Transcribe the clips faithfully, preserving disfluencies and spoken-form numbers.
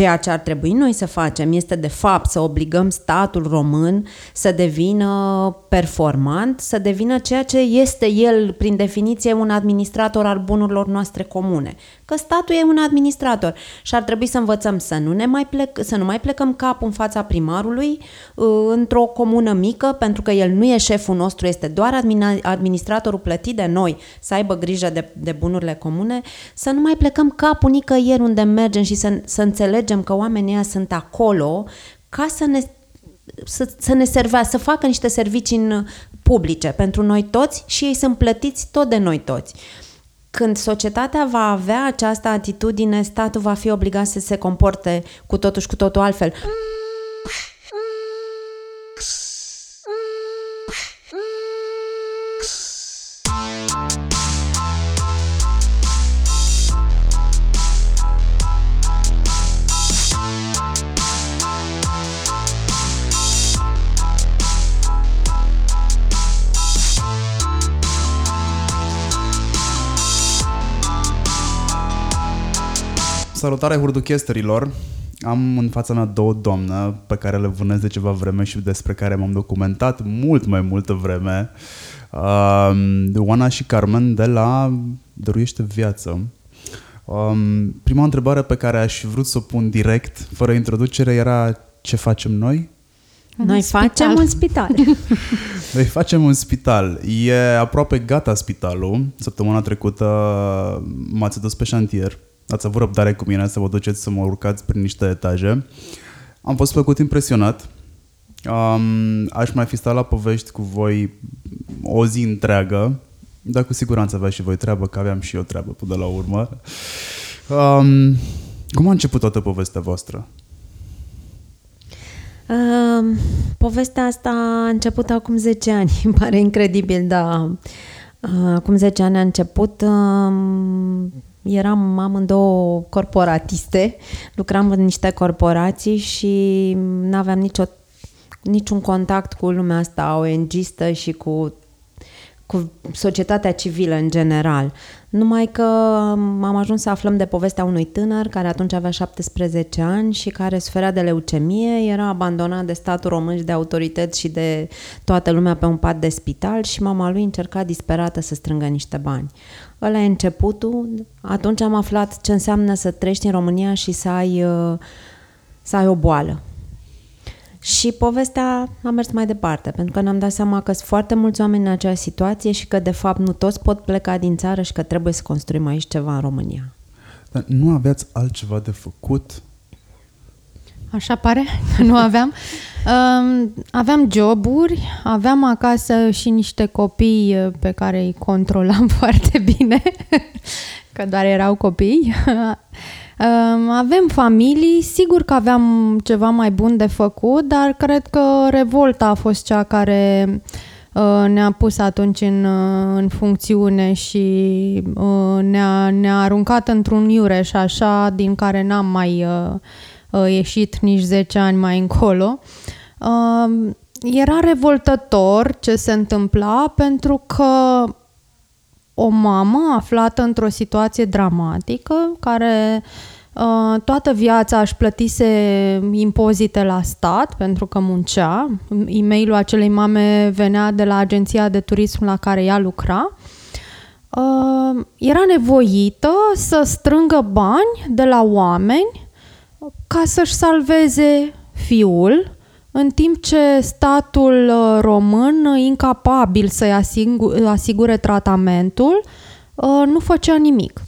Ceea ce ar trebui noi să facem este, de fapt, să obligăm statul român să devină performant, să devină ceea ce este el, prin definiție, un administrator al bunurilor noastre comune. Că statul e un administrator și ar trebui să învățăm să nu, ne mai plec, să nu mai plecăm capul în fața primarului într-o comună mică, pentru că el nu e șeful nostru, este doar administratorul plătit de noi să aibă grijă de, de bunurile comune, să nu mai plecăm capul nicăieri unde mergem și să, să înțelegem că oamenii ăia sunt acolo ca să ne, să, să ne servea, să facă niște servicii în publice pentru noi toți și ei sunt plătiți tot de noi toți. Când societatea va avea această atitudine, statul va fi obligat să se comporte cu totul și cu totul altfel. Salutare hurduchesterilor! Am în fața mea două doamne pe care le vânez de ceva vreme și despre care m-am documentat mult mai multă vreme. Uh, Oana și Carmen de la Dăruiește Viață. Uh, prima întrebare pe care aș vrut să o pun direct, fără introducere, era ce facem noi? Noi facem un spital. Noi facem un spital. E aproape gata spitalul. Săptămâna trecută m-ați dus pe șantier. Ați avut răbdare cu mine să vă duceți să mă urcați prin niște etaje. Am fost făcut impresionat. Um, aș mai fi stat la povești cu voi o zi întreagă, dar cu siguranță aveați și voi treabă, că aveam și eu treabă până la urmă. Um, cum a început toată povestea voastră? Uh, povestea asta a început acum zece ani. Îmi pare incredibil, dar uh, acum zece ani a început... Uh, Eram amândouă corporatiste, lucram în niște corporații și n-aveam nicio, niciun contact cu lumea asta O N G-istă și cu, cu societatea civilă în general. Numai că am ajuns să aflăm de povestea unui tânăr care atunci avea șaptesprezece ani și care suferea de leucemie, era abandonat de statul român și de autorități și de toată lumea pe un pat de spital și mama lui încerca disperată să strângă niște bani. Ăla e începutul, atunci am aflat ce înseamnă să trăiești în România și să ai, să ai o boală. Și povestea a mers mai departe, pentru că ne-am dat seama că sunt foarte mulți oameni în acea situație și că de fapt nu toți pot pleca din țară și că trebuie să construim aici ceva în România. Dar nu aveați altceva de făcut? Așa pare, nu aveam. Aveam joburi, aveam acasă și niște copii pe care îi controlam foarte bine, că doar erau copii. Avem familii, sigur că aveam ceva mai bun de făcut, dar cred că revolta a fost cea care ne-a pus atunci în, în funcțiune și ne-a, ne-a aruncat într-un iureș așa, din care n-am mai... ieșit nici zece ani mai încolo. Era revoltător ce se întâmpla pentru că o mamă aflată într-o situație dramatică, care toată viața își plătise impozite la stat pentru că muncea. E-mailul acelei mame venea de la agenția de turism la care ea lucra. Era nevoită să strângă bani de la oameni ca să-și salveze fiul, în timp ce statul român, incapabil să-i asigure tratamentul, nu făcea nimic.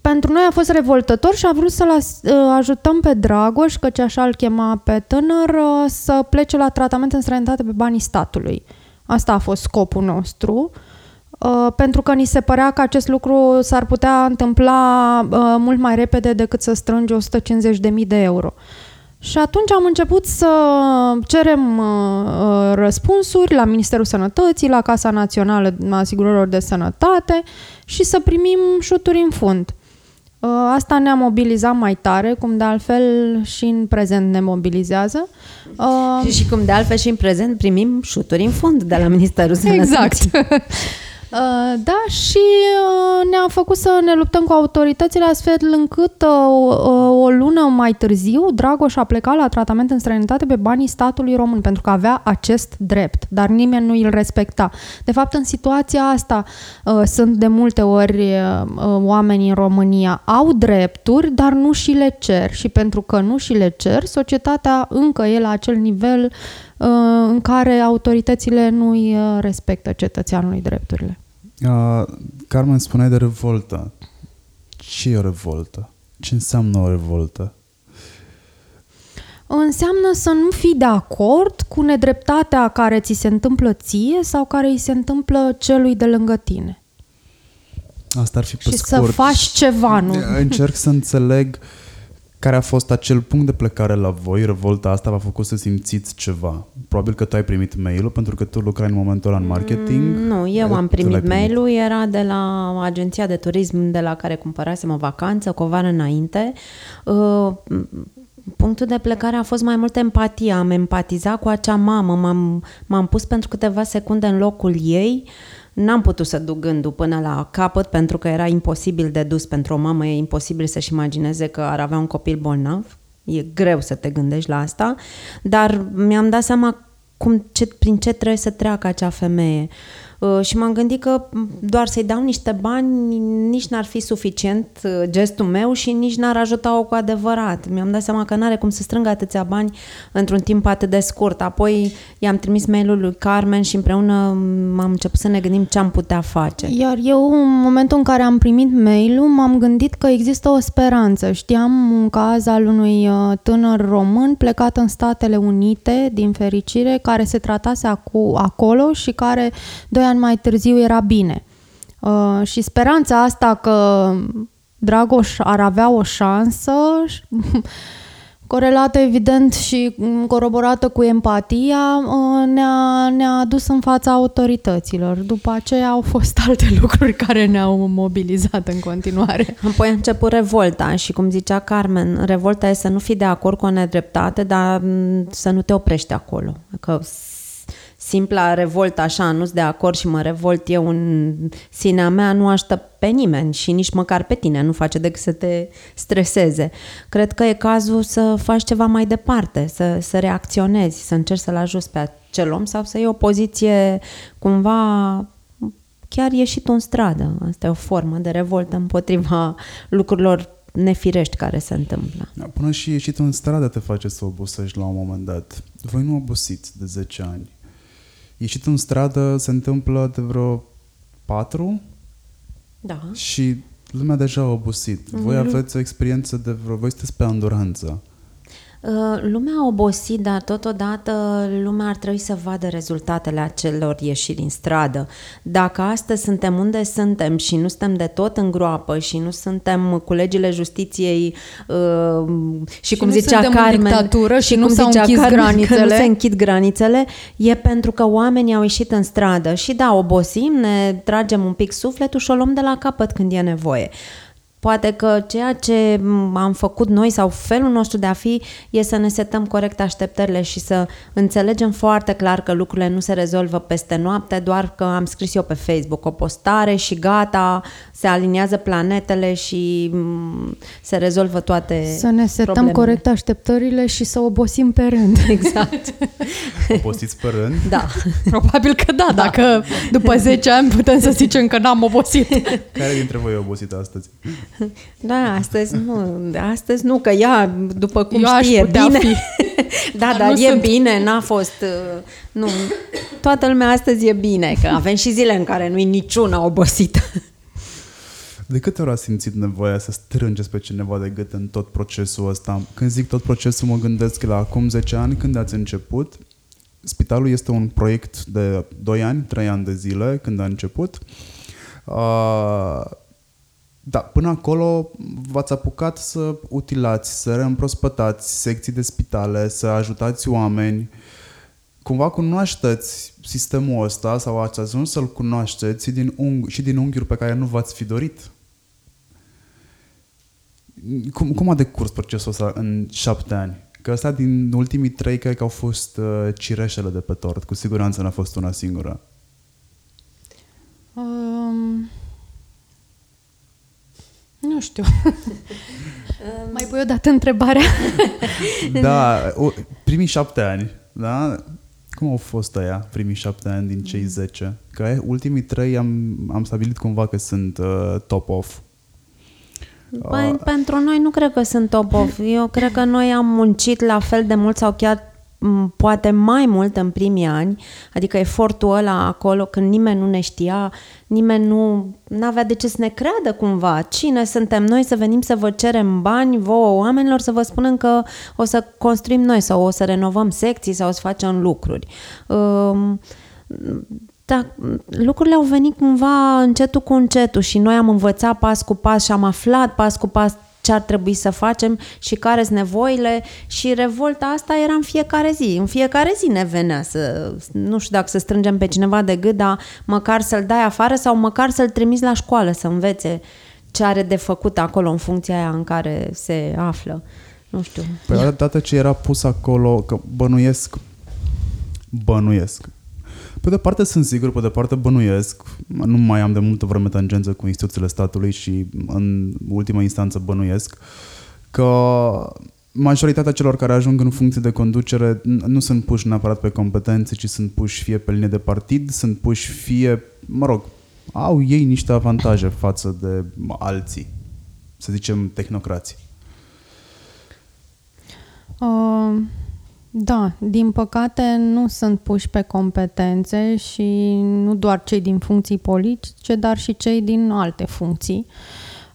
Pentru noi a fost revoltător și a vrut să-l ajutăm pe Dragoș, căci așa îl chema pe tânăr, să plece la tratament în străinătate pe banii statului. Asta a fost scopul nostru. Pentru că ni se părea că acest lucru s-ar putea întâmpla mult mai repede decât să strângi o sută cincizeci de mii de euro. Și atunci am început să cerem răspunsuri la Ministerul Sănătății, la Casa Națională de Asigurări de Sănătate și să primim șuturi în fund. Asta ne-a mobilizat mai tare, cum de altfel și în prezent ne mobilizează. Și, și cum de altfel și în prezent primim șuturi în fund de la Ministerul Sănătății. Exact. Uh, da, și uh, ne-am făcut să ne luptăm cu autoritățile astfel încât uh, uh, o lună mai târziu Dragoș a plecat la tratament în străinătate pe banii statului român, pentru că avea acest drept, dar nimeni nu îl respecta. De fapt, în situația asta uh, sunt de multe ori uh, oamenii în România au drepturi, dar nu și le cer, și pentru că nu și le cer, societatea încă e la acel nivel uh, în care autoritățile nu îi respectă cetățeanului drepturile. Uh, Carmen, spuneai de revoltă. Ce e o revoltă? Ce înseamnă o revoltă? Înseamnă să nu fii de acord cu nedreptatea care ți se întâmplă ție sau care îi se întâmplă celui de lângă tine. Asta ar fi pe și scurt. Să faci ceva, nu? Încerc să înțeleg care a fost acel punct de plecare la voi. Revolta asta v-a făcut să simțiți ceva. Probabil că tu ai primit mail-ul, pentru că tu lucrai în momentul ăla în marketing. Mm, nu, eu am primit, primit. mail-ul, era de la agenția de turism de la care cumpărasem o vacanță, cu o vară înainte. Uh, Punctul de plecare a fost mai mult empatia. Am empatizat cu acea mamă, m-am, m-am pus pentru câteva secunde în locul ei. N-am putut să duc gândul până la capăt, pentru că era imposibil de dus pentru o mamă. E imposibil să-și imagineze că ar avea un copil bolnav. E greu să te gândești la asta. Dar mi-am dat seama cum, ce, prin ce trebuie să treacă acea femeie. Și m-am gândit că doar să-i dau niște bani nici n-ar fi suficient gestul meu și nici n-ar ajuta-o cu adevărat. Mi-am dat seama că n-are cum să strângă atâția bani într-un timp atât de scurt. Apoi i-am trimis mail-ul lui Carmen și împreună m-am început să ne gândim ce am putea face. Iar eu, în momentul în care am primit mail-ul, m-am gândit că există o speranță. Știam un caz al unui tânăr român plecat în Statele Unite, din fericire, care se tratase acu- acolo și care doi ani mai târziu era bine. Uh, și speranța asta că Dragoș ar avea o șansă, corelată evident și coroborată cu empatia, uh, ne-a, ne-a dus în fața autorităților. După aceea au fost alte lucruri care ne-au mobilizat în continuare. Apoi a început revolta și, cum zicea Carmen, revolta e să nu fii de acord cu o nedreptate, dar să nu te oprești acolo. Că simpla revoltă așa, nu-s de acord și mă revolt eu în sinea mea, nu aștept pe nimeni și nici măcar pe tine, nu face decât să te streseze. Cred că e cazul să faci ceva mai departe, să, să reacționezi, să încerci să-l ajuți pe acel om sau să iei o poziție cumva chiar ieșit în stradă. Asta e o formă de revoltă împotriva lucrurilor nefirești care se întâmplă. Până și ieșit în stradă te face să obosești la un moment dat. Voi nu obosiți de zece ani. Ieșit în stradă se întâmplă de vreo patru, da. Și lumea deja a obosit. Voi aveți o experiență de vreo... Voi sunteți pe anduranță. Lumea a obosit, dar totodată lumea ar trebui să vadă rezultatele acelor ieșiri în stradă. Dacă astăzi suntem unde suntem și nu suntem de tot în groapă și nu suntem cu legile justiției uh, și, și cum zicea Carmen, în dictatură și, și nu s-au închis Carmen, granițele, că nu se închid granițele, e pentru că oamenii au ieșit în stradă și da, obosim, ne tragem un pic sufletul și o luăm de la capăt când e nevoie. Poate că ceea ce am făcut noi sau felul nostru de a fi e să ne setăm corect așteptările și să înțelegem foarte clar că lucrurile nu se rezolvă peste noapte, doar că am scris eu pe Facebook o postare și gata, se aliniază planetele și se rezolvă toate problemele. Să ne setăm problemele. corect așteptările și să obosim pe rând. Exact. Obosiți pe rând? Da. Probabil că da, da, dacă după zece ani putem să zicem că n-am obosit. Care dintre voi e obosit astăzi? Da, astăzi nu, astăzi nu, că ea, după cum eu știe, bine. Fi. Da, dar e sunt... bine, n-a fost, nu, toată lumea astăzi e bine, că avem și zile în care nu-i niciuna obosită. De câte ori a simțit nevoia să strângeți pe cineva de gât în tot procesul ăsta? Când zic tot procesul, mă gândesc la acum zece ani, când ați început. Spitalul este un proiect de doi ani, trei ani de zile, când a început. Uh, Da, până acolo v-ați apucat să utilați, să reîmprospătați secții de spitale, să ajutați oameni. Cumva cunoașteți sistemul ăsta sau ați ajuns să-l cunoașteți și din, unghi- și din unghiuri pe care nu v-ați fi dorit. Cum, cum a decurs procesul ăsta în șapte ani? Că ăsta din ultimii trei cred că au fost uh, cireșele de pe tort. Cu siguranță n-a fost una singură. Uh. știu. Mai pui odată întrebarea. Da, o, primii șapte ani, da? Cum au fost aia, primii șapte ani din cei zece? Că ultimii trei am, am stabilit cumva că sunt uh, top-off. Păi, pentru noi nu cred că sunt top-off. Eu cred că noi am muncit la fel de mult sau chiar poate mai mult în primii ani, adică efortul ăla acolo când nimeni nu ne știa, nimeni nu avea de ce să ne creadă cumva. Cine suntem noi să venim să vă cerem bani vouă oamenilor să vă spunem că o să construim noi sau o să renovăm secții sau o să facem lucruri. Um, Da, lucrurile au venit cumva încetul cu încetul și noi am învățat pas cu pas și am aflat pas cu pas ce ar trebui să facem și care sunt nevoile și revolta asta era în fiecare zi. În fiecare zi ne venea să, nu știu dacă să strângem pe cineva de gât, dar măcar să-l dai afară sau măcar să-l trimiți la școală să învețe ce are de făcut acolo în funcția aia în care se află. Nu știu. Păi odată ce era pus acolo, că bănuiesc, bănuiesc. Pe de parte sunt sigur, pe de parte bănuiesc, nu mai am de multă vreme tangență cu instituțiile statului și în ultima instanță bănuiesc că majoritatea celor care ajung în funcție de conducere nu sunt puși neapărat pe competențe, ci sunt puși fie pe linie de partid, sunt puși fie, mă rog, au ei niște avantaje față de alții, să zicem tehnocrații. Uh... Da, din păcate nu sunt puși pe competențe și nu doar cei din funcții politice, dar și cei din alte funcții.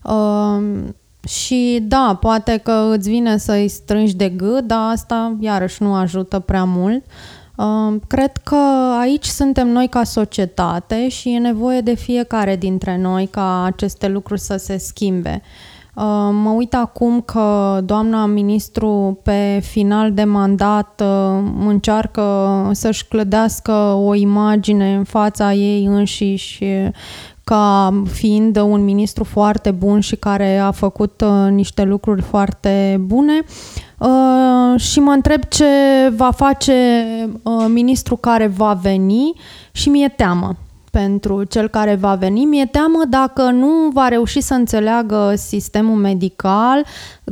Uh, și da, poate că îți vine să-i strângi de gât, dar asta iarăși nu ajută prea mult. Uh, cred că aici suntem noi ca societate și e nevoie de fiecare dintre noi ca aceste lucruri să se schimbe. Mă uit acum că doamna ministru pe final de mandat încearcă să-și clădească o imagine în fața ei înșiși ca fiind un ministru foarte bun și care a făcut niște lucruri foarte bune. Uh, și mă întreb ce va face uh, ministrul care va veni și mi-e teamă. Pentru cel care va veni, mi-e teamă dacă nu va reuși să înțeleagă sistemul medical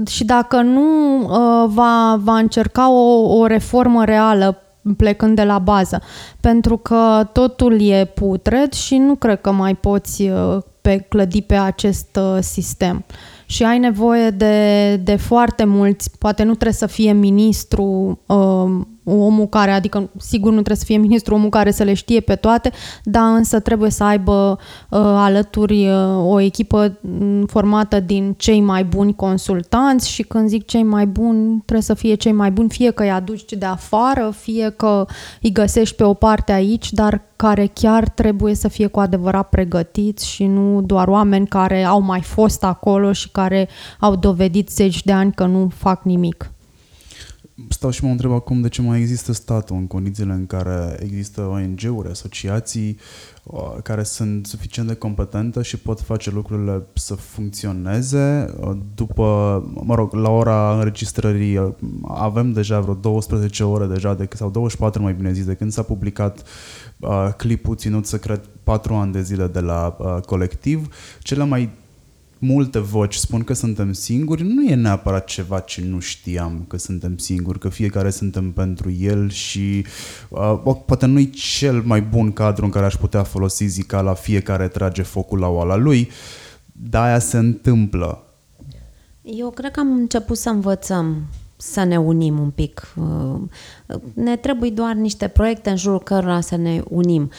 și dacă nu uh, va, va încerca o, o reformă reală plecând de la bază, pentru că totul e putred și nu cred că mai poți uh, pe, clădi pe acest uh, sistem. Și ai nevoie de, de foarte mulți, poate nu trebuie să fie ministru uh, omul care, adică sigur nu trebuie să fie ministru omul care să le știe pe toate, dar însă trebuie să aibă uh, alături uh, o echipă formată din cei mai buni consultanți și când zic cei mai buni, trebuie să fie cei mai buni, fie că îi aduci de afară, fie că îi găsești pe o parte aici, dar care chiar trebuie să fie cu adevărat pregătiți și nu doar oameni care au mai fost acolo și care au dovedit zeci de ani că nu fac nimic. Stau și mă întreb acum de ce mai există statul în condițiile în care există O N G-uri, asociații care sunt suficient de competente și pot face lucrurile să funcționeze. După, mă rog, la ora înregistrării avem deja vreo douăsprezece ore deja de, sau douăzeci și patru mai bine zis de când s-a publicat uh, clipul ținut secret patru ani de zile de la uh, Colectiv. Cele mai multe voci spun că suntem singuri, nu e neapărat ceva ce nu știam că suntem singuri, că fiecare suntem pentru el și uh, poate nu-i cel mai bun cadru în care aș putea folosi zica la fiecare trage focul la oala lui, dar aia se întâmplă. Eu cred că am început să învățăm să ne unim un pic. Ne trebuie doar niște proiecte în jurul cărora să ne unim.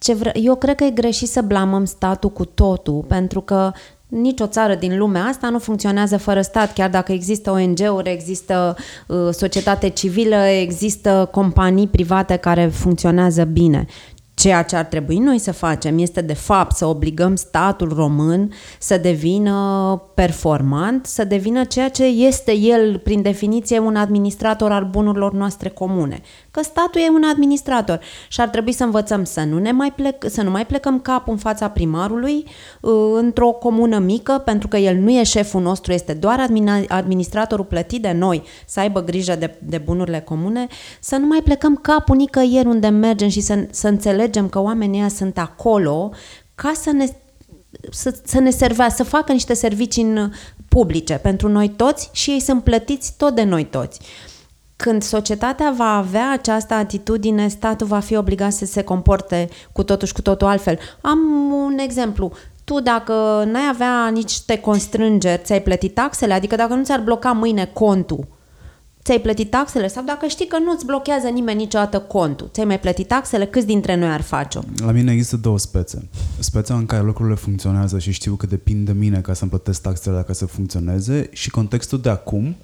Ce vre- Eu cred că e greșit să blamăm statul cu totul, pentru că nicio țară din lumea asta nu funcționează fără stat, chiar dacă există O N G-uri, există uh, societate civilă, există companii private care funcționează bine. Ceea ce ar trebui noi să facem este, de fapt, să obligăm statul român să devină performant, să devină ceea ce este el, prin definiție, un administrator al bunurilor noastre comune. Că statul e un administrator și ar trebui să învățăm să nu, ne mai plec, să nu mai plecăm capul în fața primarului într-o comună mică, pentru că el nu e șeful nostru, este doar administratorul plătit de noi să aibă grijă de, de bunurile comune, să nu mai plecăm capul nicăieri unde mergem și să, să înțelegem că oamenii ăia sunt acolo ca să ne să, să ne servească, să facă niște servicii în publice pentru noi toți și ei sunt plătiți tot de noi toți. Când societatea va avea această atitudine, statul va fi obligat să se comporte cu totul și cu totul altfel. Am un exemplu. Tu, dacă n-ai avea niște constrângeri, ți-ai plătit taxele, adică dacă nu ți-ar bloca mâine contul, ți-ai plătit taxele? Sau dacă știi că nu-ți blochează nimeni niciodată contul, ți-ai mai plătit taxele? Câți dintre noi ar face-o? La mine există două spețe. Speța în care lucrurile funcționează și știu că depind de mine ca să-mi plătesc taxele dacă să funcționeze și contextul de acum,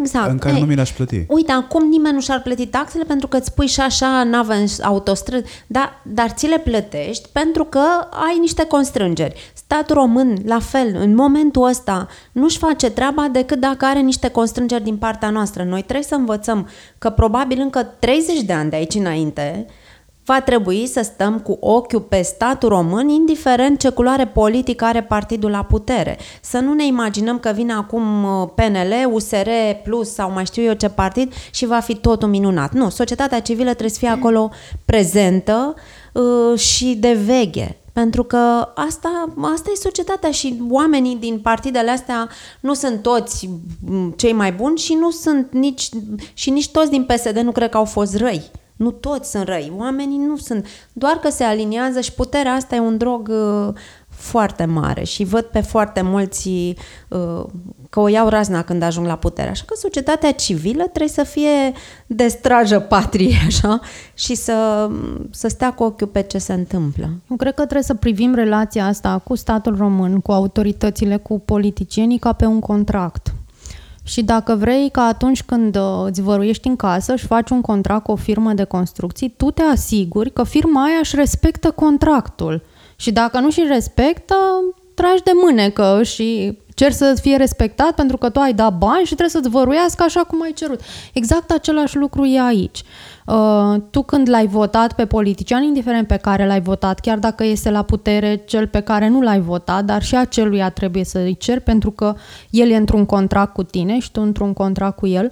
exact, în care ei, nu mi le-aș plăti. Uite, acum nimeni nu și-ar plăti taxele pentru că îți pui și așa navă în autostrăzi, dar, dar ți le plătești pentru că ai niște constrângeri. Statul român, la fel, în momentul ăsta nu-și face treaba decât dacă are niște constrângeri din partea noastră. Noi trebuie să învățăm că probabil încă treizeci de ani de aici înainte va trebui să stăm cu ochiul pe statul român, indiferent ce culoare politică are partidul la putere. Să nu ne imaginăm că vine acum P N L, U S R plus sau mai știu eu ce partid și va fi totul minunat. Nu, societatea civilă trebuie să fie acolo prezentă uh, și de veche. Pentru că asta, asta e societatea și oamenii din partidele astea nu sunt toți cei mai buni și nu sunt nici, și nici toți din P S D nu cred că au fost răi. Nu toți sunt răi, oamenii nu sunt, doar că se aliniază și puterea asta e un drog uh, foarte mare și văd pe foarte mulți uh, că o iau razna când ajung la putere. Așa că societatea civilă trebuie să fie de strajă patrie, așa, și să, să stea cu ochiul pe ce se întâmplă. Eu cred că trebuie să privim relația asta cu statul român, cu autoritățile, cu politicienii ca pe un contract. Și dacă vrei că atunci când îți văruiești în casă și faci un contract cu o firmă de construcții, tu te asiguri că firma aia își respectă contractul. Și dacă nu și respectă, tragi de mânecă și ceri să fie respectat pentru că tu ai dat bani și trebuie să-ți văruiască așa cum ai cerut. Exact același lucru e aici. Uh, tu când l-ai votat pe politician, indiferent pe care l-ai votat, chiar dacă este la putere cel pe care nu l-ai votat, dar și aceluia trebuie să-i ceri pentru că el e într-un contract cu tine și tu într-un contract cu el.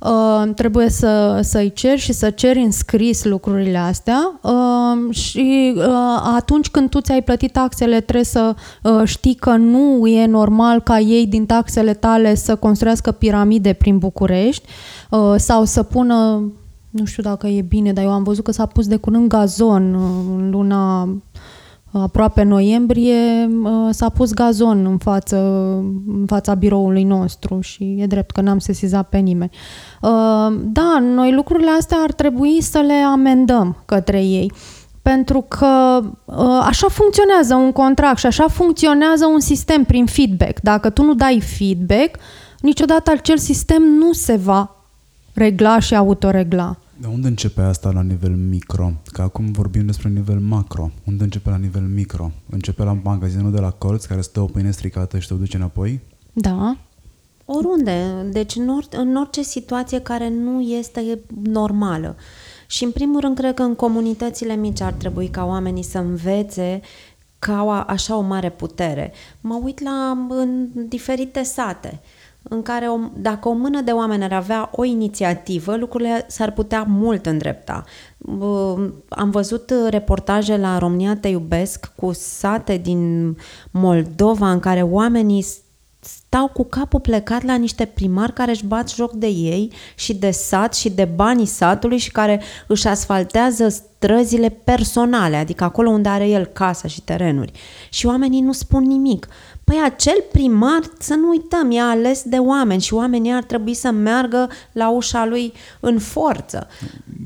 Uh, trebuie să, să-i ceri și să ceri în scris lucrurile astea uh, și uh, atunci când tu ți-ai plătit taxele trebuie să uh, știi că nu e normal ca ei din taxele tale să construiască piramide prin București uh, sau să pună, nu știu dacă e bine, dar eu am văzut că s-a pus de curând gazon în luna aproape noiembrie, s-a pus gazon în, față, în fața biroului nostru și e drept că n-am sesizat pe nimeni. Da, noi lucrurile astea ar trebui să le amendăm către ei, pentru că așa funcționează un contract și așa funcționează un sistem prin feedback. Dacă tu nu dai feedback, niciodată acel sistem nu se va regla și autoregla. Dar unde începe asta la nivel micro? Că acum vorbim despre nivel macro. Unde începe la nivel micro? Începe la magazinul de la colț care stă o pâine stricată și te duce înapoi? Da. Oriunde. Deci în, or- în orice situație care nu este normală. Și în primul rând cred că în comunitățile mici ar trebui ca oamenii să învețe că au așa o mare putere. Mă uit la în diferite sate în care o, dacă o mână de oameni ar avea o inițiativă, lucrurile s-ar putea mult îndrepta. Am văzut reportaje la România Te Iubesc cu sate din Moldova în care oamenii stau cu capul plecat la niște primari care își bat joc de ei și de sat și de banii satului și care își asfaltează străzile personale, adică acolo unde are el casa și terenuri. Și oamenii nu spun nimic. Păi acel primar, să nu uităm, e ales de oameni și oamenii ar trebui să meargă la ușa lui în forță.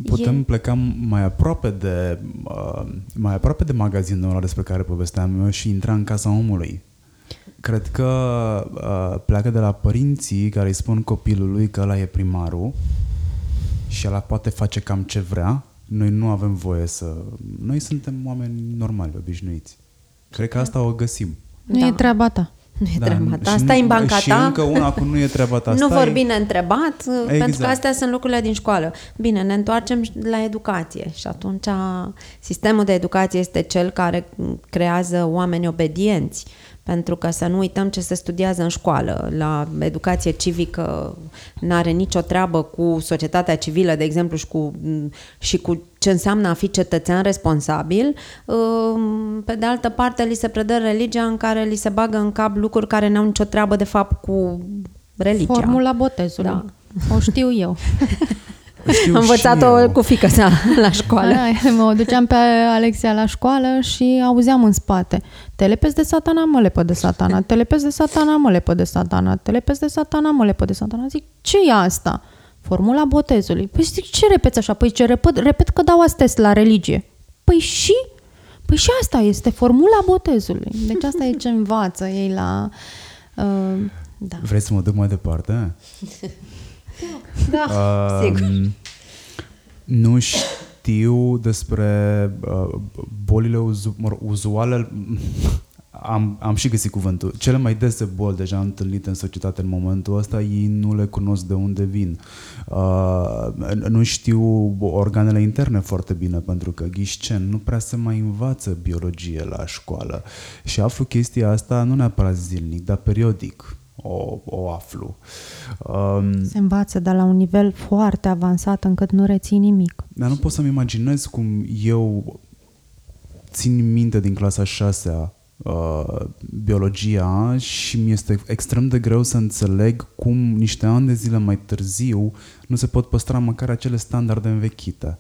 Putem e... pleca mai aproape de uh, mai aproape de magazinul ăla despre care povesteam eu și intra în casa omului. Cred că uh, pleacă de la părinții care îi spun copilului că ăla e primarul și ăla poate face cam ce vrea. Noi nu avem voie să... Noi suntem oameni normali, obișnuiți. Cred că asta o găsim. Nu da. e treaba ta. Nu e da, treaba ta. Asta e în banca ta. Și încă una cu nu e treaba ta. Nu vorbi neîntrebat, exact. Pentru că astea sunt lucrurile din școală. Bine, ne întoarcem la educație și atunci sistemul de educație este cel care creează oameni obedienți. pentru că să nu uităm ce se studiază în școală. La educație civică n-are nicio treabă cu societatea civilă, de exemplu, și cu, și cu ce înseamnă a fi cetățean responsabil. Pe de altă parte, li se predă religia, în care li se bagă în cap lucruri care n-au nicio treabă, de fapt, cu religia. Formula botezului. Da. O știu eu. Am învățat-o cu fiica sa la școală. Da, mă duceam pe Alexia la școală și auzeam în spate: te lepezi de satana, mă lepă de satana, te lepezi de satana, mă lepă de satana, te lepezi de satana, mă lepă de satana. Zic, ce e asta? Formula botezului. Păi zic, ce repeți așa? Păi ce repet? Repet că dau astăzi la religie. Păi și? Păi și asta este formula botezului. Deci asta e ce învață ei la... Uh, da. Vreți să mă duc mai departe? Da, uh, sigur. Nu știu despre uh, bolile uzu- mă, uzuale. Am, am și găsit cuvântul. Cele mai dese boli deja întâlnite în societate în momentul ăsta, ei nu le cunosc de unde vin. Uh, nu știu organele interne foarte bine, pentru că ghișcen, nu prea se mai învață biologie la școală. Și aflu chestia asta nu neapărat zilnic, dar periodic. O, o aflu. Um, Se învață, dar la un nivel foarte avansat încât nu reții nimic. Dar nu pot să-mi imaginez cum eu țin minte din clasa șasea uh, biologia și mi-este extrem de greu să înțeleg cum niște ani de zile mai târziu nu se pot păstra măcar acele standarde învechite.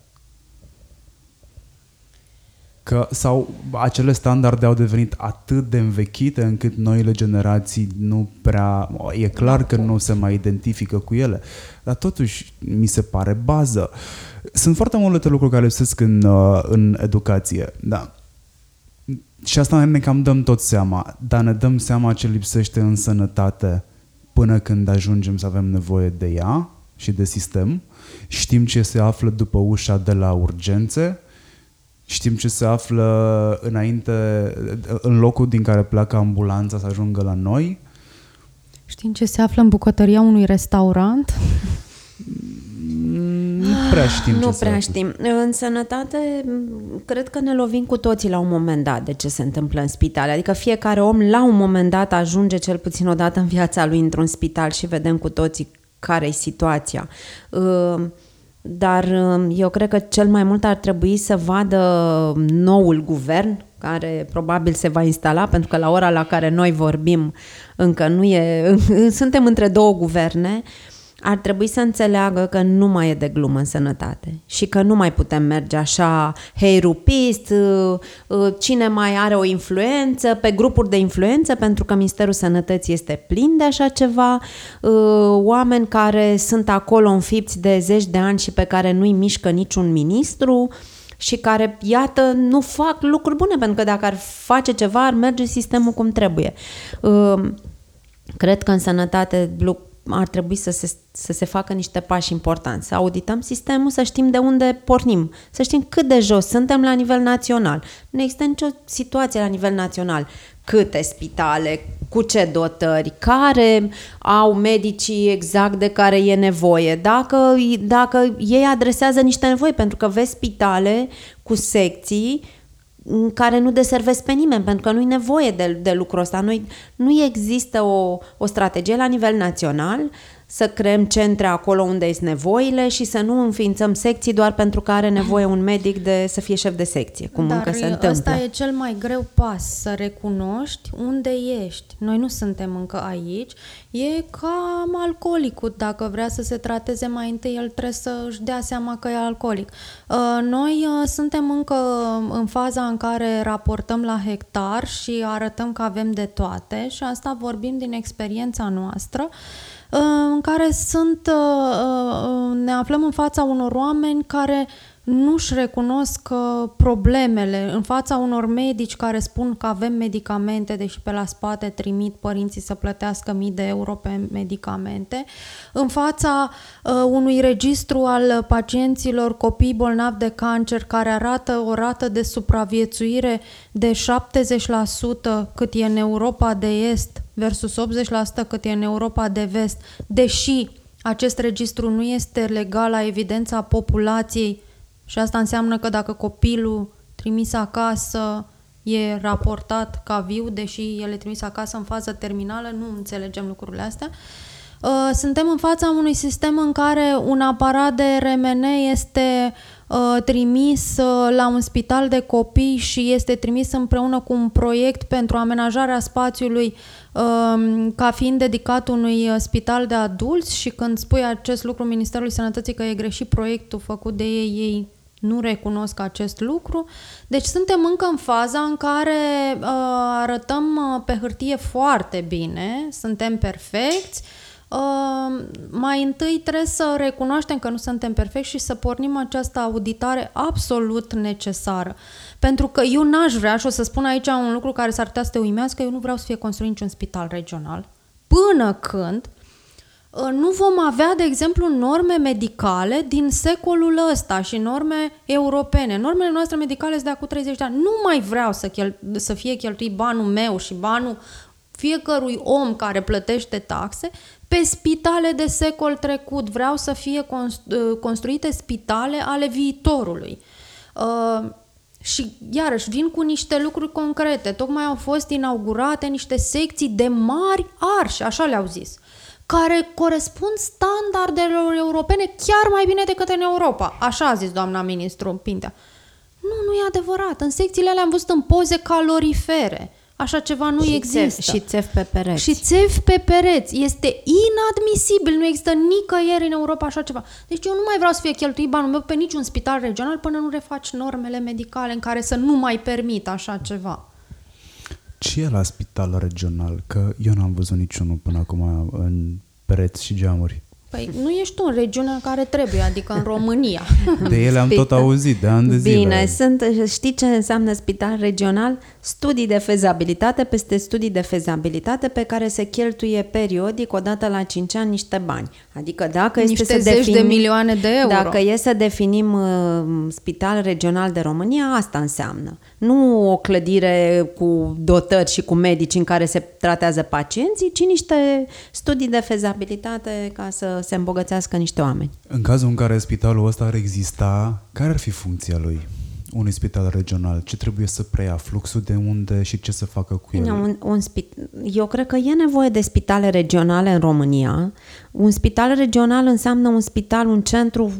Că, sau acele standarde au devenit atât de învechite încât noile generații nu prea... E clar că nu se mai identifică cu ele, dar totuși mi se pare bază. Sunt foarte multe lucruri care lipsesc în, în educație, da. Și asta ne cam dăm tot seama, dar ne dăm seama ce lipsește în sănătate până când ajungem să avem nevoie de ea și de sistem. Știm ce se află după ușa de la urgențe, știm ce se află înainte, în locul din care pleacă ambulanța să ajungă la noi. Știm ce se află în bucătăria unui restaurant. Nu prea știm ce Nu se prea află. știm. În sănătate, cred că ne lovim cu toții la un moment dat de ce se întâmplă în spital. Adică fiecare om la un moment dat ajunge cel puțin o dată în viața lui într-un spital și vedem cu toții care-i situația. Dar eu cred că cel mai mult ar trebui să vadă noul guvern, care probabil se va instala, pentru că la ora la care noi vorbim încă nu e... Suntem între două guverne. Ar trebui să înțeleagă că nu mai e de glumă în sănătate și că nu mai putem merge așa hei rupist, cine mai are o influență, pe grupuri de influență, pentru că Ministerul Sănătății este plin de așa ceva, oameni care sunt acolo înfipți de zeci de ani și pe care nu-i mișcă niciun ministru și care, iată, nu fac lucruri bune, pentru că dacă ar face ceva, ar merge sistemul cum trebuie. Cred că în sănătate ar trebui să se, să se facă niște pași importanți, să audităm sistemul, să știm de unde pornim, să știm cât de jos suntem la nivel național. Nu există nicio situație la nivel național. Câte spitale, cu ce dotări, care au medicii exact de care e nevoie, dacă, dacă ei adresează niște nevoi, pentru că vezi spitale cu secții care nu deservesc pe nimeni, pentru că nu-i nevoie de, de lucrul ăsta. Noi, nu există o, o strategie la nivel național să creăm centre acolo unde este nevoile și să nu înființăm secții doar pentru că are nevoie un medic de să fie șef de secție, cum încă se întâmplă. Dar ăsta e cel mai greu pas, să recunoști unde ești. Noi nu suntem încă aici. E ca alcoolicul, dacă vrea să se trateze mai întâi, el trebuie să își dea seama că e alcoolic. Noi suntem încă în faza în care raportăm la hectar și arătăm că avem de toate și asta vorbim din experiența noastră, în care sunt, ne aflăm în fața unor oameni care nu-și recunosc problemele, în fața unor medici care spun că avem medicamente, deși pe la spate trimit părinții să plătească mii de euro pe medicamente, în fața unui registru al pacienților copii bolnavi de cancer care arată o rată de supraviețuire de șaptezeci la sută cât e în Europa de Est versus optzeci la sută cât e în Europa de Vest, deși acest registru nu este legal la evidența populației. Și asta înseamnă că dacă copilul trimis acasă e raportat ca viu, deși el e trimis acasă în fază terminală, nu înțelegem lucrurile astea. Suntem în fața unui sistem în care un aparat de R M N este trimis la un spital de copii și este trimis împreună cu un proiect pentru amenajarea spațiului ca fiind dedicat unui spital de adulți, și când spui acest lucru Ministerului Sănătății că e greșit proiectul făcut de ei, ei nu recunosc acest lucru. Deci suntem încă în faza în care uh, arătăm pe hârtie foarte bine, suntem perfecți. Uh, mai întâi trebuie să recunoaștem că nu suntem perfecți și să pornim această auditare absolut necesară. Pentru că eu n-aș vrea, și o să spun aici un lucru care s-ar putea să te uimească, eu nu vreau să fie construit niciun spital regional până când nu vom avea, de exemplu, norme medicale din secolul ăsta și norme europene. Normele noastre medicale sunt de acum treizeci de ani. Nu mai vreau să, chel- să fie cheltuit banul meu și banul fiecărui om care plătește taxe pe spitale de secol trecut. Vreau să fie constru- construite spitale ale viitorului. Uh, Și iarăși vin cu niște lucruri concrete. Tocmai au fost inaugurate niște secții de mari arși, așa le-au zis, care corespund standardelor europene chiar mai bine decât în Europa. Așa a zis doamna ministru Pintea. Nu, nu e adevărat. În secțiile alea am văzut în poze calorifere. Așa ceva nu și există. Țef, și țef pe pereți. Și țef pe pereți. Este inadmisibil. Nu există nicăieri în Europa așa ceva. Deci eu nu mai vreau să fie cheltuit banul meu pe niciun spital regional până nu refaci normele medicale în care să nu mai permit așa ceva. Ce e la spital regional? Că eu n-am văzut niciunul până acum în pereți și geamuri. Păi nu ești tu în regiunea care trebuie, adică în România. De ele am tot auzit, de ani de zile. Bine, sunt, știi ce înseamnă spital regional? Studii de fezabilitate peste studii de fezabilitate pe care se cheltuie periodic, odată la cinci ani, niște bani. Adică dacă niște este să definim, de milioane de euro. Dacă e să definim uh, spital regional de România, asta înseamnă. Nu o clădire cu dotări și cu medici în care se tratează pacienții, ci niște studii de fezabilitate ca să se îmbogățească niște oameni. În cazul în care spitalul ăsta ar exista, care ar fi funcția lui? Unui spital regional, ce trebuie să preia fluxul de unde și ce să facă cu el? Un, un spit- Eu cred că e nevoie de spitale regionale în România. Un spital regional înseamnă un spital, un centru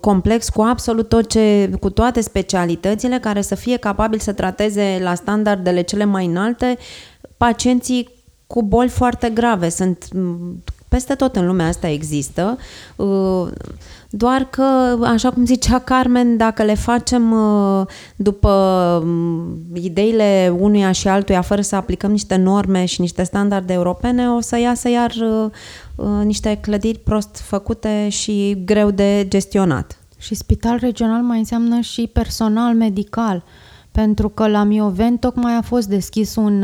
complex cu absolut tot ce, cu toate specialitățile, care să fie capabil să trateze la standardele cele mai înalte pacienții cu boli foarte grave. Sunt peste tot în lumea asta există, doar că, așa cum zicea Carmen, dacă le facem după ideile unuia și altuia, fără să aplicăm niște norme și niște standarde europene, o să iasă iar niște clădiri prost făcute și greu de gestionat. Și spital regional mai înseamnă și personal medical. Pentru că la Mioveni tocmai a fost deschis un,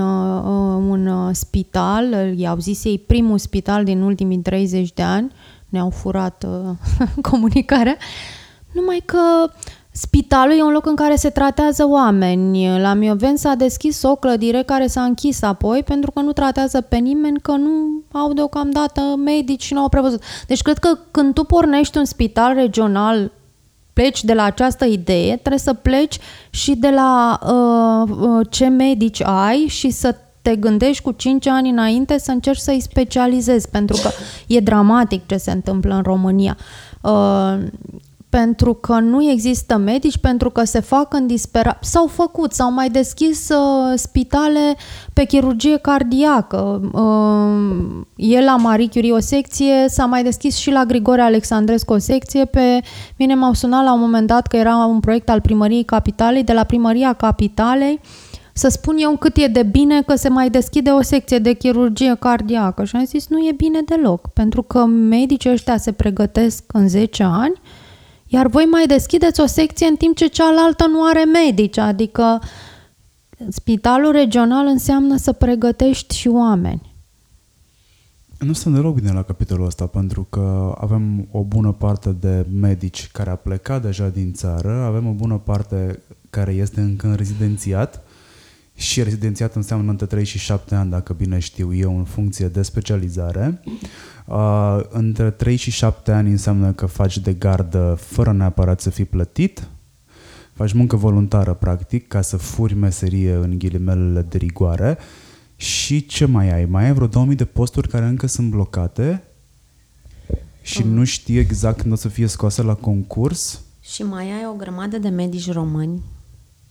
un spital, i-au zis ei primul spital din ultimii treizeci de ani, ne-au furat uh, comunicarea, numai că spitalul e un loc în care se tratează oameni. La Mioveni s-a deschis o clădire care s-a închis apoi pentru că nu tratează pe nimeni, că nu au deocamdată medici și nu au prevăzut. Deci cred că când tu pornești un spital regional, pleci de la această idee, trebuie să pleci și de la uh, ce medici ai și să te gândești cu cinci ani înainte să încerci să-i specializezi, pentru că e dramatic ce se întâmplă în România. Uh, pentru că nu există medici, pentru că se fac în disperare. S-au făcut, s-au mai deschis uh, spitale pe chirurgie cardiacă. Uh, e la Marie Curie o secție, s-a mai deschis și la Grigore Alexandrescu o secție. Pe mine m-au sunat la un moment dat că era un proiect al Primăriei Capitalei, de la Primăria Capitalei, să spun eu cât e de bine că se mai deschide o secție de chirurgie cardiacă. Și am zis, nu e bine deloc, pentru că medicii ăștia se pregătesc în zece ani, iar voi mai deschideți o secție în timp ce cealaltă nu are medici. Adică spitalul regional înseamnă să pregătești și oameni. Nu sunt deloc bine la capitolul ăsta, pentru că avem o bună parte de medici care a plecat deja din țară, avem o bună parte care este încă în rezidențiat, și rezidențiat înseamnă între trei și șapte ani, dacă bine știu eu, în funcție de specializare. Uh, între trei și șapte ani înseamnă că faci de gardă fără neapărat să fii plătit, faci muncă voluntară, practic, ca să furi meserie în ghilimelele de rigoare. Și ce mai ai? Mai ai vreo două mii de posturi care încă sunt blocate și uh. nu știi exact când o să fie scoase la concurs. Și mai ai o grămadă de medici români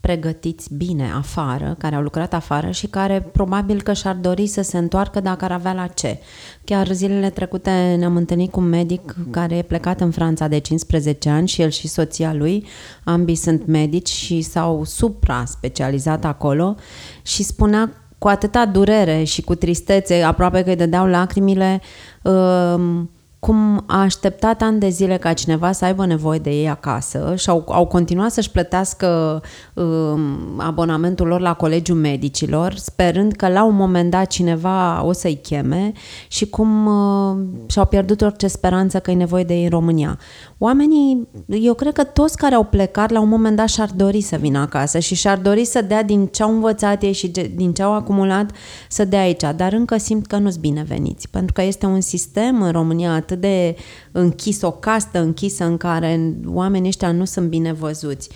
pregătiți bine afară, care au lucrat afară și care probabil că și-ar dori să se întoarcă dacă ar avea la ce. Chiar zilele trecute ne-am întâlnit cu un medic care e plecat în Franța de cincisprezece ani și el și soția lui, ambii sunt medici și s-au supra-specializat acolo și spunea cu atâta durere și cu tristețe, aproape că îi dădeau lacrimile, um, cum a așteptat ani de zile ca cineva să aibă nevoie de ei acasă și au, au continuat să-și plătească um, abonamentul lor la Colegiul Medicilor, sperând că la un moment dat cineva o să-i cheme și cum uh, și-au pierdut orice speranță că e nevoie de ei în România. Oamenii, eu cred că toți care au plecat la un moment dat și-ar dori să vină acasă și și-ar dori să dea din ce au învățat ei și din ce au acumulat să dea aici, dar încă simt că nu-s bineveniți, pentru că este un sistem în România atât de închis, o castă închisă în care oamenii ăștia nu sunt bine văzuți.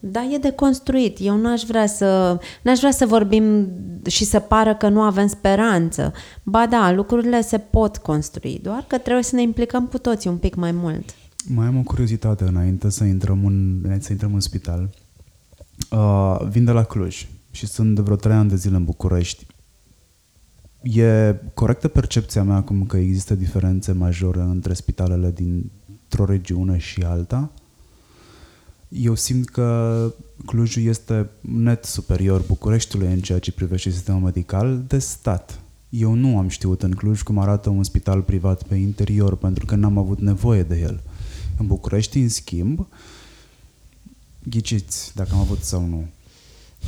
Dar e de construit. Eu n-aș vrea să, n-aș vrea să vorbim și să pară că nu avem speranță. Ba da, lucrurile se pot construi, doar că trebuie să ne implicăm cu toții un pic mai mult. Mai am o curiozitate înainte să intrăm în, să intrăm în spital. Uh, vin de la Cluj și sunt de vreo trei ani de zile în București. E corectă percepția mea acum că există diferențe majore între spitalele dintr-o regiune și alta? Eu simt că Clujul este net superior Bucureștiului în ceea ce privește sistemul medical de stat. Eu nu am știut în Cluj cum arată un spital privat pe interior, pentru că n-am avut nevoie de el. În București, în schimb, ghiciți dacă am avut sau nu.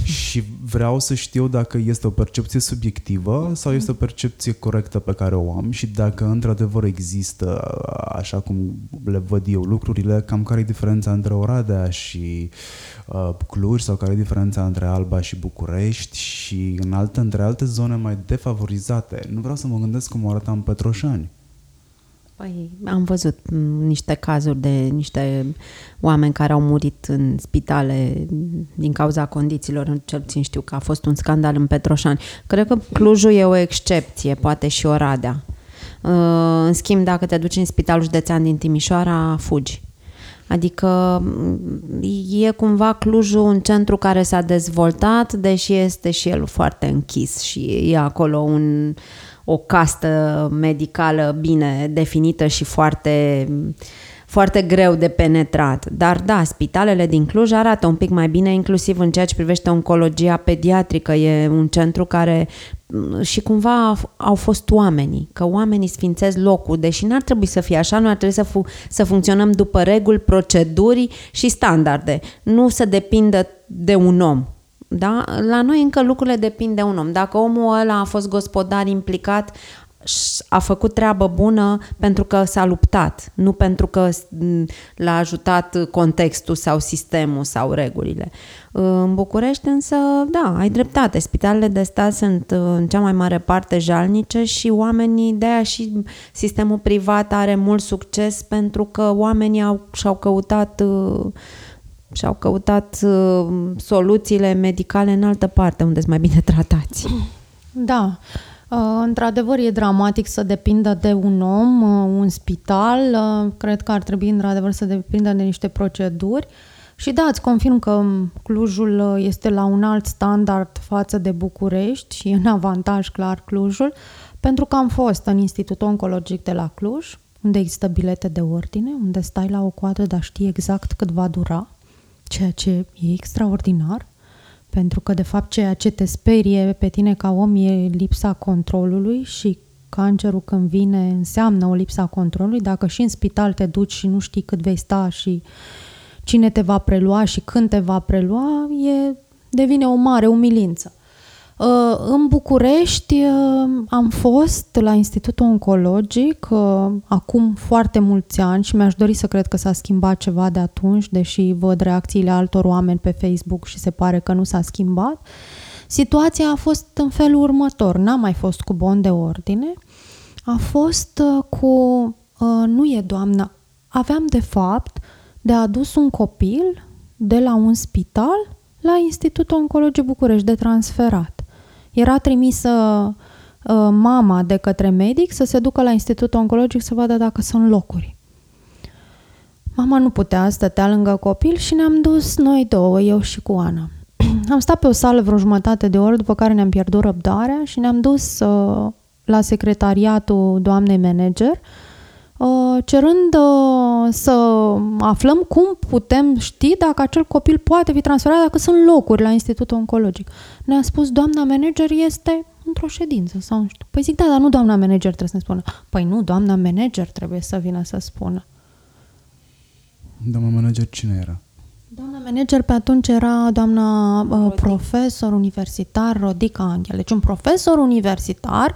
Și vreau să știu dacă este o percepție subiectivă sau este o percepție corectă pe care o am și dacă într-adevăr există, așa cum le văd eu lucrurile, cam care e diferența între Oradea și uh, Cluj sau care e diferența între Alba și București și în alte, între alte zone mai defavorizate. Nu vreau să mă gândesc cum arată în Petroșani. Păi, am văzut niște cazuri de niște oameni care au murit în spitale din cauza condițiilor, cel puțin știu că a fost un scandal în Petroșani. Cred că Clujul e o excepție, poate și Oradea. În schimb, dacă te duci în spitalul județean din Timișoara, fugi. Adică e cumva Clujul un centru care s-a dezvoltat, deși este și el foarte închis și e acolo un... o castă medicală bine definită și foarte, foarte greu de penetrat. Dar da, spitalele din Cluj arată un pic mai bine, inclusiv în ceea ce privește oncologia pediatrică. E un centru care și cumva au fost oamenii, că oamenii sfințesc locul, deși n-ar trebui să fie așa, noi ar trebui să, fu- să funcționăm după reguli, proceduri și standarde. Nu să depindă de un om. Da? La noi încă lucrurile depind de un om. Dacă omul ăla a fost gospodar implicat, a făcut treabă bună pentru că s-a luptat, nu pentru că l-a ajutat contextul sau sistemul sau regulile. În București însă, da, ai dreptate. Spitalele de stat sunt în cea mai mare parte jalnice și oamenii, de-aia și sistemul privat are mult succes pentru că oamenii au, și-au căutat... și-au căutat uh, soluțiile medicale în altă parte, unde sunt mai bine tratați. Da, uh, într-adevăr e dramatic să depindă de un om, uh, un spital, uh, cred că ar trebui într-adevăr să depindă de niște proceduri și da, îți confirm că Clujul este la un alt standard față de București și e în avantaj clar Clujul, pentru că am fost în Institutul Oncologic de la Cluj, unde există bilete de ordine, unde stai la o coadă, dar știi exact cât va dura. Ceea ce e extraordinar, pentru că, de fapt, ceea ce te sperie pe tine ca om e lipsa controlului și cancerul când vine înseamnă o lipsa controlului. Dacă și în spital te duci și nu știi cât vei sta și cine te va prelua și când te va prelua, e, devine o mare umilință. În București am fost la Institutul Oncologic acum foarte mulți ani și mi-aș dori să cred că s-a schimbat ceva de atunci, deși văd reacțiile altor oameni pe Facebook și se pare că nu s-a schimbat. Situația a fost în felul următor. N-a mai fost cu bon de ordine. A fost cu... nu e doamna. Aveam de fapt de adus un copil de la un spital la Institutul Oncologic București de transferat. Era trimisă uh, mama de către medic să se ducă la Institutul Oncologic să vadă dacă sunt locuri. Mama nu putea, stătea lângă copil și ne-am dus noi două, eu și cu Ana. Am stat pe o sală vreo jumătate de oră, după care ne-am pierdut răbdarea și ne-am dus uh, la secretariatul doamnei manager, uh, cerând uh, să aflăm cum putem ști dacă acel copil poate fi transferat, dacă sunt locuri la Institutul Oncologic. Ne-a spus, doamna manager este într-o ședință sau nu știu. Păi zic, da, dar nu doamna manager trebuie să ne spună. Păi nu, doamna manager trebuie să vină să spună. Doamna manager cine era? Doamna manager pe atunci era doamna uh, profesor universitar Rodica Angela. Deci un profesor universitar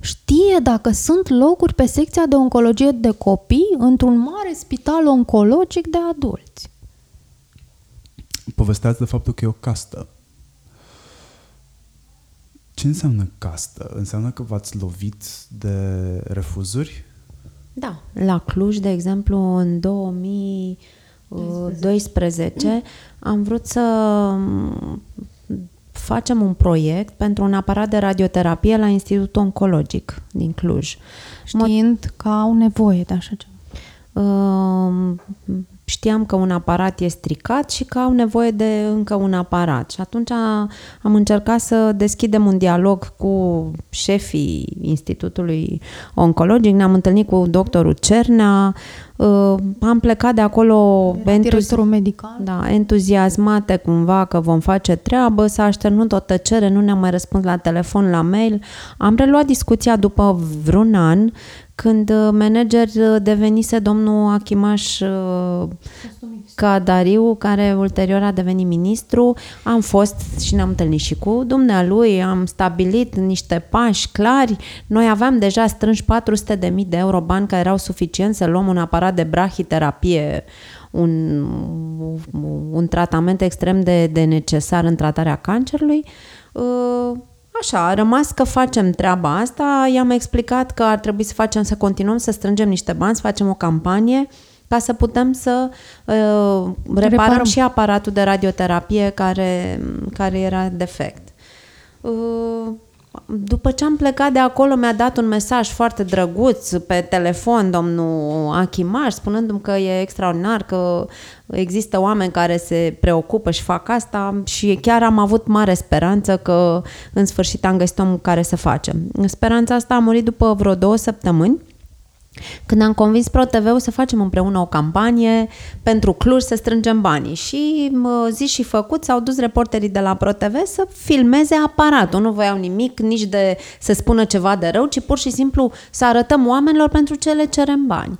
știe dacă sunt locuri pe secția de oncologie de copii într-un mare spital oncologic de adulți. Povesteați de faptul că e o castă. Ce înseamnă castă? Înseamnă că v-ați lovit de refuzuri? Da. La Cluj, de exemplu, în două mii doisprezece am vrut să facem un proiect pentru un aparat de radioterapie la Institutul Oncologic din Cluj. Știind că au nevoie de așa ceva. Știam că un aparat e stricat și că au nevoie de încă un aparat. Și atunci am încercat să deschidem un dialog cu șefii Institutului Oncologic. Ne-am întâlnit cu doctorul Cerna. Am plecat de acolo entuzi... medical. Da, entuziasmate cumva că vom face treabă. S-a așternut o tăcere, nu ne-am mai răspuns la telefon, la mail. Am reluat discuția după vreun an, când manager devenise domnul Achimaș-Cadariu, care ulterior a devenit ministru. Am fost și ne-am întâlnit și cu dumnealui, am stabilit niște pași clari. Noi aveam deja strânși patru sute de mii de euro, bani care erau suficienți să luăm un aparat de brahiterapie, un, un tratament extrem de, de necesar în tratarea cancerului. Așa, a rămas că facem treaba asta, i-am explicat că ar trebui să facem, să continuăm să strângem niște bani, să facem o campanie ca să putem să uh, reparăm, reparăm și aparatul de radioterapie care, care era defect. Uh, după ce am plecat de acolo, mi-a dat un mesaj foarte drăguț pe telefon domnul Achimaș, spunându-mi că e extraordinar, că există oameni care se preocupă și fac asta și chiar am avut mare speranță că în sfârșit am găsit omul care să facem. Speranța asta a murit după vreo două săptămâni, când am convins Pro T V-ul să facem împreună o campanie pentru Cluj, să strângem banii. Și zi și făcut s-au dus reporterii de la Pro T V să filmeze aparatul. Nu voiau nimic, nici de să spună ceva de rău, ci pur și simplu să arătăm oamenilor pentru ce le cerem bani.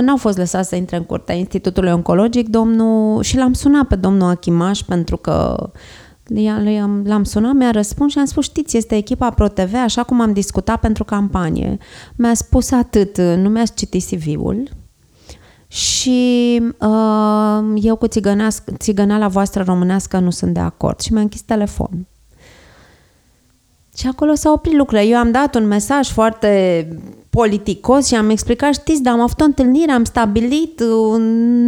N-au fost lăsați să intre în curtea Institutului Oncologic domnul, și l-am sunat pe domnul Achimaș pentru că l-am sunat, mi-a răspuns și am spus, știți, este echipa Pro T V, așa cum am discutat pentru campanie. Mi-a spus atât, nu mi-a citit C V-ul și uh, eu cu țigăneala voastră românească nu sunt de acord și mi-a închis telefonul. Și acolo s-a oprit lucrurile. Eu am dat un mesaj foarte politicos și am explicat, știți, dar am avut o întâlnire, am stabilit,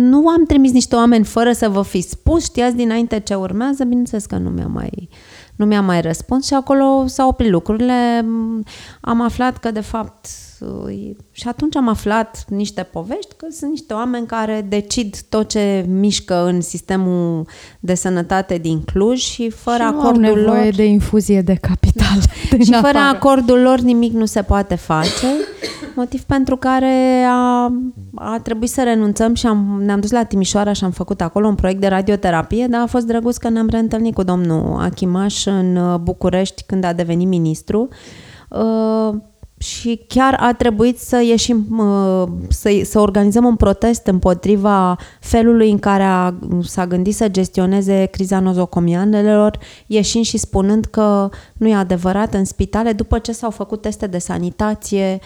nu am trimis niște oameni fără să vă fi spus, știați dinainte ce urmează, bineînțeles că nu mi-a mai, nu mi-a mai răspuns și acolo s-au oprit lucrurile. Am aflat că de fapt, și atunci am aflat niște povești, că sunt niște oameni care decid tot ce mișcă în sistemul de sănătate din Cluj și fără și acordul lor... nu au nevoie de infuzie de capital. Și afară. Fără acordul lor nimic nu se poate face, motiv pentru care a, a trebuit să renunțăm și am, ne-am dus la Timișoara și am făcut acolo un proiect de radioterapie, dar a fost drăguț că ne-am reîntâlnit cu domnul Achimaș în București când a devenit ministru. Uh, Și chiar a trebuit să ieșim, să, să organizăm un protest împotriva felului în care a, s-a gândit să gestioneze criza nozocomianelor, ieșind și spunând că nu e adevărat, în spitale, după ce s-au făcut teste de sanitație,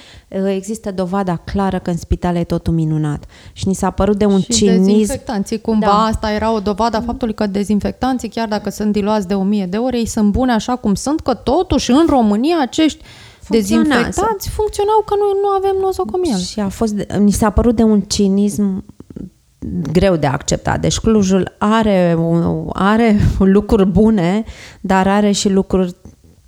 există dovada clară că în spitale e totul minunat. Și ni s-a părut de un și cinism. Și dezinfectanții, cumva da. Asta era o dovadă a faptului că dezinfectanții, chiar dacă sunt diluați de o mie de ori, ei sunt buni așa cum sunt, că totuși în România acești dezinfectați funcționau că noi nu avem nozocomială. Și a fost, ni s-a părut de un cinism greu de acceptat. Deci Clujul are, are lucruri bune, dar are și lucruri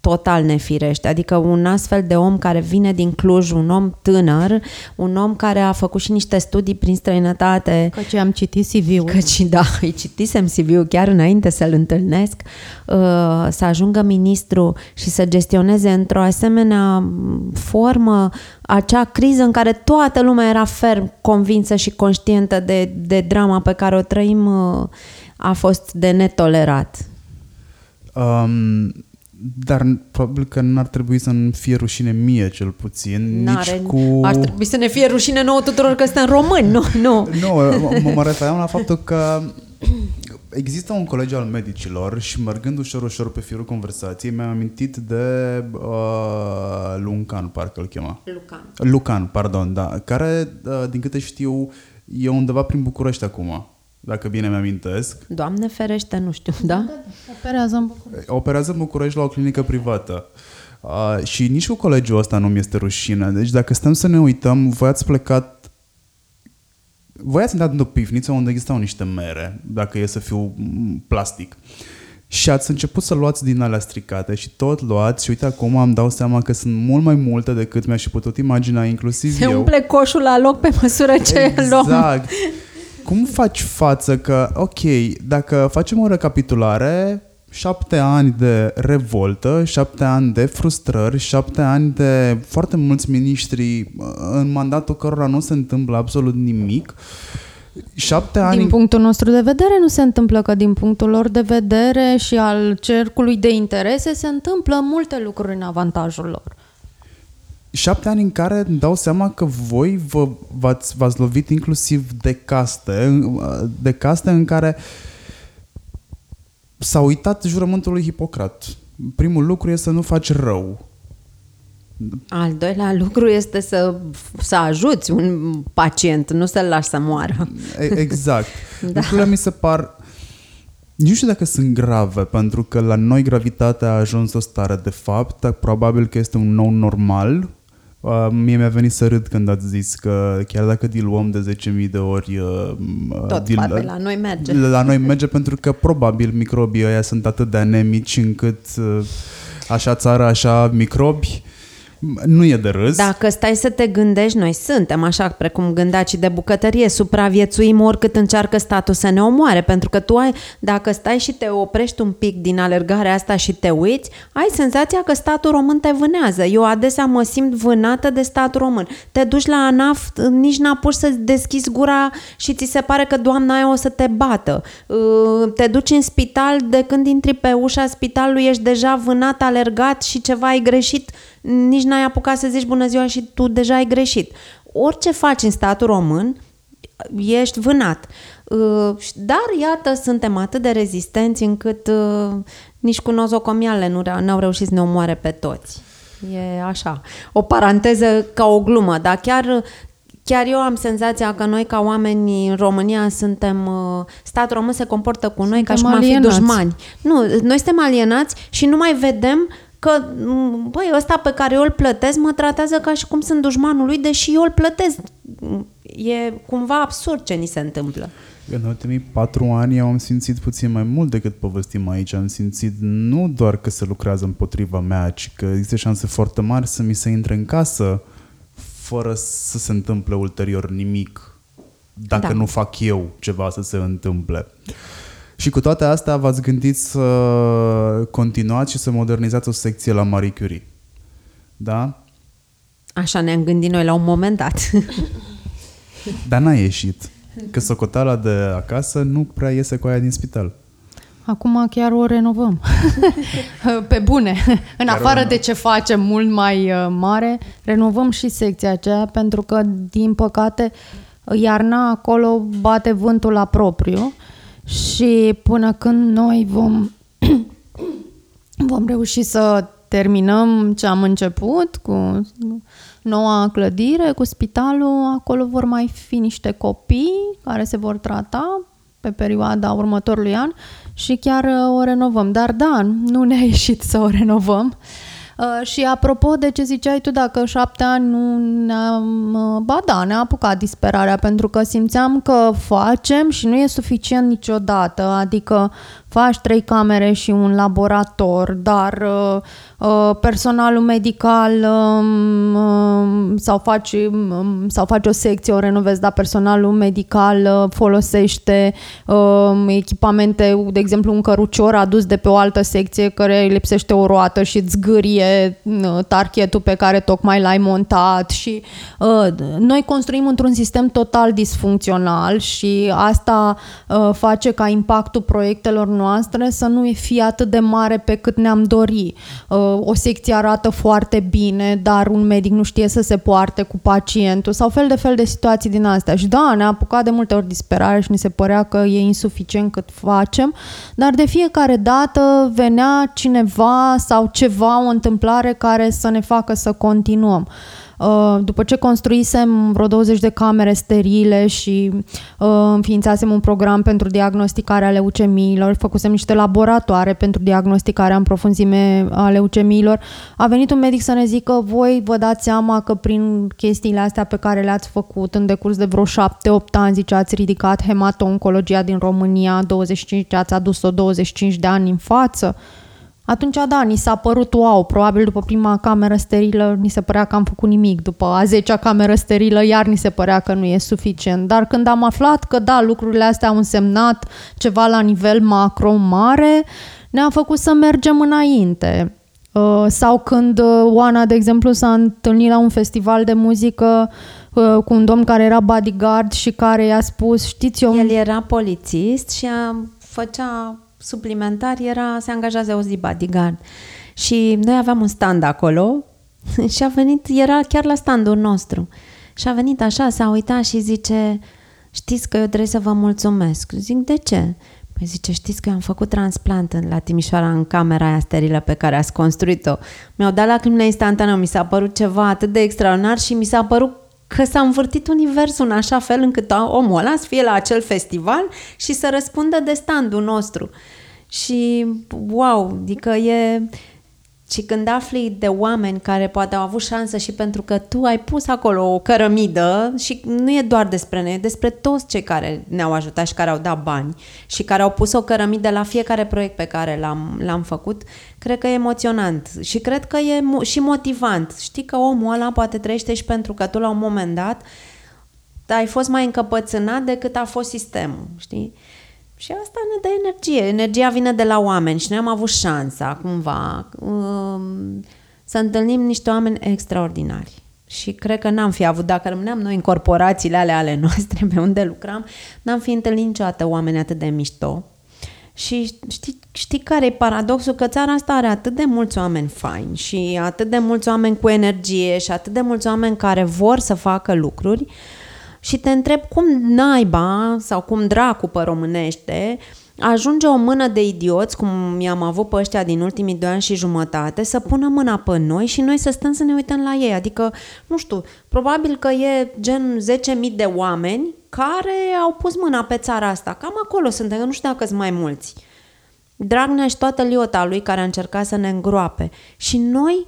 total nefirești. Adică un astfel de om care vine din Cluj, un om tânăr, un om care a făcut și niște studii prin străinătate. Căci am citit C V-ul. Căci, da, îi citisem C V-ul chiar înainte să-l întâlnesc, să ajungă ministru și să gestioneze într-o asemenea formă acea criză în care toată lumea era ferm, convinsă și conștientă de, de drama pe care o trăim, a fost de netolerat. Um... Dar probabil că n-ar trebui să nu fie rușine mie, cel puțin. N-are, nici cu... Ar trebui să ne fie rușine nouă tuturor că suntem români, nu? Nu, nu mă, mă refeream la faptul că există un colegiu al medicilor și mergând ușor, ușor pe firul conversației, mi-am amintit de uh, Luncan, parcă îl chema. Lucan. Lucan, pardon, da. Care, uh, din câte știu, e undeva prin București acum. Dacă bine mi-amintesc. Doamne ferește, nu știu, da? Operează în București. Operează în București la o clinică privată. Uh, și nici cu colegiul ăsta nu mi este rușine. Deci dacă stăm să ne uităm, voi ați plecat... Voi ați intrat într-o pivniță unde existau niște mere, dacă e să fiu plastic. Și ați început să luați din alea stricate și tot luați și uite acum îmi dau seama că sunt mult mai multe decât mi-aș fi putut imagina, inclusiv Se eu. Se umple coșul la loc pe măsură ce exact. luăm. Exact. Cum faci față că, ok, dacă facem o recapitulare, șapte ani de revoltă, șapte ani de frustrări, șapte ani de foarte mulți miniștri în mandatul cărora nu se întâmplă absolut nimic, șapte ani... Din punctul nostru de vedere nu se întâmplă, că din punctul lor de vedere și al cercului de interese se întâmplă multe lucruri în avantajul lor. Șapte ani în care îmi dau seama că voi vă, v-ați, v-ați lovit inclusiv de caste, de caste în care s-a uitat jurământul lui Hipocrat. Primul lucru este să nu faci rău. Al doilea lucru este să, să ajuți un pacient, nu să-l lași să moară. Exact. Da. Lucrurile mi se par... Nu știu dacă sunt grave, pentru că la noi gravitatea a ajuns o stare de fapt, dar probabil că este un nou normal. Uh, mie mi-a venit să râd când ați zis că chiar dacă diluăm de zece mii de ori... Uh, Tot, dil- parcă la noi merge. La noi merge pentru că probabil microbii ăia sunt atât de anemici încât uh, așa țară, așa microbi. Nu e de râs. Dacă stai să te gândești, noi suntem așa precum gândaci de bucătărie, supraviețuim oricât încearcă statul să ne omoare, pentru că tu ai, dacă stai și te oprești un pic din alergarea asta și te uiți, ai senzația că statul român te vânează. Eu adesea mă simt vânată de statul român. Te duci la ANAF, nici n-apuci să deschizi gura și ți se pare că doamna aia o să te bată. Te duci în spital, de când intri pe ușa spitalului ești deja vânat, alergat și ceva ai greșit, nici n-ai apucat să zici bună ziua și tu deja ai greșit. Orice faci în statul român, ești vânat. Dar, iată, suntem atât de rezistenți încât nici cu nozocomiale nu n-au reușit să ne omoare pe toți. E așa. O paranteză ca o glumă, dar chiar... Chiar eu am senzația că noi, ca oameni în România, suntem... Statul român se comportă cu noi suntem ca și cum am fi dușmani. Nu, noi suntem alienați și nu mai vedem că, băi, ăsta pe care eu îl plătesc mă tratează ca și cum sunt dușmanul lui, deși eu îl plătesc. E cumva absurd ce ni se întâmplă. În ultimii patru ani am simțit puțin mai mult decât povestim aici. Am simțit nu doar că se lucrează împotriva mea, ci că există șanse foarte mari să mi se intre în casă fără să se întâmple ulterior nimic, dacă da. nu fac eu ceva să se întâmple. Și cu toate astea v-ați gândit să continuați și să modernizați o secție la Marie Curie. Da? Așa ne-am gândit noi la un moment dat. Dar n-a ieșit. Că socoteala de acasă nu prea iese cu aia din spital. Acum chiar o renovăm. Pe bune. În chiar afară de ce facem mult mai mare, renovăm și secția aceea, pentru că, din păcate, iarna acolo bate vântul la propriu și până când noi vom, vom reuși să terminăm ce am început cu noua clădire, cu spitalul, acolo vor mai fi niște copii care se vor trata pe perioada următorului an și chiar o renovăm. Dar da, nu ne-a ieșit să o renovăm. Uh, și apropo de ce ziceai tu, dacă șapte ani nu ne-am... Uh, ba da, ne-a apucat disperarea, pentru că simțeam că facem și nu e suficient niciodată, adică faci trei camere și un laborator, dar uh, uh, personalul medical um, uh, sau, faci, um, sau faci o secție, o renovezi, dar personalul medical uh, folosește uh, echipamente, de exemplu un cărucior adus de pe o altă secție care îi lipsește o roată și îți zgârie uh, tarchetul pe care tocmai l-ai montat și uh, noi construim într-un sistem total disfuncțional și asta uh, face ca impactul proiectelor noastre să nu fie atât de mare pe cât ne-am dori. O secție arată foarte bine, dar un medic nu știe să se poarte cu pacientul sau fel de fel de situații din astea. Și da, ne-a apucat de multe ori disperare și ni se părea că e insuficient cât facem, dar de fiecare dată venea cineva sau ceva, o întâmplare care să ne facă să continuăm. După ce construisem vreo douăzeci de camere sterile și uh, înființasem un program pentru diagnosticarea leucemiilor, făcusem niște laboratoare pentru diagnosticarea în profunzime a leucemiilor, a venit un medic să ne zică: voi vă dați seama că prin chestiile astea pe care le-ați făcut în decurs de vreo șapte opt ani, zice, ați ridicat hemato-oncologia din România douăzeci și cinci, ați adus-o douăzeci și cinci de ani în față. Atunci, da, ni s-a părut wow, probabil după prima cameră sterilă ni se părea că am făcut nimic, după a zecea cameră sterilă iar ni se părea că nu e suficient, dar când am aflat că da, lucrurile astea au însemnat ceva la nivel macro mare, ne-a făcut să mergem înainte. Sau când Oana, de exemplu, s-a întâlnit la un festival de muzică cu un domn care era bodyguard și care i-a spus, știți eu... El era polițist și a făcea... suplimentar, era, se angajează o zi bodyguard. Și noi aveam un stand acolo și a venit, era chiar la standul nostru. Și a venit așa, s-a uitat și zice: știți că eu trebuie să vă mulțumesc. Zic, de ce? Păi zice, știți că eu am făcut transplant la Timișoara în camera aia sterilă pe care ați construit-o. Mi-au dat lacrimile instantaneu, mi s-a părut ceva atât de extraordinar și mi s-a părut că s-a învârtit universul în așa fel încât omul ăla să fie la acel festival și să răspundă de standul nostru. Și wow, adică e... Și când afli de oameni care poate au avut șansă și pentru că tu ai pus acolo o cărămidă, și nu e doar despre noi, e despre toți cei care ne-au ajutat și care au dat bani și care au pus o cărămidă la fiecare proiect pe care l-am, l-am făcut, cred că e emoționant și cred că e și motivant. Știi că omul ăla poate trăiește și pentru că tu la un moment dat ai fost mai încăpățânat decât a fost sistemul, știi? Și asta ne dă energie. Energia vine de la oameni și noi am avut șansa, cumva, să întâlnim niște oameni extraordinari. Și cred că n-am fi avut, dacă rămâneam noi în corporațiile alea ale noastre, pe unde lucram, n-am fi întâlnit niciodată oameni atât de mișto. Și știi, știi care e paradoxul? Că țara asta are atât de mulți oameni faini și atât de mulți oameni cu energie și atât de mulți oameni care vor să facă lucruri, și te întreb cum naiba sau cum dracu pe românește ajunge o mână de idioți, cum i-am avut pe ăștia din ultimii doi ani și jumătate, să pună mâna pe noi și noi să stăm să ne uităm la ei. Adică, nu știu, probabil că e gen zece mii de oameni care au pus mâna pe țara asta. Cam acolo suntem, nu știu dacă sunt mai mulți. Dragnea și toată liota lui care a încercat să ne îngroape. Și noi...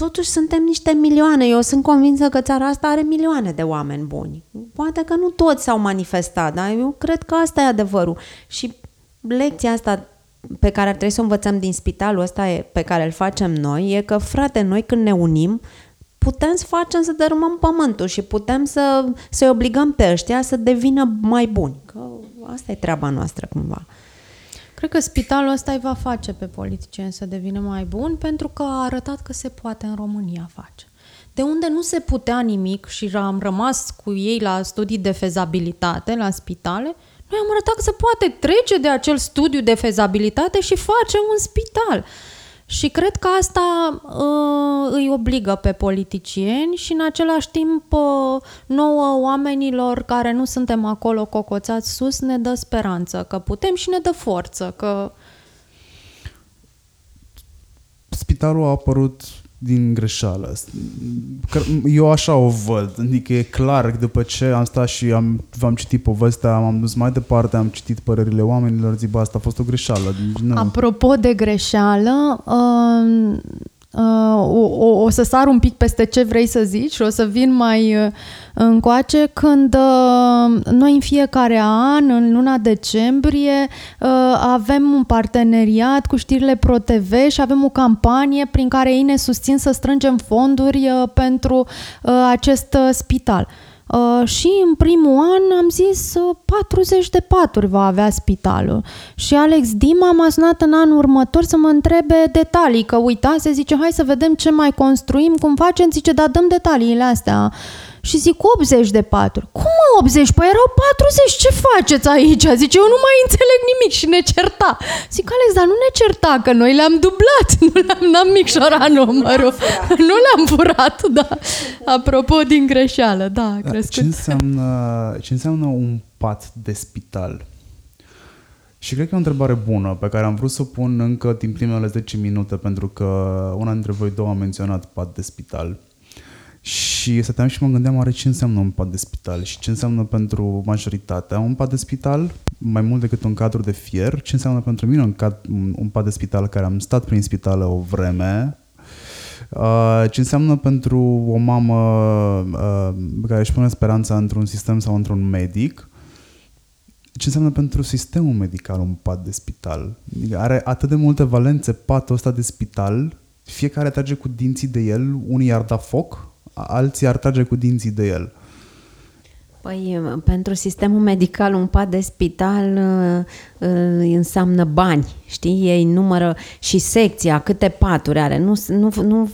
Totuși suntem niște milioane. Eu sunt convinsă că țara asta are milioane de oameni buni. Poate că nu toți s-au manifestat, dar eu cred că asta e adevărul. Și lecția asta pe care ar trebui să o învățăm din spitalul ăsta e, pe care îl facem noi, e că, frate, noi când ne unim, putem să facem să dărâmăm pământul și putem să, să-i obligăm pe ăștia să devină mai buni. Că asta e treaba noastră, cumva. Cred că spitalul ăsta îi va face pe politicieni să devină mai buni, pentru că a arătat că se poate în România face. De unde nu se putea nimic și am rămas cu ei la studii de fezabilitate, la spitale, noi am arătat că se poate trece de acel studiu de fezabilitate și face un spital. Și cred că asta uh, îi obligă pe politicieni și în același timp uh, nouă oamenilor care nu suntem acolo cocoțați sus ne dă speranță că putem și ne dă forță că... Spitalul a apărut din greșeală. Eu așa o văd, adică e clar că după ce am stat și am, v-am citit povestea, m-am dus mai departe, am citit părerile oamenilor, zic, bă, asta a fost o greșeală. Nu. Apropo de greșeală, O, o, o să sar un pic peste ce vrei să zici și o să vin mai încoace când noi în fiecare an, în luna decembrie, avem un parteneriat cu știrile Pro T V și avem o campanie prin care ei ne susțin să strângem fonduri pentru acest spital. Uh, și în primul an am zis uh, patruzeci de paturi va avea spitalul. Și Alex Dima m-a sunat în anul următor să mă întrebe detalii, că uita, se zice, hai să vedem ce mai construim, cum facem, zice, da, dăm detaliile astea. Și zic, optzeci de paturi. Cum mă, optzeci? Păi erau patruzeci, ce faceți aici? Zice, eu nu mai înțeleg nimic și ne certa. Zic, Alex, dar nu ne certa, că noi le-am dublat, nu le-am, n-am micșorat numărul. Nu le-am furat, da. Apropo, din greșeală, da, a crescut. Ce înseamnă, ce înseamnă un pat de spital? Și cred că e o întrebare bună pe care am vrut să o pun încă din primele zece minute, pentru că una dintre voi două a menționat pat de spital. Și stăteam și mă gândeam, oare ce înseamnă un pat de spital și ce înseamnă pentru majoritatea un pat de spital, mai mult decât un cadru de fier, ce înseamnă pentru mine un, cad- un pat de spital, care am stat prin spitale o vreme, uh, ce înseamnă pentru o mamă uh, care își pune speranța într-un sistem sau într-un medic, ce înseamnă pentru sistemul medical un pat de spital. Are atât de multe valențe patul ăsta de spital, fiecare trage cu dinții de el, unii ar da foc, alții ar trage cu dinții de el. Păi, pentru sistemul medical, un pat de spital înseamnă bani, știi? Ei numără și secția, câte paturi are. Nu, nu, nu,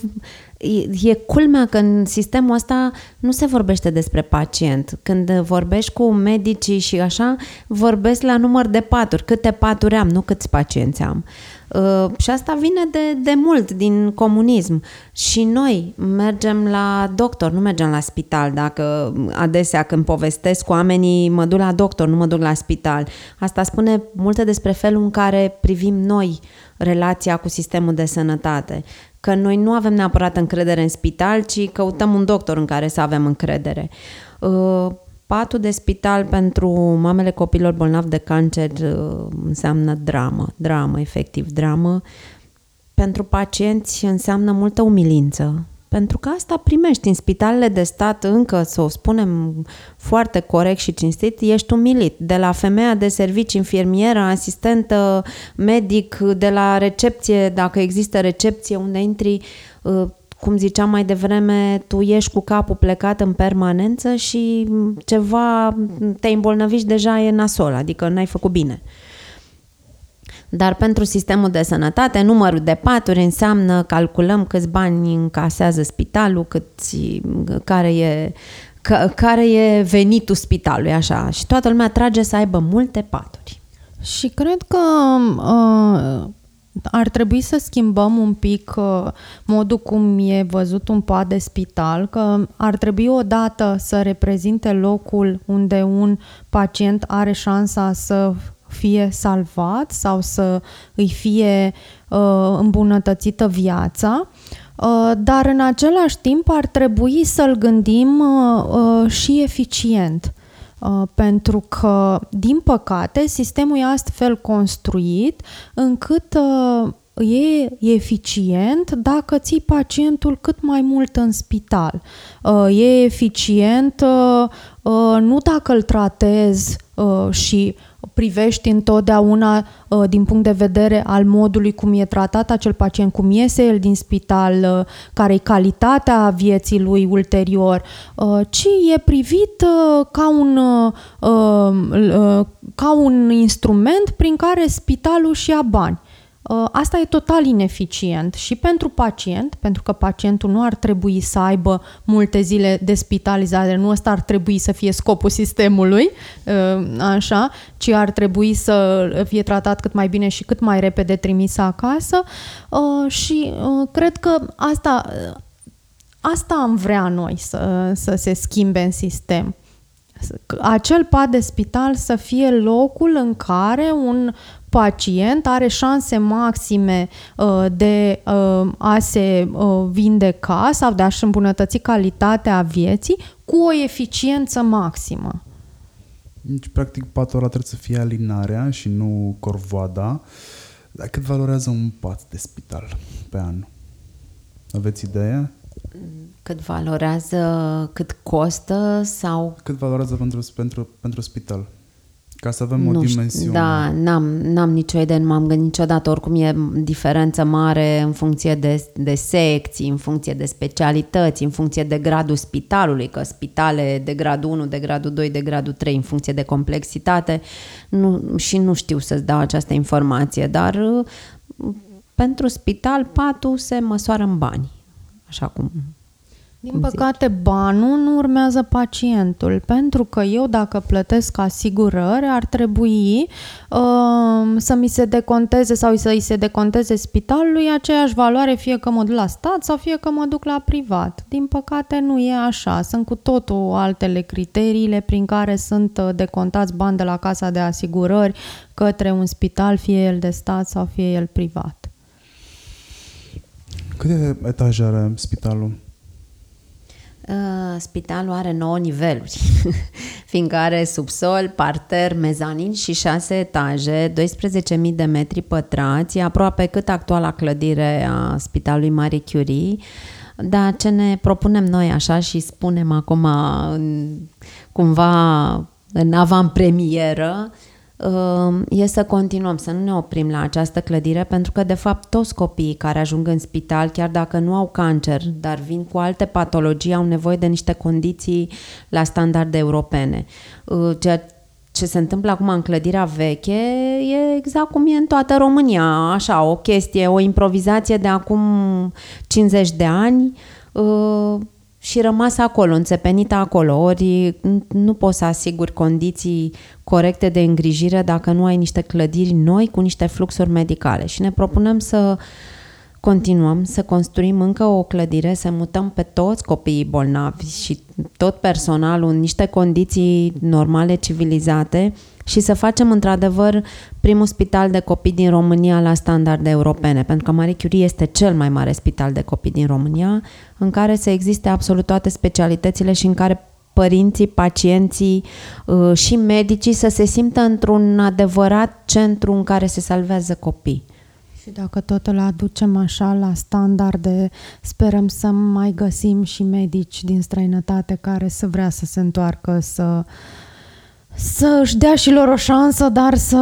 e culmea că în sistemul ăsta nu se vorbește despre pacient. Când vorbești cu medicii și așa, vorbesc la număr de paturi, câte paturi am, nu câți pacienți am. Uh, și asta vine de, de mult din comunism și noi mergem la doctor, nu mergem la spital. Dacă adesea când povestesc cu oamenii, mă duc la doctor, nu mă duc la spital, asta spune multe despre felul în care privim noi relația cu sistemul de sănătate, că noi nu avem neapărat încredere în spital, ci căutăm un doctor în care să avem încredere. Uh, Patul de spital pentru mamele copilor bolnavi de cancer înseamnă dramă, dramă, efectiv dramă. Pentru pacienți înseamnă multă umilință, pentru că asta primești în spitalele de stat încă, să o spunem foarte corect și cinstit, ești umilit. De la femeia de servicii, infirmieră, asistentă, medic, de la recepție, dacă există recepție unde intri, cum ziceam mai devreme, tu ești cu capul plecat în permanență și ceva, te îmbolnăviști deja, e nasol, adică n-ai făcut bine. Dar pentru sistemul de sănătate, numărul de paturi înseamnă, calculăm câți bani încasează spitalul, câți, care e, că, care e venitul spitalului, așa. Și toată lumea trage să aibă multe paturi. Și cred că... Uh... ar trebui să schimbăm un pic uh, modul cum e văzut un pat de spital, că ar trebui odată să reprezinte locul unde un pacient are șansa să fie salvat sau să îi fie uh, îmbunătățită viața, uh, dar în același timp ar trebui să-l gândim uh, uh, și eficient. Pentru că, din păcate, sistemul e astfel construit încât e eficient dacă ții pacientul cât mai mult în spital. E eficient nu dacă îl tratezi și privești întotdeauna din punct de vedere al modului cum e tratat acel pacient, cum iese el din spital, care e calitatea vieții lui ulterior, ci e privit ca un, ca un instrument prin care spitalul și ia bani. Asta e total ineficient și pentru pacient, pentru că pacientul nu ar trebui să aibă multe zile de spitalizare, nu ăsta ar trebui să fie scopul sistemului, așa, ci ar trebui să fie tratat cât mai bine și cât mai repede trimis acasă. Și cred că asta, asta am vrea noi să, să se schimbe în sistem. Acel pat de spital să fie locul în care un pacient are șanse maxime uh, de uh, a se uh, vindeca sau de a-și îmbunătăți calitatea vieții cu o eficiență maximă. Deci, practic, patul ăla trebuie să fie alinarea și nu corvoada. Dar cât valorează un pat de spital pe an? Aveți idee? Cât valorează, cât costă sau... Cât valorează pentru, pentru, pentru spital? Ca să avem nu o dimensiune. Știu, da, n-am, n-am nicio idee, nu m-am gândit niciodată. Oricum e diferență mare în funcție de, de secții, în funcție de specialități, în funcție de gradul spitalului, că spitale de gradul unu, de gradul doi, de gradul trei, în funcție de complexitate. Nu, și nu știu să-ți dau această informație, dar pentru spital patul se măsoară în bani, așa cum... Din păcate, banul nu urmează pacientul, pentru că eu, dacă plătesc asigurări, ar trebui uh, să mi se deconteze sau să-i se deconteze spitalului aceeași valoare, fie că mă duc la stat sau fie că mă duc la privat. Din păcate, nu e așa. Sunt cu totul altele criteriile prin care sunt decontați bani de la Casa de Asigurări către un spital, fie el de stat sau fie el privat. Câte etaje are spitalul? Uh, spitalul are nouă niveluri, fiindcă are subsol, parter, mezanin și șase etaje, douăsprezece mii de metri pătrați, aproape cât actuala clădire a Spitalului Marie Curie. Dar ce ne propunem noi așa și spunem acum în, cumva în avantpremieră, e să continuăm, să nu ne oprim la această clădire, pentru că de fapt toți copiii care ajung în spital, chiar dacă nu au cancer, dar vin cu alte patologii, au nevoie de niște condiții la standarde europene. Ceea ce se întâmplă acum în clădirea veche e exact cum e în toată România, așa, o chestie, o improvizație de acum cincizeci de ani și rămas acolo, înțepenită acolo, ori nu poți să asiguri condiții corecte de îngrijire dacă nu ai niște clădiri noi cu niște fluxuri medicale. Și ne propunem să continuăm, să construim încă o clădire, să mutăm pe toți copiii bolnavi și tot personalul în niște condiții normale, civilizate și să facem într-adevăr primul spital de copii din România la standarde europene, pentru că Marie Curie este cel mai mare spital de copii din România, în care să existe absolut toate specialitățile și în care părinții, pacienții și medicii să se simtă într-un adevărat centru în care se salvează copii. Și dacă tot îl aducem așa la standarde, sperăm să mai găsim și medici din străinătate care să vrea să se întoarcă, să să își dea și lor o șansă, dar să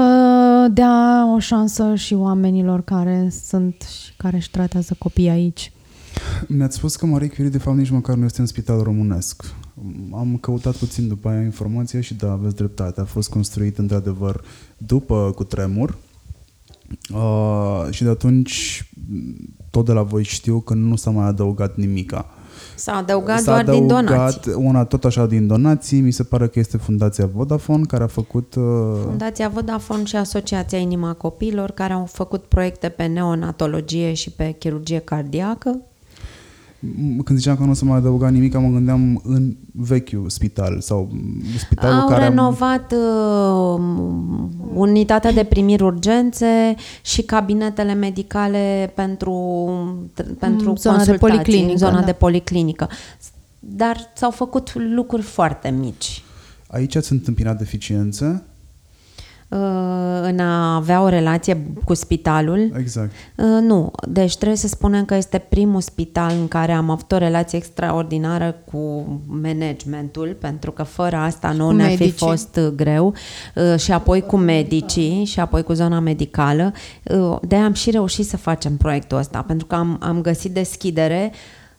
dea o șansă și oamenilor care sunt și care își tratează copiii aici. Mi-ați spus că Marie Curie de fapt nici măcar nu este în spital românesc. Am căutat puțin după aia informația și da, aveți dreptate. A fost construit într-adevăr după cutremur. Uh, și de atunci tot de la voi știu că nu s-a mai adăugat nimica. S-a adăugat s-a doar adăugat din donații. Una tot așa din donații, mi se pare că este Fundația Vodafone care a făcut... Uh... Fundația Vodafone și Asociația Inima Copiilor care au făcut proiecte pe neonatologie și pe chirurgie cardiacă. Când ziceam că nu se mai adăuga nimic, mă gândeam în vechiul spital sau spitalul au care... Au renovat uh, unitatea de primiri urgențe și cabinetele medicale pentru, pentru zona consultații, de zona da. de policlinică. Dar s-au făcut lucruri foarte mici. Aici ați întâmpinat deficiențe? În a avea o relație cu spitalul. Exact. Nu, deci trebuie să spunem că este primul spital în care am avut o relație extraordinară cu managementul, pentru că fără asta nu ne-ar fi fost greu, și apoi cu medicii și apoi cu zona medicală. De-aia am și reușit să facem proiectul ăsta, pentru că am, am găsit deschidere,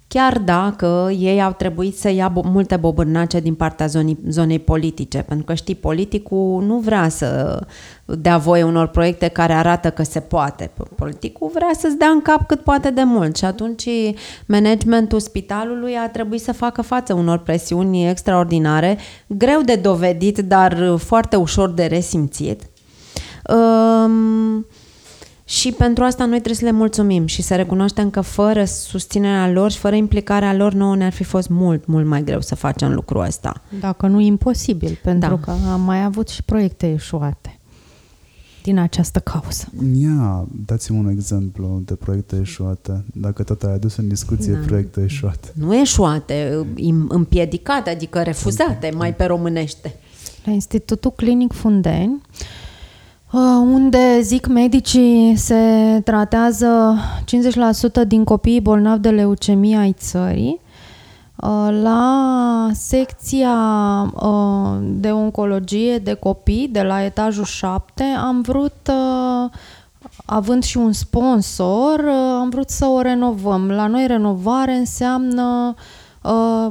chiar dacă ei au trebuit să ia multe bobârnace din partea zonii, zonei politice, pentru că știi, politicul nu vrea să dea voie unor proiecte care arată că se poate. Politicul vrea să-ți dea în cap cât poate de mult și atunci managementul spitalului a trebuit să facă față unor presiuni extraordinare, greu de dovedit, dar foarte ușor de resimțit. Um... Și pentru asta noi trebuie să le mulțumim și să recunoaștem că fără susținerea lor și fără implicarea lor nouă ne-ar fi fost mult, mult mai greu să facem lucrul ăsta. Dacă nu imposibil, pentru da. că am mai avut și proiecte eșuate din această cauză. Ia, dați-mi un exemplu de proiecte eșuate, dacă tot ai adus în discuție da. proiecte eșuate. Nu eșuate, împiedicate, adică refuzate, mai pe românește. La Institutul Clinic Fundeni unde, zic medicii, se tratează cincizeci la sută din copiii bolnavi de leucemie ai țării. La secția de oncologie de copii de la etajul șapte am vrut, având și un sponsor, am vrut să o renovăm. La noi renovare înseamnă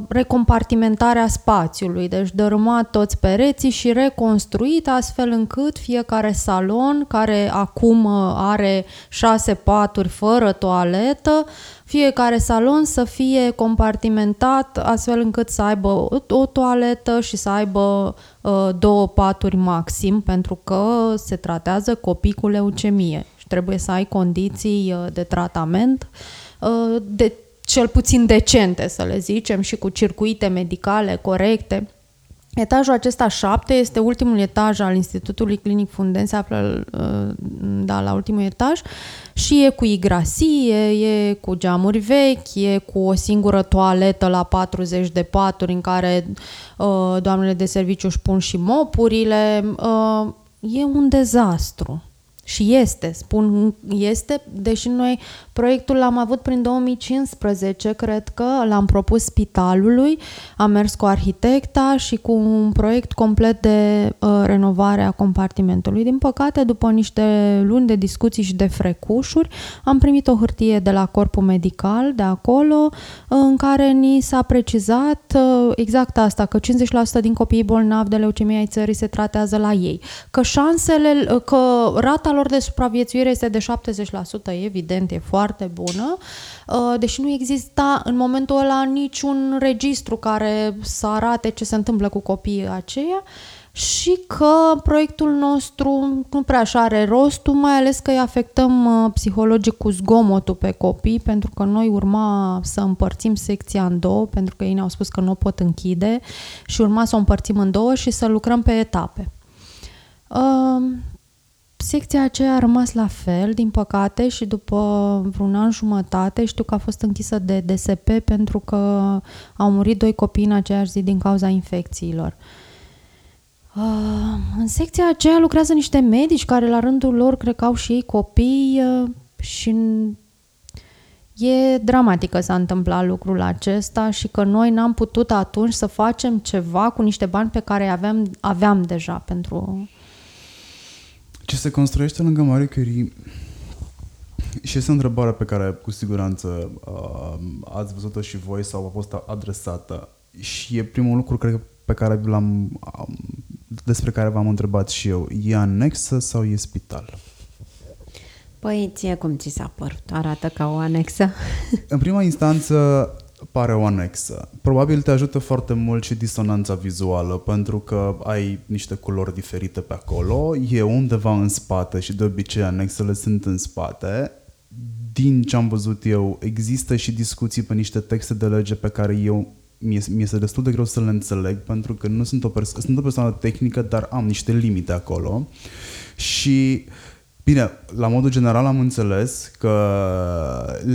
recompartimentarea spațiului, deci dărâmat toți pereții și reconstruit astfel încât fiecare salon, care acum are șase paturi fără toaletă, fiecare salon să fie compartimentat astfel încât să aibă o toaletă și să aibă uh, două paturi maxim, pentru că se tratează copii cu leucemie și trebuie să ai condiții de tratament uh, de cel puțin decente, să le zicem, și cu circuite medicale corecte. Etajul acesta șapte este ultimul etaj al Institutului Clinic Fundeni, se află da, la ultimul etaj și e cu igrasie, e cu geamuri vechi, e cu o singură toaletă la patruzeci de paturi în care uh, doamnele de serviciu își pun și mopurile. Uh, e un dezastru. Și este, spun, este, deși noi proiectul l-am avut prin două mii cincisprezece, cred că l-am propus spitalului, am mers cu arhitecta și cu un proiect complet de uh, renovare a compartimentului. Din păcate, după niște luni de discuții și de frecușuri, am primit o hârtie de la corpul medical, de acolo, în care ni s-a precizat uh, exact asta, că cincizeci la sută din copiii bolnavi de leucemie ai țării se tratează la ei, că șansele, că rata lor de supraviețuire este de șaptezeci la sută, evident, e foarte bună, deși nu exista în momentul ăla niciun registru care să arate ce se întâmplă cu copiii aceia și că proiectul nostru nu prea așa are rostul, mai ales că îi afectăm psihologic cu zgomotul pe copii, pentru că noi urma să împărțim secția în două, pentru că ei ne-au spus că nu o pot închide și urma să o împărțim în două și să lucrăm pe etape. Secția aceea a rămas la fel, din păcate, și după vreun an jumătate știu că a fost închisă de D S P pentru că au murit doi copii în aceeași zi din cauza infecțiilor. În secția aceea lucrează niște medici care la rândul lor cred că au și ei copii și e dramatic că s-a întâmplat lucrul acesta și că noi n-am putut atunci să facem ceva cu niște bani pe care aveam, aveam deja pentru... Ce se construiește lângă Marie Curie, și este o întrebare pe care cu siguranță ați văzut-o și voi sau a fost adresată și e primul lucru cred, pe care l-am, despre care v-am întrebat și eu. E anexă sau e spital? Păi ție cum ți s-a părut? Arată ca o anexă? În prima instanță pare o anexă. Probabil te ajută foarte mult și disonanța vizuală, pentru că ai niște culori diferite pe acolo, e undeva în spate și de obicei anexele sunt în spate. Din ce am văzut eu, există și discuții pe niște texte de lege pe care eu mi este destul de greu să le înțeleg, pentru că nu sunt o, perso- sunt o persoană tehnică, dar am niște limite acolo. Și bine, la modul general am înțeles că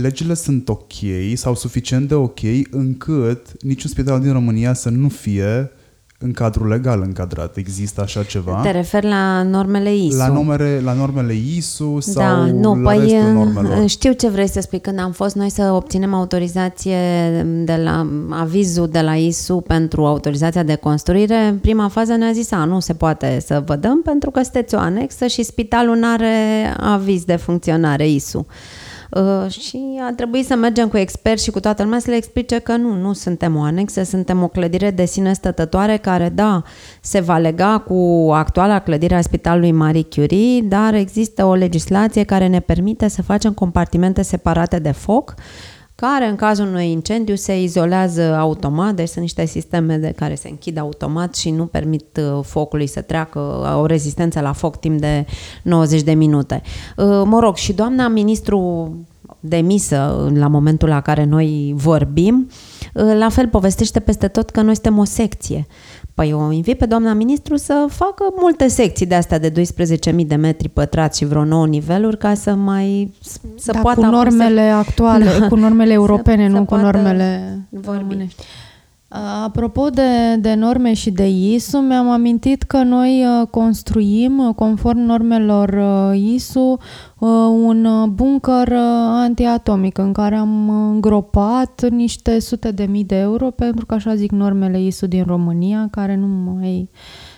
legile sunt ok sau suficient de ok încât niciun spital din România să nu fie în cadrul legal încadrat. Există așa ceva? Te referi la normele I S U? La, numere, la normele I S U sau da, nu, la păi restul normelor? Știu ce vrei să spui. Când am fost noi să obținem autorizație de la avizul de la I S U pentru autorizația de construire, în prima fază ne-a zis a, nu se poate să vă dăm pentru că sunteți o anexă și spitalul nu are aviz de funcționare I S U. Uh, și a trebuit să mergem cu experți și cu toată lumea să le explice că nu, nu suntem o anexă, suntem o clădire de sine stătătoare care, da, se va lega cu actuala clădire a Spitalului Marie Curie, dar există o legislație care ne permite să facem compartimente separate de foc, care în cazul unui incendiu se izolează automat, deci sunt niște sisteme de care se închid automat și nu permit focului să treacă, o rezistență la foc timp de nouăzeci de minute. Mă rog, și doamna ministru demisă la momentul la care noi vorbim, la fel povestește peste tot că noi suntem o secție. Păi o invit pe doamna ministru să facă multe secții de astea de douăsprezece mii de metri pătrați și vreo nouă niveluri ca să mai... să da, poată cu normele să... actuale, da, cu normele europene, să, nu să cu normele românești. Apropo de, de norme și de I S U, mi-am amintit că noi construim, conform normelor I S U, un bunker antiatomic în care am îngropat niște sute de mii de euro, pentru că așa zic normele I S U din România, care nu mai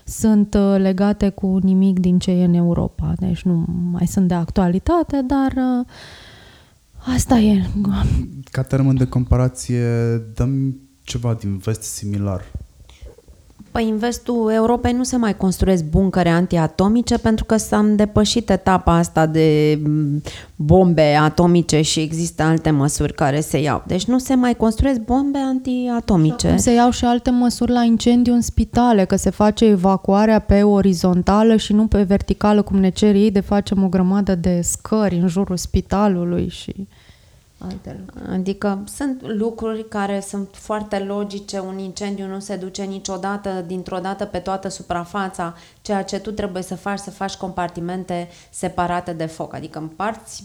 sunt legate cu nimic din ce e în Europa. Deci nu mai sunt de actualitate, dar... asta e. Ca termen de comparație, dăm ceva din vest similar. Păi în vestul Europei nu se mai construiesc buncăre antiatomice pentru că s-am depășit etapa asta de bombe atomice și există alte măsuri care se iau. Deci nu se mai construiesc bombe antiatomice. Se iau și alte măsuri la incendiu în spitale, că se face evacuarea pe orizontală și nu pe verticală, cum ne cer ei, de facem o grămadă de scări în jurul spitalului și... Adică sunt lucruri care sunt foarte logice, un incendiu nu se duce niciodată, dintr-o dată pe toată suprafața, ceea ce tu trebuie să faci, să faci compartimente separate de foc, adică împarți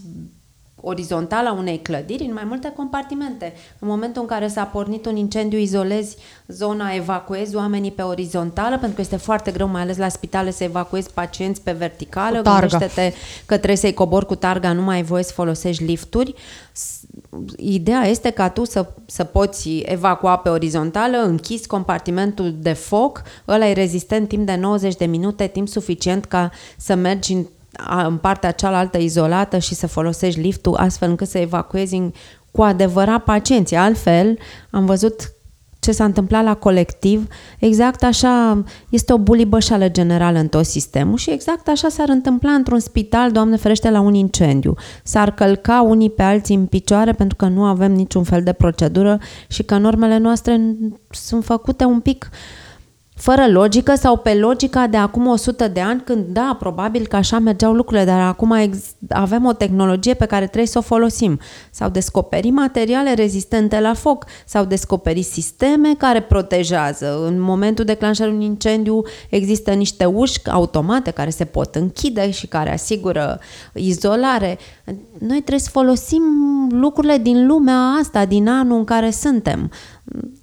orizontala unei clădiri în mai multe compartimente. În momentul în care s-a pornit un incendiu, izolezi zona, evacuezi oamenii pe orizontală, pentru că este foarte greu, mai ales la spitale, să evacuezi pacienți pe verticală. Gândește-te că trebuie să-i cobori cu targa, nu mai ai voie să folosești lifturi. Ideea este ca tu să, să poți evacua pe orizontală, închizi compartimentul de foc, ăla e rezistent timp de nouăzeci de minute, timp suficient ca să mergi în în partea cealaltă izolată și să folosești liftul astfel încât să evacuezi cu adevărat pacienții. Altfel, am văzut ce s-a întâmplat la Colectiv, exact așa, este o bulibășală generală în tot sistemul și exact așa s-ar întâmpla într-un spital, Doamne ferește, la un incendiu. S-ar călca unii pe alții în picioare pentru că nu avem niciun fel de procedură și că normele noastre sunt făcute un pic... fără logică sau pe logica de acum o sută de ani, când da, probabil că așa mergeau lucrurile, dar acum avem o tehnologie pe care trebuie să o folosim. S-au descoperit materiale rezistente la foc, s-au descoperit sisteme care protejează. În momentul declanșării unui incendiu există niște uși automate care se pot închide și care asigură izolare. Noi trebuie să folosim lucrurile din lumea asta, din anul în care suntem.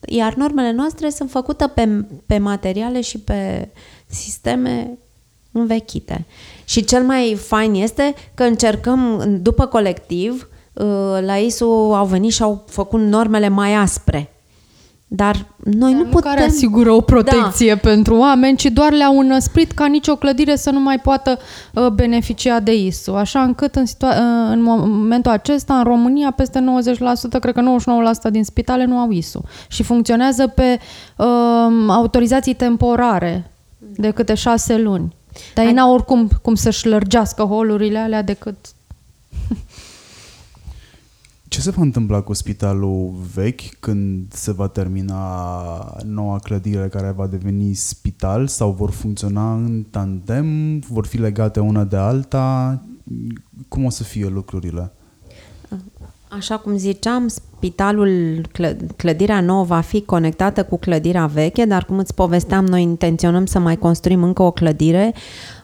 Iar normele noastre sunt făcute pe, pe materiale și pe sisteme învechite. Și cel mai fain este că încercăm, după Colectiv, la I S U au venit și au făcut normele mai aspre. Dar noi Dar nu putem... care asigură o protecție, da, pentru oameni, ci doar le-au înăsprit ca nicio clădire să nu mai poată uh, beneficia de I S U. Așa încât în, situa- uh, în momentul acesta, în România, peste nouăzeci la sută, cred că nouăzeci și nouă la sută din spitale nu au I S U. Și funcționează pe uh, autorizații temporare de câte șase luni. Dar ei n-au oricum cum să-și lărgească holurile alea decât... Ce se va întâmpla cu spitalul vechi când se va termina noua clădire care va deveni spital, sau vor funcționa în tandem, vor fi legate una de alta? Cum o să fie lucrurile? Așa cum ziceam, spitalul, clădirea nouă va fi conectată cu clădirea veche, dar cum îți povesteam, noi intenționăm să mai construim încă o clădire.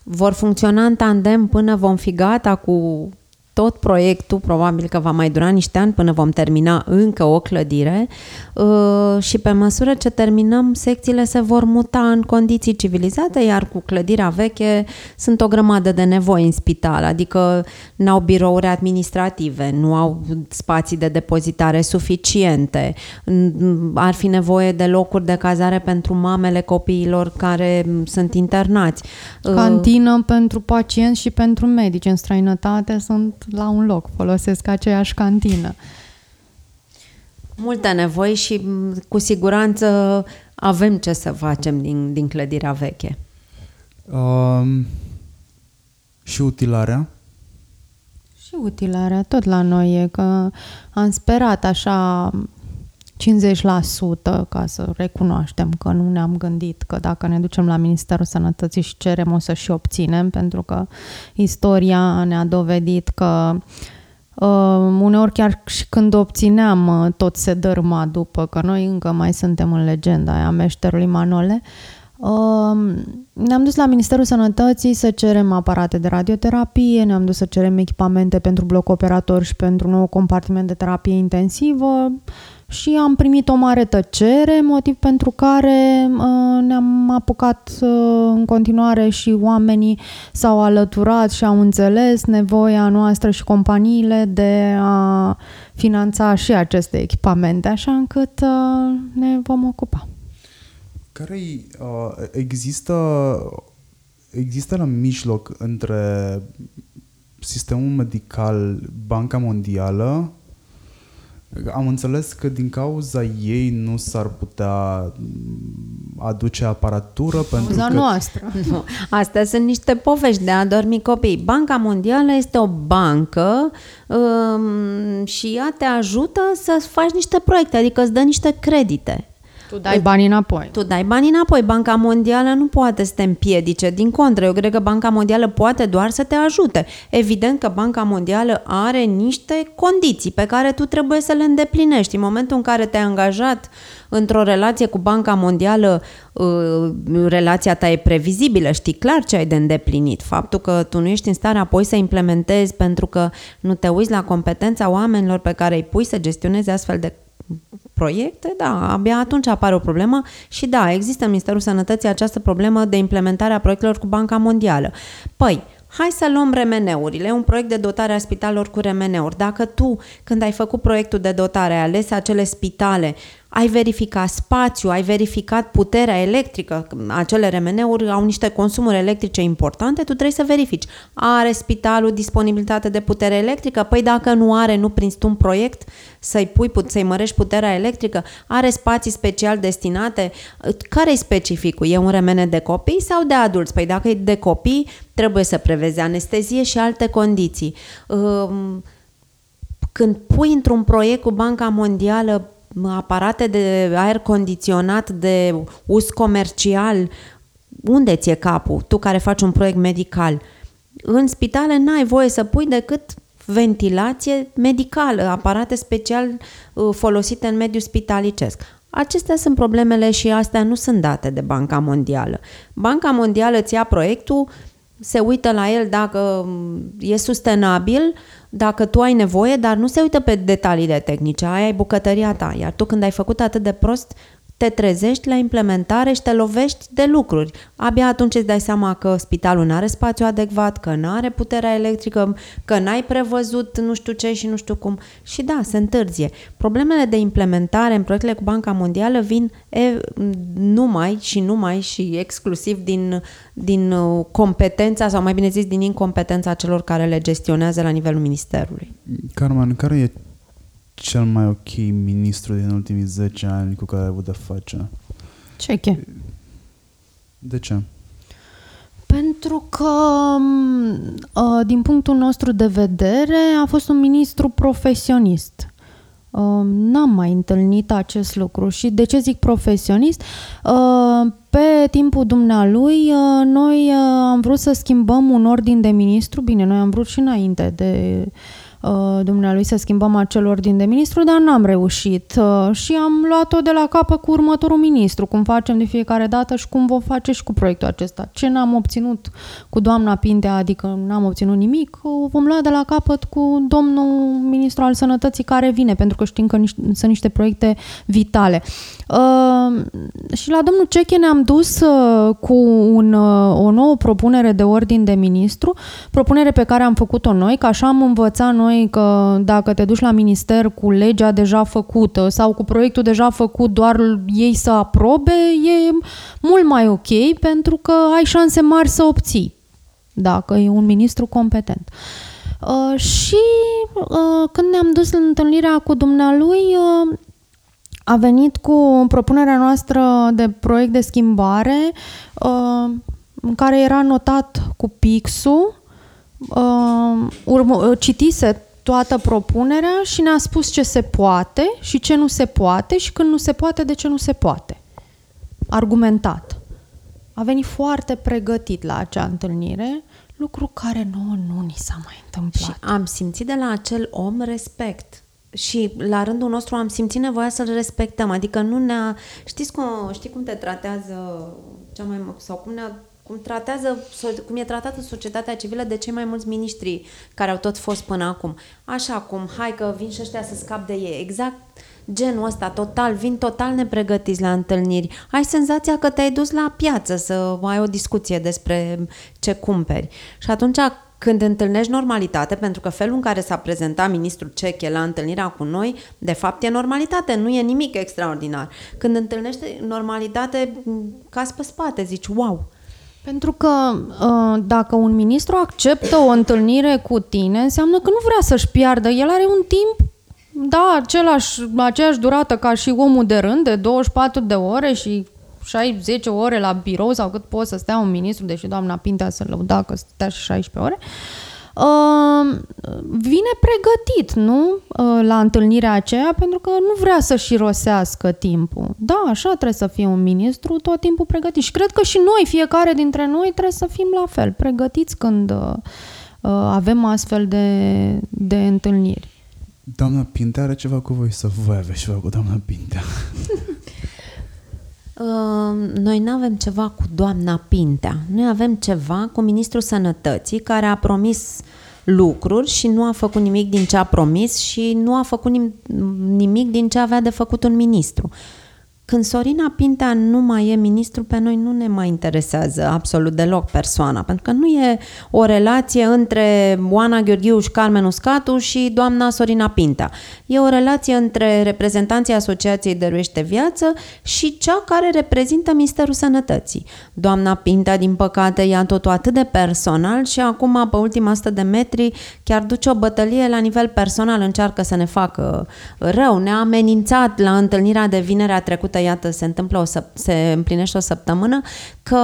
Vor funcționa în tandem până vom fi gata cu... tot proiectul, probabil că va mai dura niște ani până vom termina încă o clădire și pe măsură ce terminăm, secțiile se vor muta în condiții civilizate, iar cu clădirea veche sunt o grămadă de nevoi în spital, adică n-au birouri administrative, nu au spații de depozitare suficiente, ar fi nevoie de locuri de cazare pentru mamele copiilor care sunt internați. Cantină pentru pacienți și pentru medici în străinătate sunt la un loc, folosesc aceeași cantină. Multe nevoi și cu siguranță avem ce să facem din, din clădirea veche. Um, și utilarea? Și utilarea, tot la noi e că am sperat așa cincizeci la sută, ca să recunoaștem că nu ne-am gândit că dacă ne ducem la Ministerul Sănătății și cerem, o să și obținem, pentru că istoria ne-a dovedit că uh, uneori chiar și când obțineam uh, tot se dărâma după, că noi încă mai suntem în legenda aia meșterului Manole. Uh, ne-am dus la Ministerul Sănătății să cerem aparate de radioterapie, ne-am dus să cerem echipamente pentru bloc operator și pentru nou compartiment de terapie intensivă și am primit o mare tăcere, motiv pentru care uh, ne-am apucat uh, în continuare și oamenii s-au alăturat și au înțeles nevoia noastră și companiile de a finanța și aceste echipamente, așa încât uh, ne vom ocupa. Care uh, există, există la mijloc între sistemul medical, Banca Mondială? Am înțeles că din cauza ei nu s-ar putea aduce aparatură pentru că... noastră. Nu. Astea sunt niște povești de a dormi copii. Banca Mondială este o bancă um, și ea te ajută să faci niște proiecte, adică îți dă niște credite. Tu dai bani înapoi. Tu dai bani înapoi. Banca Mondială nu poate să te împiedice. Din contră, eu cred că Banca Mondială poate doar să te ajute. Evident că Banca Mondială are niște condiții pe care tu trebuie să le îndeplinești. În momentul în care te-ai angajat într-o relație cu Banca Mondială, relația ta e previzibilă, știi clar ce ai de îndeplinit. Faptul că tu nu ești în stare apoi să implementezi pentru că nu te uiți la competența oamenilor pe care îi pui să gestionezi astfel de proiecte, da, abia atunci apare o problemă și da, există în Ministerul Sănătății această problemă de implementare a proiectelor cu Banca Mondială. Păi, hai să luăm R M N-urile, un proiect de dotare a spitalelor cu R M N-uri. Dacă tu, când ai făcut proiectul de dotare, ai ales acele spitale, ai verificat spațiu, ai verificat puterea electrică, acele R M N-uri au niște consumuri electrice importante, tu trebuie să verifici. Are spitalul disponibilitate de putere electrică? Păi dacă nu are, nu prinzi tu un proiect să-i pui, să-i mărești puterea electrică? Are spații special destinate? Care-i specificul? E un R M N de copii sau de adulți? Păi dacă e de copii, trebuie să prevezi anestezie și alte condiții. Când pui într-un proiect cu Banca Mondială aparate de aer condiționat de uz comercial, unde ți-e capul? Tu care faci un proiect medical. În spitale n-ai voie să pui decât ventilație medicală, aparate special folosite în mediul spitalicesc. Acestea sunt problemele și astea nu sunt date de Banca Mondială. Banca Mondială ți ia proiectul, se uită la el dacă e sustenabil, dacă tu ai nevoie, dar nu se uită pe detaliile tehnice, aia e bucătăria ta. Iar tu când ai făcut atât de prost, te trezești la implementare și te lovești de lucruri. Abia atunci îți dai seama că spitalul nu are spațiu adecvat, că nu are puterea electrică, că n-ai prevăzut nu știu ce și nu știu cum. Și da, se întârzie. Problemele de implementare în proiectele cu Banca Mondială vin e, numai și numai și exclusiv din, din competența, sau mai bine zis, din incompetența celor care le gestionează la nivelul ministerului. Carmen, care e cel mai ok ministru din ultimii zece ani cu care ai avut de face? Ceche. De ce? Pentru că, din punctul nostru de vedere, a fost un ministru profesionist. N-am mai întâlnit acest lucru. Și de ce zic profesionist? Pe timpul dumnealui, noi am vrut să schimbăm un ordin de ministru. Bine, noi am vrut și înainte de dumnealui să schimbăm acel ordin de ministru, dar n-am reușit și am luat-o de la capăt cu următorul ministru, cum facem de fiecare dată și cum vom face și cu proiectul acesta. Ce n-am obținut cu doamna Pintea, adică n-am obținut nimic, vom lua de la capăt cu domnul ministru al sănătății care vine, pentru că știm că niște, sunt niște proiecte vitale. Uh, și la domnul Ceche ne-am dus uh, cu un, uh, o nouă propunere de ordin de ministru, propunere pe care am făcut-o noi, că așa am învățat noi că dacă te duci la minister cu legea deja făcută sau cu proiectul deja făcut, doar ei să aprobe, e mult mai ok pentru că ai șanse mari să obții, dacă e un ministru competent. Uh, și uh, când ne-am dus la întâlnirea cu dumnealui, uh, a venit cu propunerea noastră de proiect de schimbare, uh, în care era notat cu pixul. Uh, urmă, citise toată propunerea și ne-a spus ce se poate și ce nu se poate și când nu se poate, de ce nu se poate. Argumentat. A venit foarte pregătit la acea întâlnire, lucru care nouă nu ni s-a mai întâmplat. Și am simțit de la acel om respect. Și la rândul nostru am simțit nevoia să-l respectăm. Adică nu ne-a... Știți cum, știi cum te tratează cea mai... sau cum ne-a cum, tratează, cum e tratată societatea civilă de cei mai mulți miniștri care au tot fost până acum. Așa cum, hai că vin și ăștia să scap de ei. Exact genul ăsta, total, vin total nepregătiți la întâlniri. Ai senzația că te-ai dus la piață să ai o discuție despre ce cumperi. Și atunci, când întâlnești normalitate, pentru că felul în care s-a prezentat ministrul Ceche la întâlnirea cu noi, de fapt e normalitate, nu e nimic extraordinar. Când întâlnești normalitate, cazi pe spate, zici, wow! Pentru că dacă un ministru acceptă o întâlnire cu tine, înseamnă că nu vrea să-și piardă. El are un timp, da, același, aceeași durată ca și omul de rând, de douăzeci și patru de ore și zece ore la birou sau cât poți să stea un ministru, deși doamna Pintea se lăuda că stea și șaisprezece ore, uh, vine pregătit, nu? Uh, la întâlnirea aceea, pentru că nu vrea să-și irosească timpul. Da, așa trebuie să fie un ministru, tot timpul pregătit. Și cred că și noi, fiecare dintre noi, trebuie să fim la fel, pregătiți când uh, uh, avem astfel de, de întâlniri. Doamna Pintea are ceva cu voi, să voi aveți ceva cu doamna Pintea. Noi nu avem ceva cu doamna Pintea. Noi avem ceva cu ministrul Sănătății, care a promis lucruri și nu a făcut nimic din ce a promis și nu a făcut nimic din ce avea de făcut un ministru. Când Sorina Pintea nu mai e ministru, pe noi nu ne mai interesează absolut deloc persoana, pentru că nu e o relație între Oana Gheorghiu și Carmen Uscatu și doamna Sorina Pintea. E o relație între reprezentanții Asociației Dăruiește Viață și cea care reprezintă Ministerul Sănătății. Doamna Pintea, din păcate, ia totul atât de personal și acum, pe ultima sută de metri, chiar duce o bătălie la nivel personal, încearcă să ne facă rău. Ne-a amenințat la întâlnirea de vinerea trecută, iată, se întâmplă o săp- se împlinește o săptămână, că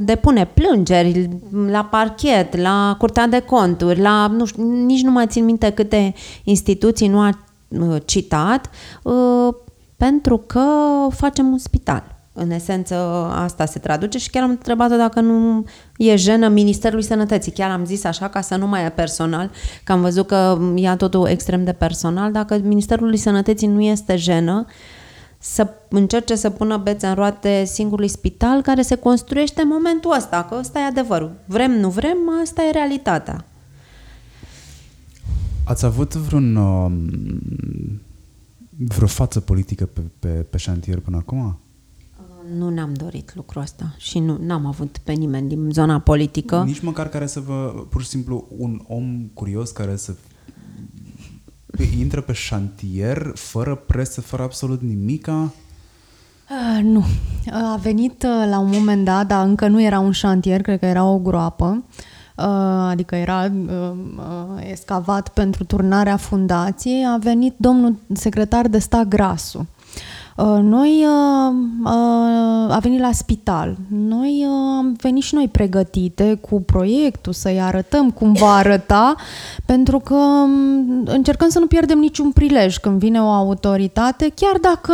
depune plângeri la parchet, la Curtea de Conturi, la, nu știu, nici nu mai țin minte câte instituții nu a uh, citat, uh, pentru că facem un spital. În esență, asta se traduce și chiar am întrebat-o dacă nu e jenă Ministerului Sănătății. Chiar am zis așa, ca să nu mai e personal, că am văzut că ia totul extrem de personal, dacă Ministerului Sănătății nu este jenă să încerce să pună bețe în roate singurului spital care se construiește în momentul ăsta, că ăsta e adevărul. Vrem, nu vrem, asta e realitatea. Ați avut vreun, vreo față politică pe, pe, pe șantier până acum? Nu ne-am dorit lucrul ăsta și nu n-am avut pe nimeni din zona politică. Nici măcar care să vă, pur și simplu, un om curios care să intră pe șantier fără presă, fără absolut nimica? Uh, nu. A venit uh, la un moment dat, dar încă nu era un șantier, cred că era o groapă, uh, adică era uh, uh, escavat pentru turnarea fundației. A venit domnul secretar de stat Grasu. Uh, noi uh, uh, a venit la spital. Noi uh, am venit și noi pregătite cu proiectul, să-i arătăm cum va arăta, pentru că încercăm să nu pierdem niciun prilej când vine o autoritate, chiar dacă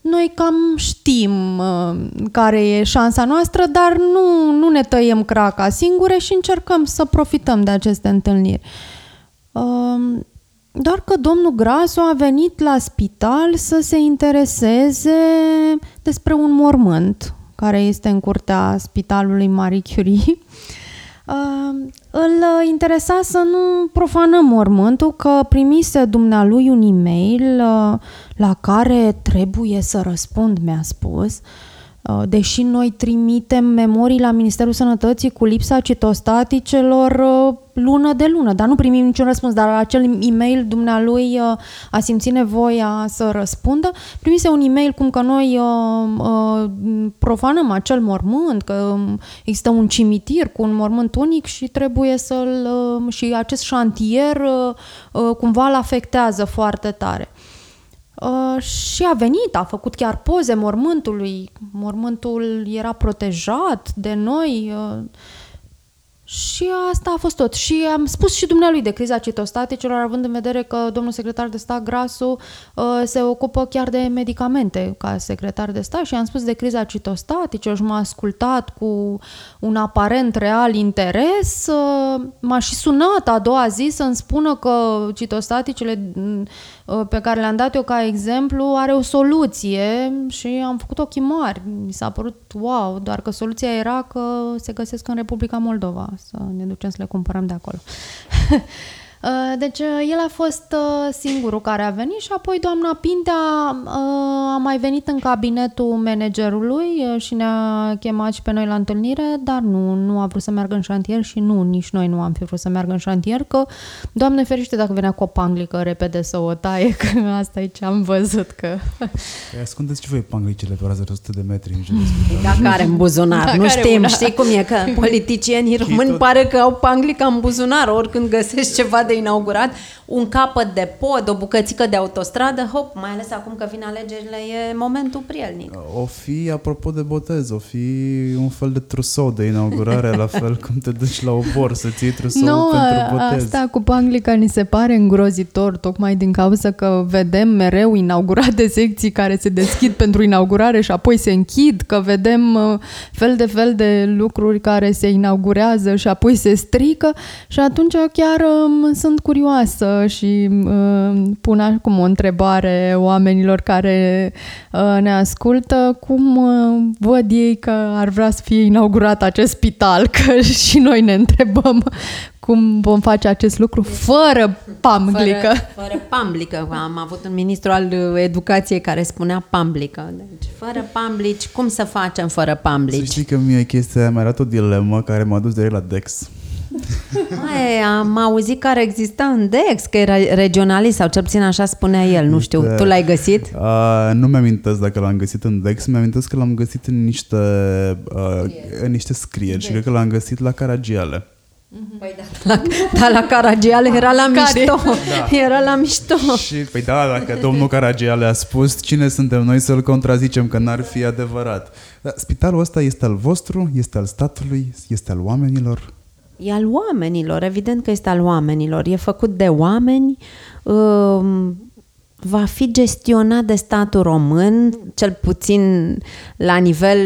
noi cam știm uh, care e șansa noastră, dar nu, nu ne tăiem craca singure și încercăm să profităm de aceste întâlniri. Uh, Doar că domnul Grasu a venit la spital să se intereseze despre un mormânt care este în curtea spitalului Marie Curie. Îl interesa să nu profanăm mormântul, că primise dumnealui un e-mail la care trebuie să răspund, mi-a spus, deși noi trimitem memorii la Ministerul Sănătății cu lipsa citostaticelor lună de lună, dar nu primim niciun răspuns, dar la acel e-mail dumnealui a simțit nevoia să răspundă. Primise un e-mail cum că noi profanăm acel mormânt, că există un cimitir cu un mormânt unic și trebuie să-l, și acest șantier cumva îl afectează foarte tare. Uh, și a venit, a făcut chiar poze mormântului, mormântul era protejat de noi uh, și asta a fost tot. Și am spus și dumnealui de criza citostaticelor, având în vedere că domnul secretar de stat Grasu uh, se ocupă chiar de medicamente ca secretar de stat și am spus de criza citostaticelor și m-a ascultat cu un aparent real interes, uh, m-a și sunat a doua zi să-mi spună că citostaticele pe care le-am dat eu ca exemplu are o soluție și am făcut ochii mari. Mi s-a părut wow, doar că soluția era că se găsesc în Republica Moldova, să ne ducem să le cumpărăm de acolo. Deci el a fost singurul care a venit și apoi doamna Pintea a mai venit în cabinetul managerului și ne-a chemat și pe noi la întâlnire, dar nu, nu a vrut să meargă în șantier și nu, nici noi nu am fi vrut să meargă în șantier, că Doamne ferește dacă venea cu o panglică repede să o taie, că asta e ce am văzut că... Păi ascundeți și voi panglicele pe rază de o sută de metri în jurul. Dacă are în buzunar, dacă nu știm, una. Știi cum e, că politicienii români tot... pare că au panglica în buzunar, oricând găsești ceva de inaugurat, un capăt de pod, o bucățică de autostradă, hop, mai ales acum că vin alegerile, e momentul prielnic. O fi, apropo de botez, o fi un fel de trusou de inaugurare, la fel cum te duci la obor să ții trusou no, pentru botez. Asta cu panglica ni se pare îngrozitor, tocmai din cauza că vedem mereu inaugurate secții care se deschid pentru inaugurare și apoi se închid, că vedem fel de fel de lucruri care se inaugurează și apoi se strică și atunci chiar sunt curioasă și uh, pun acum o întrebare oamenilor care uh, ne ascultă, cum uh, văd ei că ar vrea să fie inaugurat acest spital, că și noi ne întrebăm cum vom face acest lucru fără pamblică. Fără, fără pamblică. Am avut un ministru al educației care spunea pamblică. Deci, fără pamblici, cum să facem fără pamblici? Să știi că mie chestia mi-a dat o dilemă care m-a dus de la Dex. Mai, am auzit care exista în Dex, că era regionalist sau cel puțin așa spunea el, nu știu, de... tu l-ai găsit? Uh, nu mi-amintesc dacă l-am găsit în Dex, mi-amintesc că l-am găsit în niște, uh, în niște scrieri și cred că l-am găsit la Caragiale. Păi da, la, da, la Caragiale era la care? mișto, da. Era la mișto. Și, păi da, dacă domnul Caragiale a spus, cine suntem noi să-l contrazicem, că n-ar fi adevărat. Dar spitalul ăsta este al vostru, este al statului, este al oamenilor. E al oamenilor, evident că este al oamenilor. E făcut de oameni, va fi gestionat de statul român, cel puțin la nivel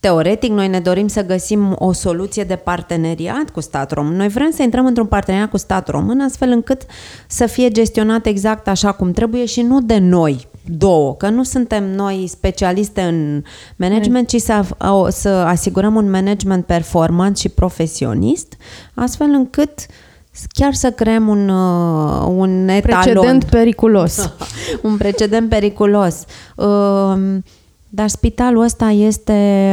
teoretic. Noi ne dorim să găsim o soluție de parteneriat cu statul român. Noi vrem să intrăm într-un parteneriat cu statul român, astfel încât să fie gestionat exact așa cum trebuie și nu de noi două, că nu suntem noi specialiste în management, ci să, să asigurăm un management performant și profesionist, astfel încât chiar să creăm un, un etalon. Precedent periculos. Un precedent periculos. Dar spitalul ăsta este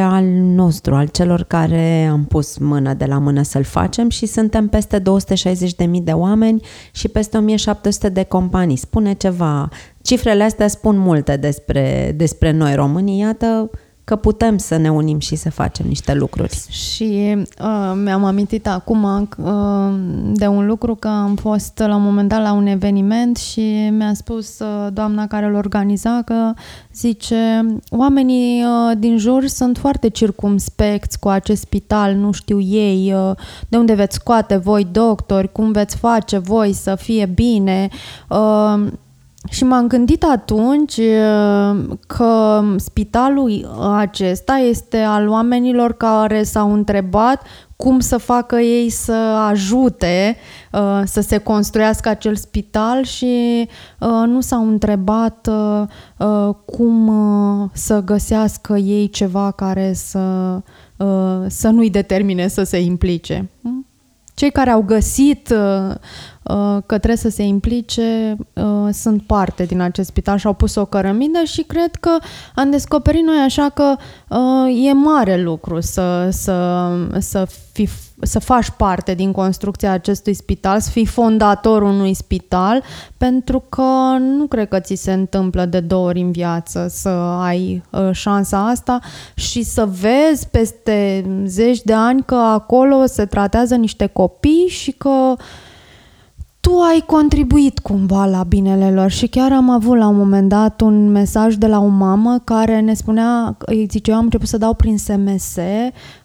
al nostru, al celor care am pus mână de la mână să-l facem și suntem peste două sute șaizeci de mii de oameni și peste o mie șapte sute de companii. Spune ceva... Cifrele astea spun multe despre, despre noi românii, iată că putem să ne unim și să facem niște lucruri. Și uh, mi-am amintit acum uh, de un lucru, că am fost la un moment dat la un eveniment și mi-a spus uh, doamna care îl organiza că, zice, oamenii uh, din jur sunt foarte circumspecți cu acest spital, nu știu ei, uh, de unde veți scoate voi doctori, cum veți face voi să fie bine... Uh, Și m-am gândit atunci că spitalul acesta este al oamenilor care s-au întrebat cum să facă ei să ajute să se construiască acel spital și nu s-au întrebat cum să găsească ei ceva care să, să nu-i determine să se implice. Cei care au găsit că trebuie să se implice sunt parte din acest spital și au pus o cărămidă și cred că am descoperit noi așa că e mare lucru să, să, să, fi, să faci parte din construcția acestui spital, să fii fondatorul unui spital, pentru că nu cred că ți se întâmplă de două ori în viață să ai șansa asta și să vezi peste zeci de ani că acolo se tratează niște copii și că tu ai contribuit cumva la binele lor. Și chiar am avut la un moment dat un mesaj de la o mamă care ne spunea, zice, eu am început să dau prin S M S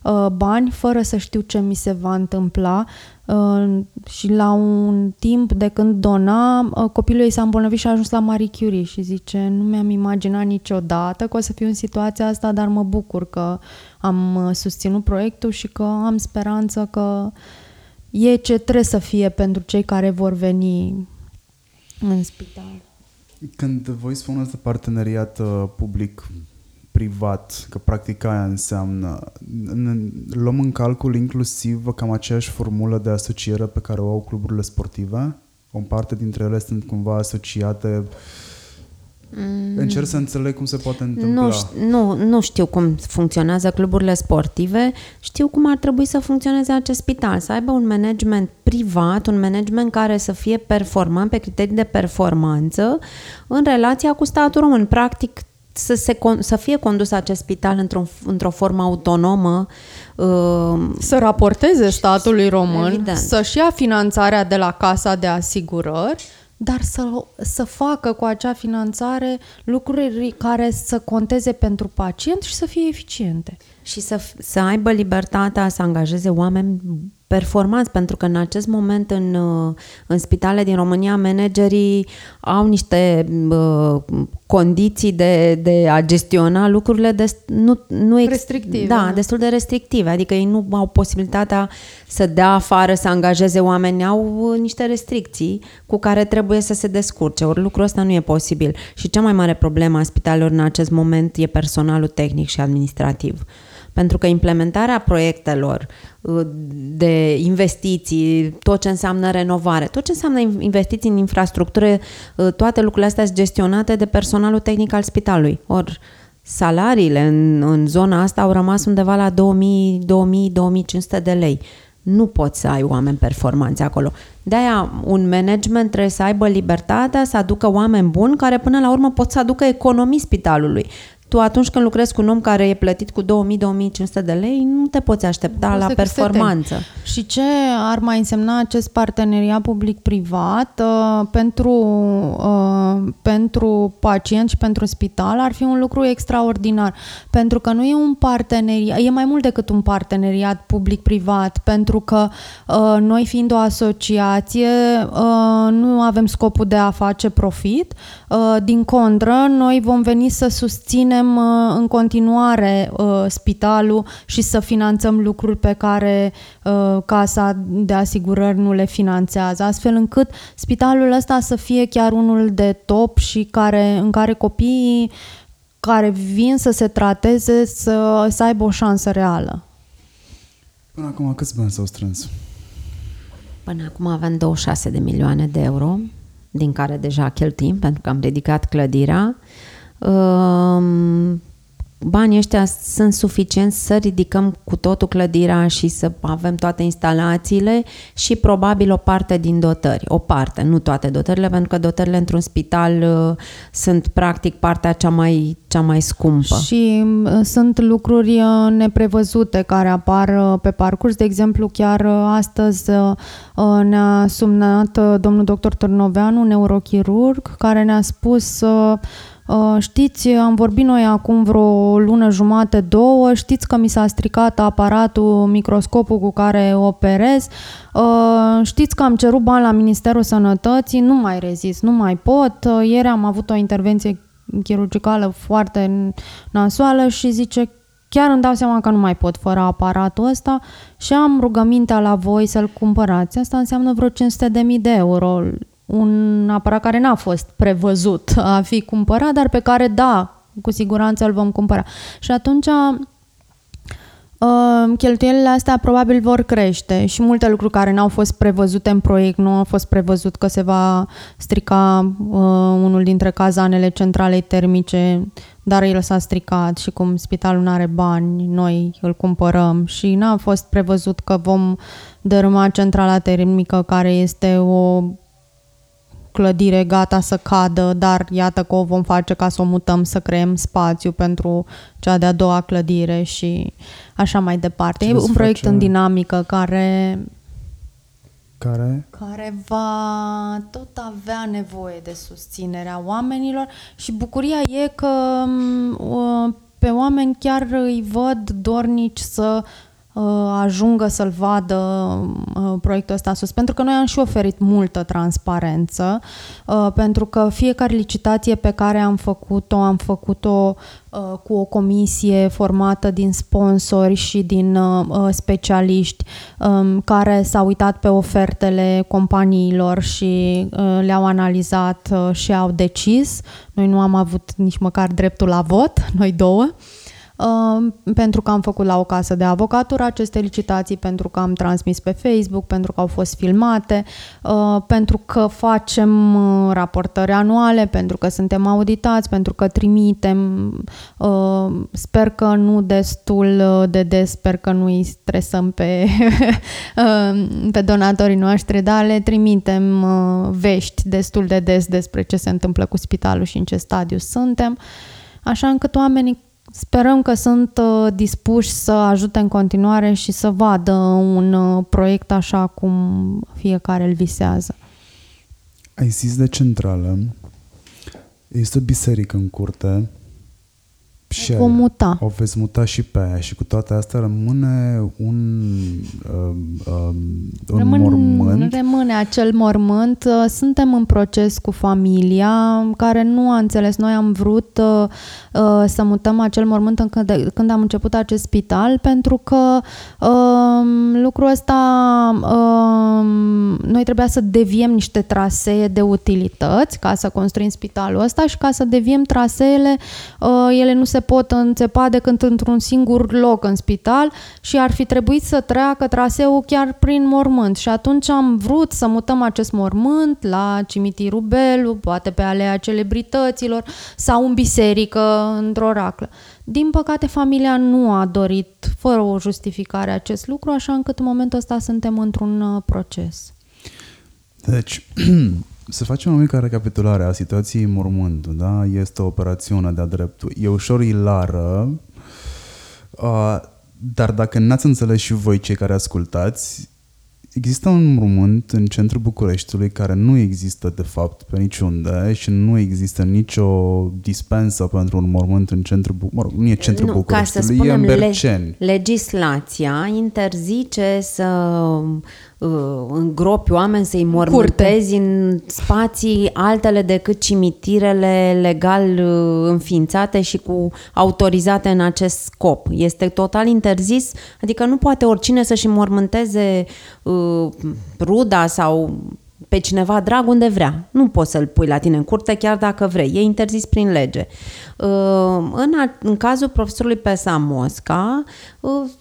uh, bani fără să știu ce mi se va întâmpla uh, și la un timp de când dona, uh, copilul ei s-a îmbolnăvit și a ajuns la Marie Curie și zice, nu mi-am imaginat niciodată că o să fiu în situația asta, dar mă bucur că am susținut proiectul și că am speranță că e ce trebuie să fie pentru cei care vor veni. în spital. Când voi spuneți de parteneriat public-privat, că practic aia înseamnă, luăm în calcul inclusiv cam aceeași formulă de asociere pe care o au cluburile sportive? O parte dintre ele sunt cumva asociate... Mm. Încerc să înțeleg cum se poate întâmpla. Nu, nu, nu știu cum funcționează cluburile sportive, știu cum ar trebui să funcționeze acest spital, să aibă un management privat, un management care să fie performant pe criterii de performanță în relația cu statul român. Practic să, se, să fie condus acest spital într-o, într-o formă autonomă. Să raporteze statului român, evident. Să-și ia finanțarea de la Casa de Asigurări, dar să, să facă cu acea finanțare lucruri care să conteze pentru pacient și să fie eficiente. Și să, să aibă libertatea să angajeze oameni performanți, pentru că în acest moment în, în spitale din România managerii au niște uh, condiții de, de a gestiona lucrurile de, nu, nu ex, restrictive. Da, destul de restrictive, adică ei nu au posibilitatea să dea afară, să angajeze oameni, au niște restricții cu care trebuie să se descurce, ori lucrul ăsta nu e posibil. Și cea mai mare problemă a spitalelor în acest moment e personalul tehnic și administrativ. Pentru că implementarea proiectelor de investiții, tot ce înseamnă renovare, tot ce înseamnă investiții în infrastructură, toate lucrurile astea sunt gestionate de personalul tehnic al spitalului. Or, salariile în, în zona asta au rămas undeva la două mii - două mii - două mii cinci sute de lei. Nu poți să ai oameni performanți acolo. De-aia un management trebuie să aibă libertatea să aducă oameni buni care până la urmă pot să aducă economii spitalului. Tu atunci când lucrezi cu un om care e plătit cu două mii - două mii cinci sute de lei, nu te poți aștepta la performanță. Și ce ar mai însemna acest parteneriat public-privat uh, pentru, uh, pentru pacient și pentru spital? Ar fi un lucru extraordinar, pentru că nu e un parteneriat, e mai mult decât un parteneriat public-privat, pentru că uh, noi fiind o asociație uh, nu avem scopul de a face profit, uh, din contră, noi vom veni să susținem în continuare uh, spitalul și să finanțăm lucruri pe care uh, Casa de Asigurări nu le finanțează, astfel încât spitalul ăsta să fie chiar unul de top și care, în care copiii care vin să se trateze să, să aibă o șansă reală. Până acum câți bani s-au strâns? Până acum avem douăzeci și șase de milioane de euro, din care deja cheltuim pentru că am ridicat clădirea. Banii ăștia sunt suficienți să ridicăm cu totul clădirea și să avem toate instalațiile și probabil o parte din dotări, o parte, nu toate dotările, pentru că dotările într-un spital sunt practic partea cea mai, cea mai scumpă. Și sunt lucruri neprevăzute care apar pe parcurs, de exemplu chiar astăzi ne-a sumnat domnul doctor Târnoveanu, neurochirurg, care ne-a spus: știți, am vorbit noi acum vreo lună jumate, două, știți că mi s-a stricat aparatul, microscopul cu care operez, știți că am cerut bani la Ministerul Sănătății, nu mai rezist, nu mai pot, ieri am avut o intervenție chirurgicală foarte nasoală și zice: chiar îmi dau seama că nu mai pot fără aparatul ăsta și am rugămintea la voi să-l cumpărați. Asta înseamnă vreo cinci sute de mii de euro. Un aparat care n-a fost prevăzut a fi cumpărat, dar pe care, da, cu siguranță îl vom cumpăra. Și atunci cheltuielile astea probabil vor crește și multe lucruri care n-au fost prevăzute în proiect, nu a fost prevăzut că se va strica unul dintre cazanele centralei termice, dar el s-a stricat și cum spitalul nu are bani, noi îl cumpărăm și n-a fost prevăzut că vom dărâma centrala termică, care este o clădire gata să cadă, dar iată că o vom face ca să o mutăm, să creăm spațiu pentru cea de-a doua clădire și așa mai departe. Ce e un proiect face... în dinamică care... Care? care va tot avea nevoie de susținerea oamenilor și bucuria e că pe oameni chiar îi văd dornici să ajungă să-l vadă proiectul ăsta sus, pentru că noi am și oferit multă transparență, pentru că fiecare licitație pe care am făcut-o, am făcut-o cu o comisie formată din sponsori și din specialiști care s-au uitat pe ofertele companiilor și le-au analizat și au decis. Noi nu am avut nici măcar dreptul la vot, noi două, pentru că am făcut la o casă de avocatură aceste licitații, pentru că am transmis pe Facebook, pentru că au fost filmate, pentru că facem raportări anuale, pentru că suntem auditați, pentru că trimitem, sper că nu destul de des, sper că nu îi stresăm pe, pe donatorii noștri, dar le trimitem vești destul de des despre ce se întâmplă cu spitalul și în ce stadiu suntem, așa încât oamenii sperăm că sunt dispuși să ajute în continuare și să vadă un proiect așa cum fiecare îl visează. Ai zis de centrală. Este o biserică în curte. Și o muta. O veți muta și pe aia și cu toate astea rămâne un, uh, uh, un Rămân, mormânt. Rămâne acel mormânt. Suntem în proces cu familia care nu a înțeles. Noi am vrut uh, să mutăm acel mormânt încă de, când am început acest spital, pentru că uh, lucrul ăsta uh, noi trebuia să deviem niște trasee de utilități ca să construim spitalul ăsta și ca să deviem traseele, uh, ele nu se pot înțepa decât într-un singur loc în spital și ar fi trebuit să treacă traseul chiar prin mormânt și atunci am vrut să mutăm acest mormânt la cimitirul Belu, poate pe alea celebrităților sau în biserică, într-o raclă. Din păcate, familia nu a dorit fără o justificare acest lucru, așa încât în momentul ăsta suntem într-un proces. Deci... să facem o mică recapitulare a situației în mormânt, da? Este o operațiune de-a dreptul. E ușor ilară, dar dacă n-ați înțeles și voi, cei care ascultați, există un mormânt în centrul Bucureștiului care nu există de fapt pe niciunde și nu există nicio dispensă pentru un mormânt în centrul Bucureștiului. Mă rog, nu e centrul nu, Bucureștiului, ca să spunem, e în Berceni. Le- legislația interzice să îngropi oameni, să-i mormântezi în spații altele decât cimitirele legal înființate și cu autorizate în acest scop. Este total interzis, adică nu poate oricine să-și mormânteze uh, ruda sau pe cineva drag unde vrea. Nu poți să-l pui la tine în curte chiar dacă vrei. E interzis prin lege. În, a, în cazul profesorului Pesamosca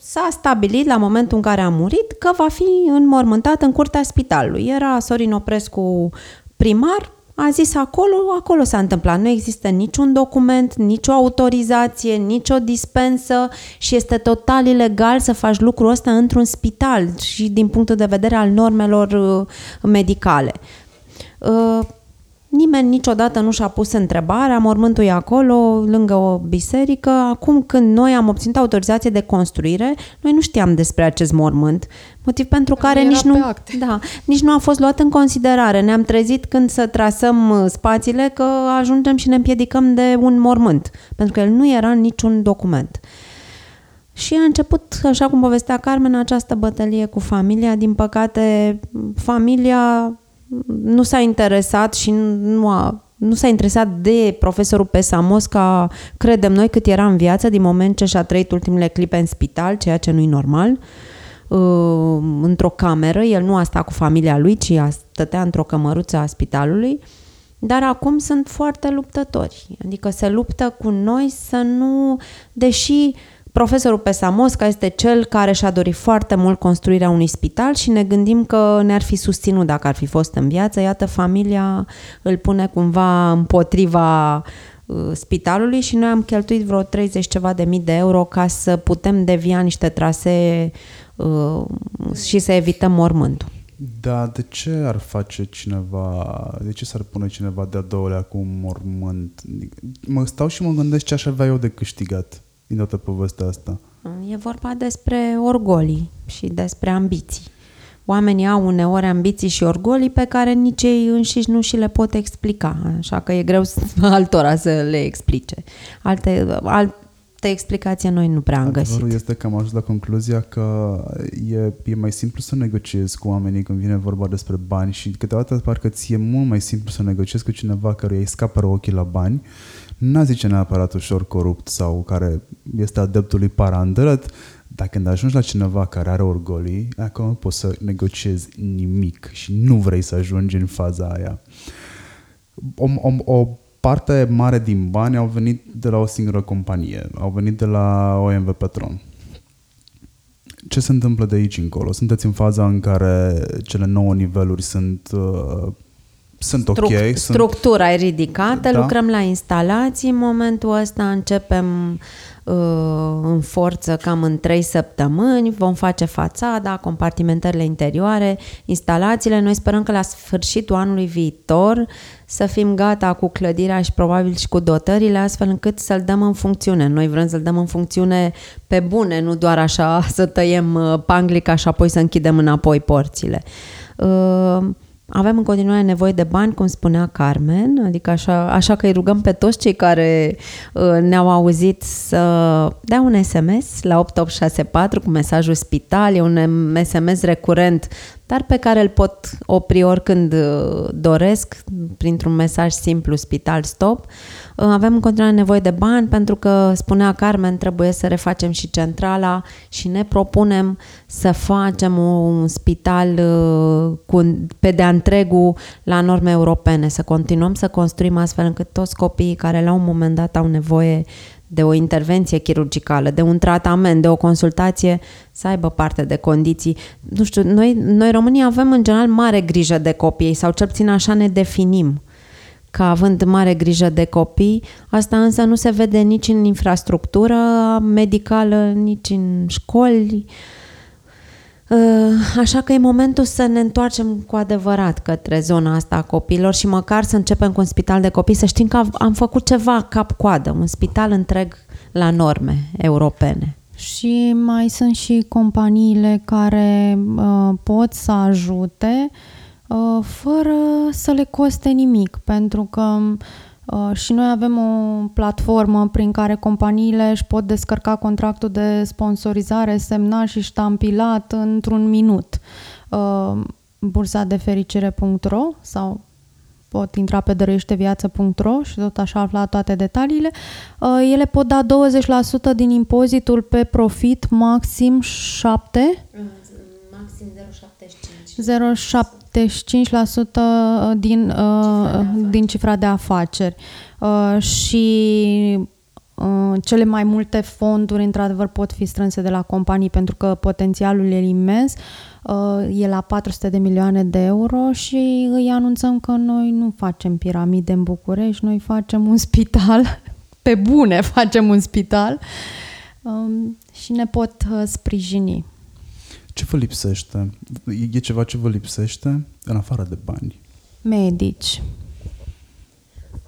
s-a stabilit la momentul în care a murit că va fi înmormântat în curtea spitalului. Era Sorin Oprescu primar, a zis acolo, acolo s-a întâmplat. Nu există niciun document, nicio autorizație, nicio dispensă și este total ilegal să faci lucrul ăsta într-un spital și din punctul de vedere al normelor medicale. Nimeni niciodată nu și-a pus întrebarea, mormântul e acolo, lângă o biserică. Acum când noi am obținut autorizație de construire, noi nu știam despre acest mormânt, motiv pentru nu care nici nu, da, nici nu a fost luat în considerare. Ne-am trezit când să trasăm spațiile că ajungem și ne împiedicăm de un mormânt, pentru că el nu era niciun document. Și a început, așa cum povestea Carmen, această bătălie cu familia. Din păcate, familia... nu s-a interesat și nu, a, nu s-a interesat de profesorul Pesamosca, credem noi, cât era în viață, din moment ce și-a trăit ultimele clipe în spital, ceea ce nu-i normal, într-o cameră. El nu a stat cu familia lui, ci a stătea într-o cămăruță a spitalului. Dar acum sunt foarte luptători, adică se luptă cu noi să nu, deși profesorul Pesamosca este cel care și-a dorit foarte mult construirea unui spital și ne gândim că ne-ar fi susținut dacă ar fi fost în viață. Iată, familia îl pune cumva împotriva uh, spitalului și noi am cheltuit vreo treizeci ceva de mii de euro ca să putem devia niște trasee uh, și să evităm mormântul. Da, de ce ar face cineva, de ce s-ar pune cineva de-a doua cu un mormânt? Mă stau și mă gândesc ce aș avea eu de câștigat din toată povestea asta. E vorba despre orgolii și despre ambiții. Oamenii au uneori ambiții și orgolii pe care nici ei înșiși nu și le pot explica, așa că e greu altora să le explice. Alte, al, altă explicație noi nu prea am găsit. Adevărul este că am ajuns la concluzia că e, e mai simplu să negociezi cu oamenii când vine vorba despre bani și câteodată parcă ți-e mult mai simplu să negociezi cu cineva căruia îi scapă ochii la bani, n-a zice neapărat ușor corupt sau care este adeptul lui parandărăt, dar când ajungi la cineva care are orgolii, acolo nu poți să negociezi nimic și nu vrei să ajungi în faza aia. O, o, o parte mare din bani au venit de la o singură companie, au venit de la O M V Petrom. Ce se întâmplă de aici încolo? Sunteți în faza în care cele nouă niveluri sunt... Uh, Sunt Struct, ok. Structura sunt... e ridicată, da. Lucrăm la instalații. În momentul ăsta începem uh, în forță cam în trei săptămâni. Vom face fațada, compartimentările interioare, instalațiile. Noi sperăm că la sfârșitul anului viitor să fim gata cu clădirea și probabil și cu dotările, astfel încât să-l dăm în funcțiune. Noi vrem să-l dăm în funcțiune pe bune, nu doar așa să tăiem panglica și apoi să închidem înapoi porțile. Uh, Avem în continuare nevoie de bani, cum spunea Carmen, adică așa, așa că îi rugăm pe toți cei care uh, ne-au auzit să dea un S M S la opt opt șase patru cu mesajul spital, e un S M S recurent, dar pe care îl pot opri oricând doresc, printr-un mesaj simplu, spital, stop. Avem în continuare nevoie de bani pentru că, spunea Carmen, trebuie să refacem și centrala și ne propunem să facem un spital cu, pe de-a întregul la norme europene, să continuăm să construim astfel încât toți copiii care la un moment dat au nevoie de o intervenție chirurgicală, de un tratament, de o consultație, să aibă parte de condiții. Nu știu, noi, noi România avem în general mare grijă de copii, sau cel puțin așa ne definim, că având mare grijă de copii, asta însă nu se vede nici în infrastructură medicală, nici în școli. Așa că e momentul să ne întoarcem cu adevărat către zona asta a copiilor și măcar să începem cu un spital de copii, să știm că am făcut ceva cap-coadă, un spital întreg la norme europene. Și mai sunt și companiile care uh, pot să ajute uh, fără să le coste nimic, pentru că Uh, și noi avem o platformă prin care companiile își pot descărca contractul de sponsorizare semnat și ștampilat într-un minut. Uh, bursa de fericire punct ro sau pot intra pe dăruiește viață punct ro și tot așa afla toate detaliile. Uh, ele pot da douăzeci la sută din impozitul pe profit maxim șapte maxim zero virgulă șaptezeci și cinci la sută. șaptezeci și cinci la sută din, uh, din cifra de afaceri uh, și uh, cele mai multe fonduri într-adevăr pot fi strânse de la companii pentru că potențialul e imens, uh, e la patru sute de milioane de euro și îi anunțăm că noi nu facem piramide în București, noi facem un spital, pe bune facem un spital uh, și ne pot uh, sprijini. Ce vă lipsește? E ceva ce vă lipsește în afară de bani? Medici.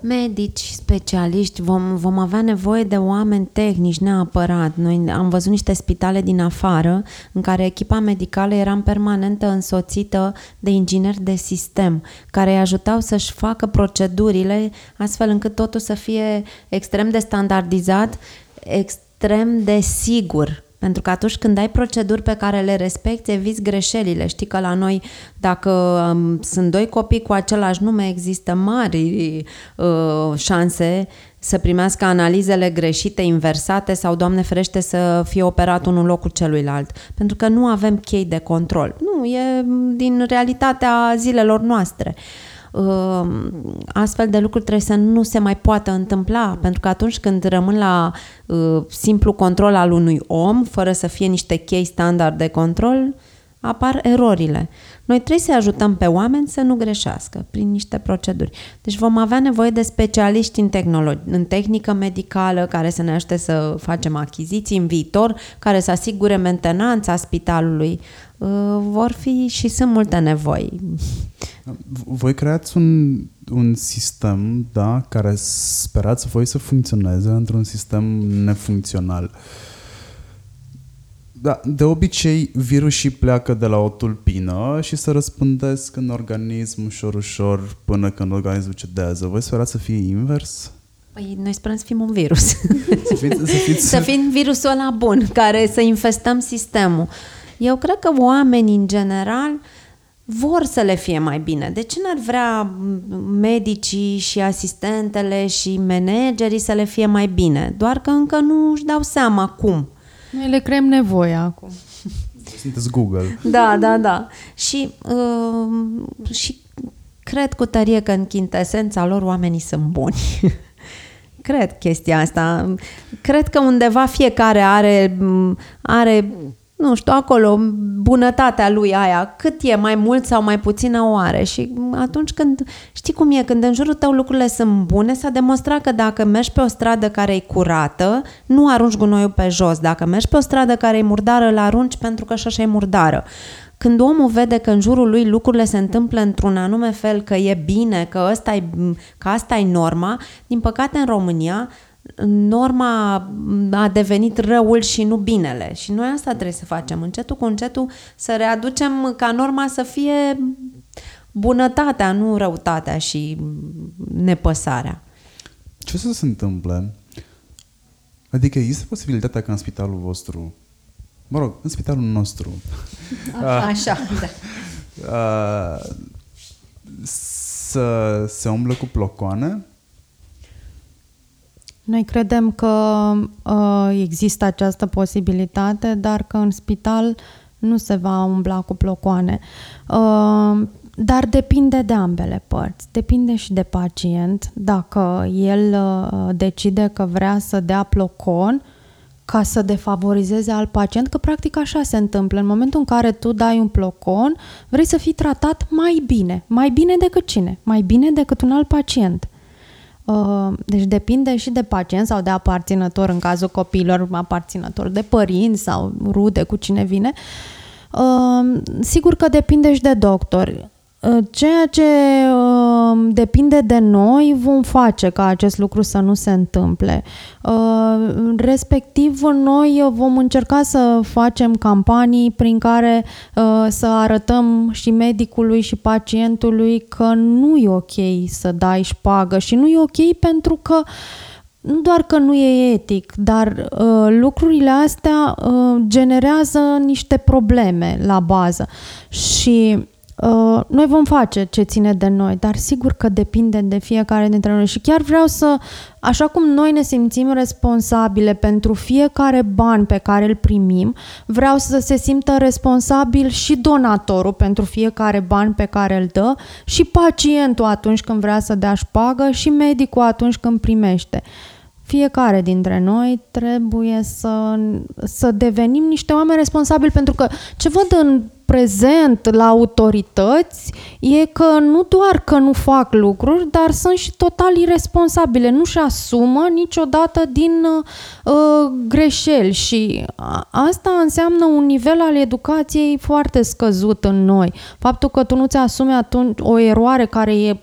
Medici, specialiști, vom, vom avea nevoie de oameni tehnici neapărat. Noi am văzut niște spitale din afară în care echipa medicală era în permanentă însoțită de ingineri de sistem care îi ajutau să-și facă procedurile astfel încât totul să fie extrem de standardizat, extrem de sigur. Pentru că atunci când ai proceduri pe care le respecti, eviți greșelile. Știi că la noi, dacă sunt doi copii cu același nume, există mari uh, șanse să primească analizele greșite, inversate sau, Doamne ferește, să fie operat unul în locul celuilalt. Pentru că nu avem chei de control. Nu, e din realitatea zilelor noastre. Astfel de lucruri trebuie să nu se mai poată întâmpla, pentru că atunci când rămân la uh, simplu control al unui om, fără să fie niște chei standard de control, apar erorile. Noi trebuie să ajutăm pe oameni să nu greșească prin niște proceduri. Deci vom avea nevoie de specialiști în, tehnolo- în tehnică medicală care să ne ajute să facem achiziții în viitor, care să asigure mentenanța spitalului. Uh, vor fi și sunt multe nevoi. Voi creați un, un sistem, da, care sperați voi să funcționeze într-un sistem nefuncțional. Da, de obicei, virusii pleacă de la o tulpină și se răspândesc în organism ușor, ușor, până când organismul cedează. Voi sperați să fie invers? Păi noi sperăm să fim un virus. Să, fiți, să, fiți. Să fim virusul ăla bun, care să infestăm sistemul. Eu cred că oamenii, în general, vor să le fie mai bine. De ce n-ar vrea medicii și asistentele și managerii să le fie mai bine? Doar că încă nu își dau seama cum. Noi le creăm nevoie acum. Sunteți Google. Da, da, da. Și, uh, și cred cu tărie că în chintesența lor oamenii sunt buni. Cred chestia asta. Cred că undeva fiecare are, are, nu știu, acolo bunătatea lui aia, cât e mai mult sau mai puțină o are. Și atunci când, știi cum e, când în jurul tău lucrurile sunt bune, s-a demonstrat că dacă mergi pe o stradă care e curată, nu arunci gunoiul pe jos. Dacă mergi pe o stradă care e murdară, îl arunci pentru că și așa e murdară. Când omul vede că în jurul lui lucrurile se întâmplă într-un anume fel, că e bine, că asta e, că asta e norma, din păcate în România norma a devenit răul și nu binele. Și noi asta trebuie să facem, încetul cu încetul, să readucem ca norma să fie bunătatea, nu răutatea și nepăsarea. Ce o să se întâmple? Adică este posibilitatea ca în spitalul vostru, mă rog, în spitalul nostru, a, așa, da. a, să se umblă cu plocoane? Noi credem că uh, există această posibilitate, dar că în spital nu se va umbla cu plocoane. Uh, dar depinde de ambele părți. Depinde și de pacient. Dacă el uh, decide că vrea să dea plocon ca să defavorizeze alt pacient, că practic așa se întâmplă. În momentul în care tu dai un plocon, vrei să fii tratat mai bine. Mai bine decât cine? Mai bine decât un alt pacient. Deci depinde și de pacient sau de aparținător, în cazul copiilor, aparținător de părinți sau rude, cu cine vine. Sigur că depinde și de doctori. Ceea ce depinde de noi, vom face ca acest lucru să nu se întâmple. Respectiv, noi vom încerca să facem campanii prin care să arătăm și medicului și pacientului că nu e ok să dai șpagă și nu e ok pentru că nu doar că nu e etic, dar uh, lucrurile astea uh, generează niște probleme la bază. Și noi vom face ce ține de noi, dar sigur că depinde de fiecare dintre noi și chiar vreau să, așa cum noi ne simțim responsabile pentru fiecare ban pe care îl primim, vreau să se simtă responsabil și donatorul pentru fiecare ban pe care îl dă și pacientul atunci când vrea să dea șpagă și medicul atunci când primește. Fiecare dintre noi trebuie să, să devenim niște oameni responsabili, pentru că ce văd în prezent la autorități e că nu doar că nu fac lucruri, dar sunt și total irresponsabile. Nu-și asumă niciodată din uh, greșeli și asta înseamnă un nivel al educației foarte scăzut în noi. Faptul că tu nu-ți asumi atunci o eroare care e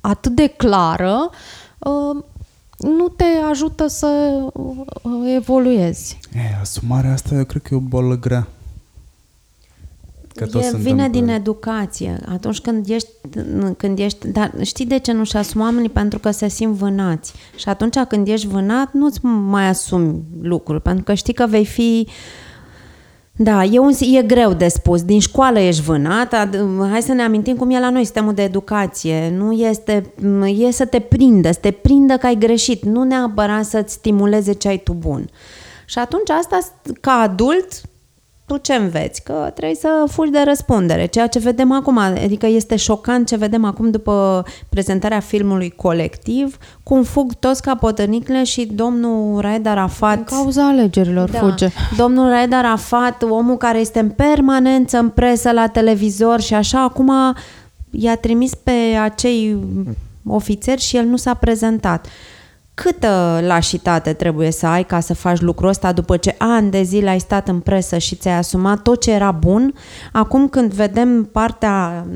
atât de clară, uh, nu te ajută să evoluezi. E, asumarea asta eu cred că e o boală grea. E vine din educație. Atunci când ești, când ești... Dar știi de ce nu-și asumă oamenii? Pentru că se simt vânați. Și atunci când ești vânat, nu-ți mai asumi lucruri. Pentru că știi că vei fi... Da, e, un, e greu de spus. Din școală ești vânat. Ad, hai să ne amintim cum e la noi sistemul de educație. Nu este... E să te prindă. Să te prindă că ai greșit. Nu neapărat să-ți stimuleze ce ai tu bun. Și atunci asta, ca adult... Tu ce înveți? Că trebuie să fugi de răspundere. Ceea ce vedem acum, adică este șocant ce vedem acum după prezentarea filmului Colectiv, cum fug toți ca potănicile și domnul Raed Arafat... Din cauza alegerilor da, fuge. Domnul Raed Arafat, omul care este în permanență în presă, la televizor și așa, acum i-a trimis pe acei ofițeri și el nu s-a prezentat. Câtă lașitate trebuie să ai ca să faci lucrul ăsta după ce ani de zile ai stat în presă și ți-ai asumat tot ce era bun? Acum când vedem partea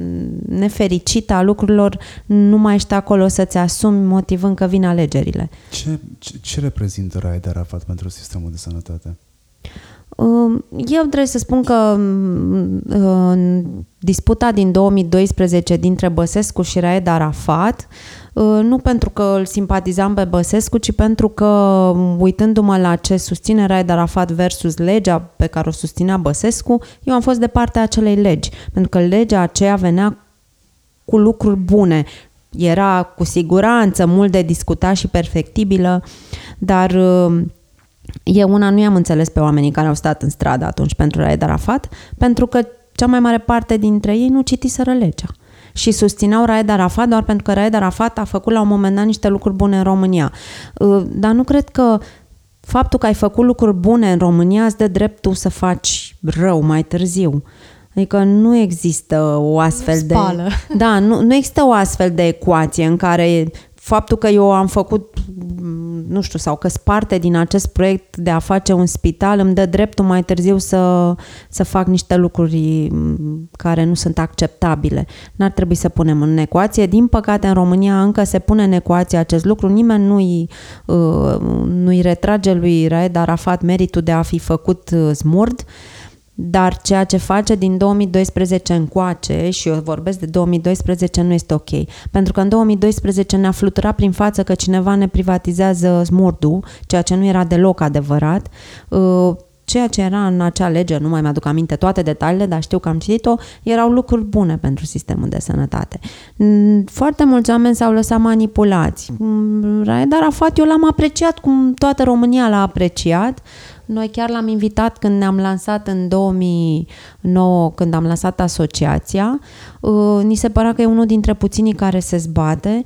nefericită a lucrurilor, nu mai ești acolo să-ți asumi motivând că vin alegerile. Ce, ce, ce reprezintă Raed Arafat pentru sistemul de sănătate? Eu trebuie să spun că în disputa din două mii doisprezece dintre Băsescu și Raed Arafat, nu pentru că îl simpatizam pe Băsescu, ci pentru că, uitându-mă la ce susține Raed Arafat versus legea pe care o susținea Băsescu, eu am fost de partea acelei legi, pentru că legea aceea venea cu lucruri bune. Era cu siguranță mult de discutat și perfectibilă, dar eu una nu i-am înțeles pe oamenii care au stat în stradă atunci pentru Raed Arafat, pentru că cea mai mare parte dintre ei nu citiseră legea și susțineau Raed Arafat doar pentru că Raed Arafat a făcut la un moment dat niște lucruri bune în România. Dar nu cred că faptul că ai făcut lucruri bune în România îți dă dreptul să faci rău mai târziu. Adică nu există o astfel de... Da, nu, nu există o astfel de ecuație în care faptul că eu am făcut, nu știu, sau că-s parte din acest proiect de a face un spital îmi dă dreptul mai târziu să, să fac niște lucruri care nu sunt acceptabile. N-ar trebui să punem în ecuație. Din păcate, în România încă se pune în ecuație acest lucru. Nimeni nu-i, nu-i retrage lui Raed Arafat meritul de a fi făcut smurd, dar ceea ce face din două mii doisprezece încoace, și eu vorbesc de două mii doisprezece, nu este ok. Pentru că în două mii doisprezece ne-a fluturat prin față că cineva ne privatizează smurdul, ceea ce nu era deloc adevărat. Ceea ce era în acea lege, nu mai mi-aduc aminte toate detaliile, dar știu că am citit-o, erau lucruri bune pentru sistemul de sănătate. Foarte mulți oameni s-au lăsat manipulați. Raed Arafat, eu l-am apreciat cum toată România l-a apreciat. Noi chiar l-am invitat când ne-am lansat în două mii nouă, când am lansat asociația. Ni se părea că e unul dintre puținii care se zbate,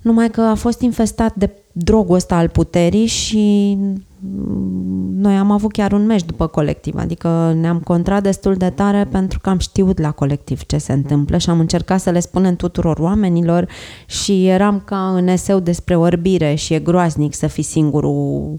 numai că a fost infestat de drogul ăsta al puterii și noi am avut chiar un meci după Colectiv, adică ne-am contrat destul de tare pentru că am știut la Colectiv ce se întâmplă și am încercat să le spunem tuturor oamenilor și eram ca în eseu despre orbire și e groaznic să fii singurul,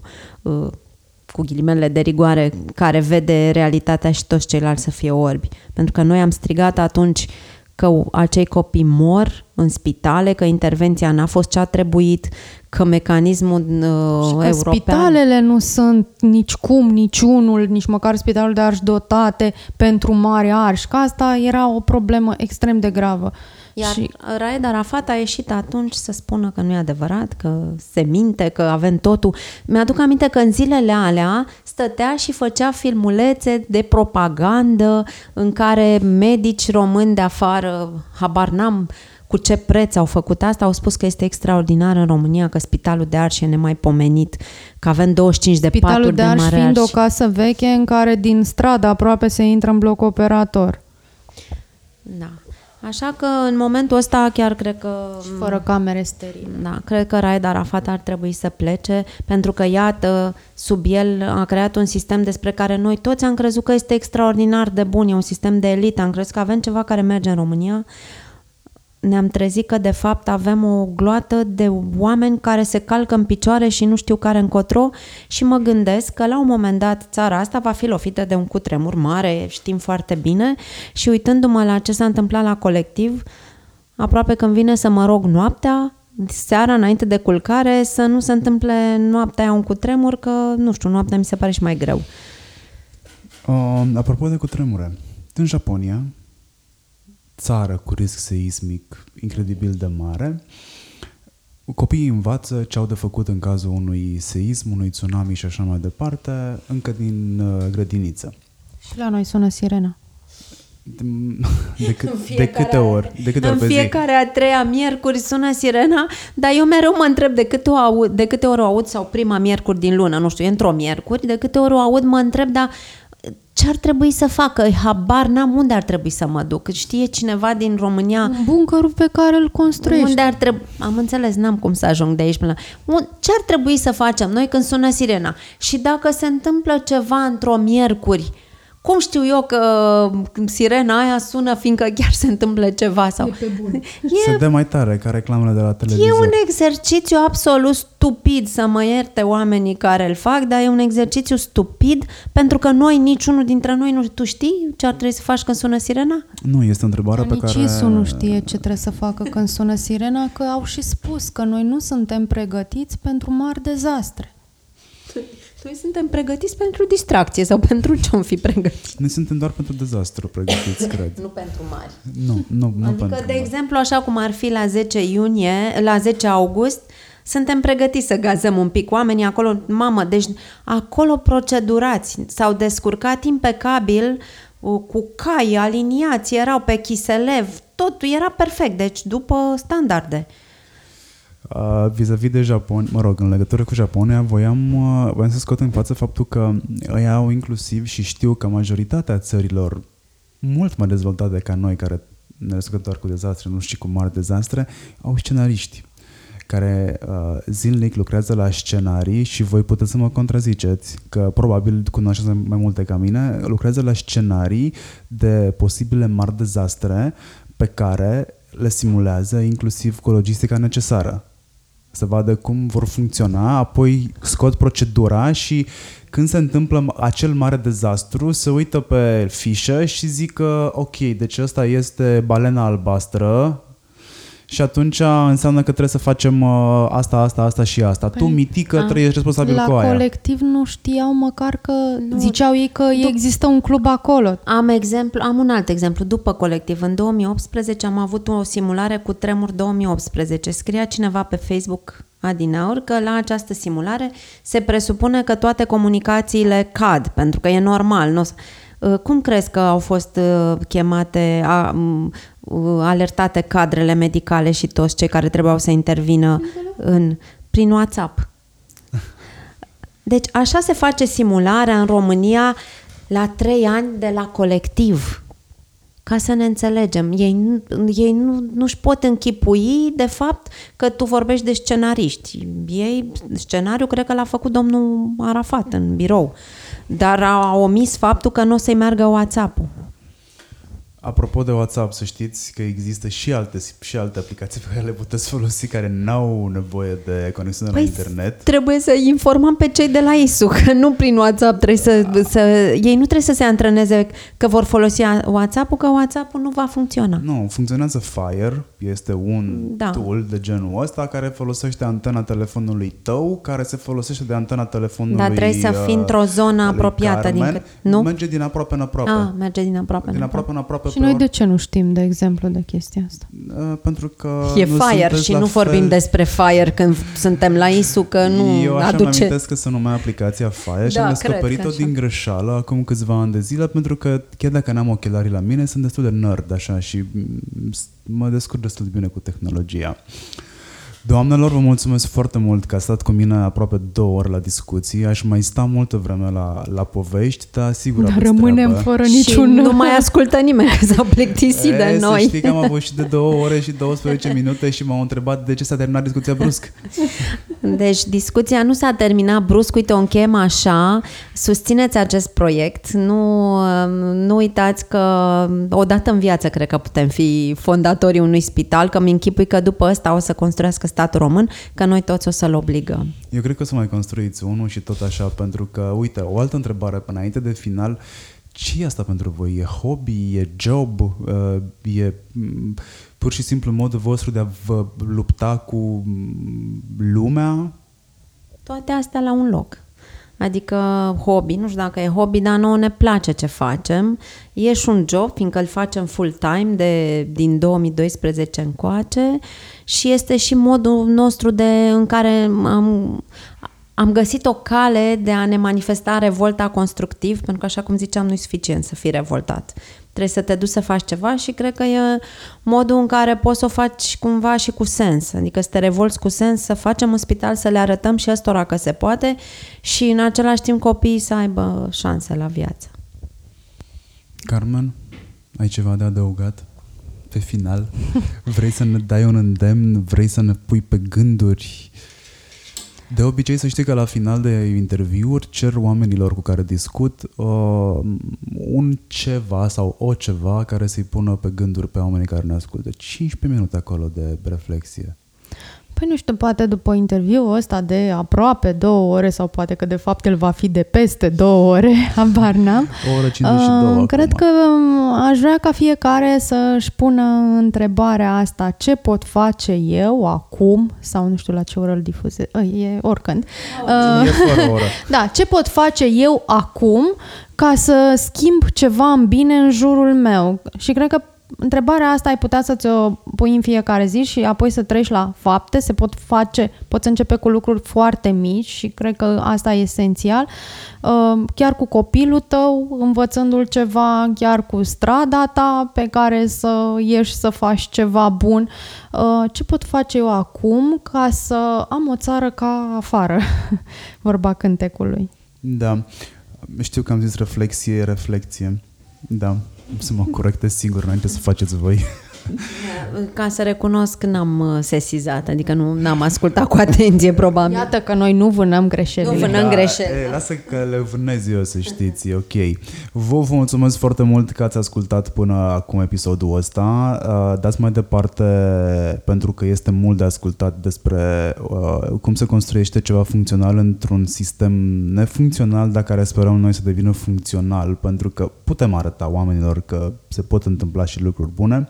cu ghilimele de rigoare, care vede realitatea și toți ceilalți să fie orbi. Pentru că noi am strigat atunci că acei copii mor în spitale, că intervenția n-a fost ce-a trebuit, că mecanismul uh, european... Spitalele nu sunt nicicum, niciunul, nici măcar spitalul de arș dotate pentru mare arș, că asta era o problemă extrem de gravă. Iar și... Raed Arafat a ieșit atunci să spună că nu e adevărat, că se minte, că avem totul. Mi-aduc aminte că în zilele alea stătea și făcea filmulețe de propagandă în care medici români de afară, habar n-am cu ce preț au făcut asta, au spus că este extraordinar în România, că spitalul de Arș e nemaipomenit, că avem douăzeci și cinci de spitalul paturi de mare Arș. Spitalul de Arș fiind o casă veche în care din stradă aproape se intră în bloc operator. Da. Așa că în momentul ăsta chiar cred că... Și fără camere steril. Da, cred că Raed Arafat ar trebui să plece, pentru că, iată, sub el a creat un sistem despre care noi toți am crezut că este extraordinar de bun, e un sistem de elită, am crezut că avem ceva care merge în România. Ne-am trezit că, de fapt, avem o gloată de oameni care se calcă în picioare și nu știu care încotro și mă gândesc că, la un moment dat, țara asta va fi lovită de un cutremur mare, știm foarte bine, și uitându-mă la ce s-a întâmplat la Colectiv, aproape când vine să mă rog noaptea, seara înainte de culcare, să nu se întâmple noaptea aia un cutremur, că, nu știu, noaptea mi se pare și mai greu. Uh, apropo de cutremure, în Japonia, țară cu risc seismic incredibil de mare, copiii învață ce au de făcut în cazul unui seism, unui tsunami și așa mai departe, încă din grădiniță. Și la noi sună sirena. De, de, cât, de câte ori? De câte ori pe zi? În fiecare a treia miercuri sună sirena, dar eu mereu mă întreb de câte, o aud, de câte ori o aud, sau prima miercuri din lună, nu știu, într-o miercuri, de câte ori o aud, mă întreb, dar ce ar trebui să facă? Habar n-am unde ar trebui să mă duc. Știe cineva din România... Un bunkerul pe care îl construiești. Unde ar trebui... Am înțeles, n-am cum să ajung de aici până la... Ce ar trebui să facem noi când sună sirena? Și dacă se întâmplă ceva într-o miercuri, cum știu eu că sirena aia sună fiindcă chiar se întâmplă ceva? Sau... E pe bun. E... Se dă mai tare ca reclamele de la televizor. E un exercițiu absolut stupid, să mă ierte oamenii care îl fac, dar e un exercițiu stupid pentru că noi, niciunul dintre noi, nu... Tu știi ce ar trebui să faci când sună sirena? Nu, este întrebarea pe care... Nici I S U nu știe ce trebuie să facă când sună sirena, că au și spus că noi nu suntem pregătiți pentru mari dezastre. Noi suntem pregătiți pentru distracție sau pentru ce-om fi pregătiți? Noi suntem doar pentru dezastru pregătiți, cred. Nu pentru mari. Nu, nu, nu adică, pentru de mari. Exemplu, așa cum ar fi la zece iunie, la zece august, suntem pregătiți să gazăm un pic oamenii acolo. Mamă, deci acolo procedurați, s-au descurcat impecabil cu cai, aliniați, erau pe chiselev, totul era perfect, deci după standarde. Uh, vis-a-vis de Japonia, mă rog, în legătură cu Japonia, voiam, uh, voiam să scot în față faptul că ei au inclusiv și știu că majoritatea țărilor mult mai dezvoltate ca noi, care ne răscătăm doar cu dezastre, nu știu, cu mari dezastre, au scenariști care uh, zilnic lucrează la scenarii și voi puteți să mă contraziceți, că probabil cunoașteți mai multe ca mine, lucrează la scenarii de posibile mari dezastre pe care le simulează inclusiv cu logistica necesară. Să vadă cum vor funcționa, apoi scot procedura și când se întâmplă acel mare dezastru, se uită pe fișă și zic că ok, deci ăsta este balena albastră și atunci înseamnă că trebuie să facem asta, asta, asta și asta. Păi, tu, mitică, a, trebuie ești responsabil cu aia. La Colectiv nu știau măcar că... Nu. Ziceau ei că Dup- există un club acolo. Am, exemplu, am un alt exemplu. După Colectiv, în două mii optsprezece am avut o simulare cu tremur două mii optsprezece. Scria cineva pe Facebook adinauri că la această simulare se presupune că toate comunicațiile cad, pentru că e normal. Nu o să... Cum crezi că au fost chemate, a, alertate cadrele medicale și toți cei care trebuiau să intervină în, prin WhatsApp? Deci așa se face simularea în România la trei ani de la Colectiv. Ca să ne înțelegem, ei, ei nu, nu-și pot închipui de fapt că tu vorbești de scenariști. Ei, scenariul cred că l-a făcut domnul Arafat în birou, dar a omis faptul că nu o să-i meargă WhatsApp-ul. Apropo de WhatsApp, să știți că există și alte, și alte aplicații pe care le puteți folosi care n-au nevoie de conexiune păi la internet. Trebuie să informăm pe cei de la I S U, că nu prin WhatsApp trebuie să, să... Ei nu trebuie să se antreneze că vor folosi WhatsApp-ul, că WhatsApp-ul nu va funcționa. Nu, funcționează Fire, este un da. tool de genul ăsta care folosește antena telefonului tău, care se folosește de antena telefonului... Dar trebuie să fii într-o zonă apropiată. Carmen. Din cât, nu? Merge din aproape în aproape. Ah, merge din aproape în aproape. Din aproape în aproape. Și noi de ce nu știm, de exemplu, de chestia asta? Pentru că e nu Fire și nu vorbim fel... despre Fire când suntem la I S U, că nu eu așa aduce... Eu amintesc că se numea aplicația Fire și da, am descoperit-o din greșeală acum câțiva ani de zile, pentru că chiar dacă n-am ochelarii la mine, sunt destul de nerd așa și mă descurc destul de bine cu tehnologia. Doamnelor, vă mulțumesc foarte mult că a stat cu mine aproape două ore la discuții. Aș mai sta multă vreme la, la povești, dar sigur dar rămânem treabă. Fără niciun... nu mai ascultă nimeni, că s-au plictisit e, de noi. Să știi că am avut și de două ore și douăsprezece minute și m-au întrebat de ce s-a terminat discuția brusc. Deci discuția nu s-a terminat brusc, uite, o încheiem așa. Susțineți acest proiect. Nu, nu uitați că odată în viață cred că putem fi fondatorii unui spital, că mi închipui că după ăsta o să construiască statul român, că noi toți o să-l obligăm. Eu cred că o să mai construiți unul și tot așa, pentru că, uite, o altă întrebare până înainte de final, ce e asta pentru voi? E hobby? E job? E pur și simplu modul vostru de a vă lupta cu lumea? Toate astea la un loc. Adică hobby, nu știu dacă e hobby, dar nouă ne place ce facem. E și un job, fiindcă îl facem full-time de, din două mii doisprezece încoace și este și modul nostru de, în care am, am găsit o cale de a ne manifesta revolta constructiv, pentru că, așa cum ziceam, nu e suficient să fii revoltat. Trebuie să te duci să faci ceva și cred că e modul în care poți să o faci cumva și cu sens. Adică să te revolți cu sens, să facem un spital, să le arătăm și ăstora că se poate și în același timp copiii să aibă șanse la viață. Carmen, ai ceva de adăugat pe final? Vrei să ne dai un îndemn? Vrei să ne pui pe gânduri? De obicei, să știi că la final de interviuri cer oamenilor cu care discut uh, un ceva sau o ceva care să-i pună pe gânduri pe oamenii care ne ascultă. cincisprezece minute acolo de reflexie. Păi nu știu, poate după interviul ăsta de aproape două ore sau poate că de fapt el va fi de peste două ore, habar n-am. O oră cincizeci și două uh, Cred acum. Că aș vrea ca fiecare să-și pună întrebarea asta, ce pot face eu acum, sau nu știu la ce oră îl difuzez, uh, e oricând. Uh, e fără oră. Da, ce pot face eu acum ca să schimb ceva în bine în jurul meu? Și cred că întrebarea asta ai putea să ți-o pui în fiecare zi și apoi să treci la fapte, se pot face, poți începe cu lucruri foarte mici și cred că asta e esențial, chiar cu copilul tău, învățându-l ceva, chiar cu strada ta pe care să ieși să faci ceva bun. Ce pot face eu acum ca să am o țară ca afară? Vorba cântecului. Da, știu că am zis reflexie, reflecție, da. Să mă corectez singur înainte să faceți voi. Ca să recunosc, n-am sesizat, adică nu n-am ascultat cu atenție, probabil. Iată că noi nu vânăm greșelile. Nu vânăm da, greșelile. Lasă că le vânez eu, să știți, e ok. Vă, vă mulțumesc foarte mult că ați ascultat până acum episodul ăsta. Dați mai departe, pentru că este mult de ascultat despre cum se construiește ceva funcțional într-un sistem nefuncțional, dar care sperăm noi să devină funcțional, pentru că putem arăta oamenilor că se pot întâmpla și lucruri bune.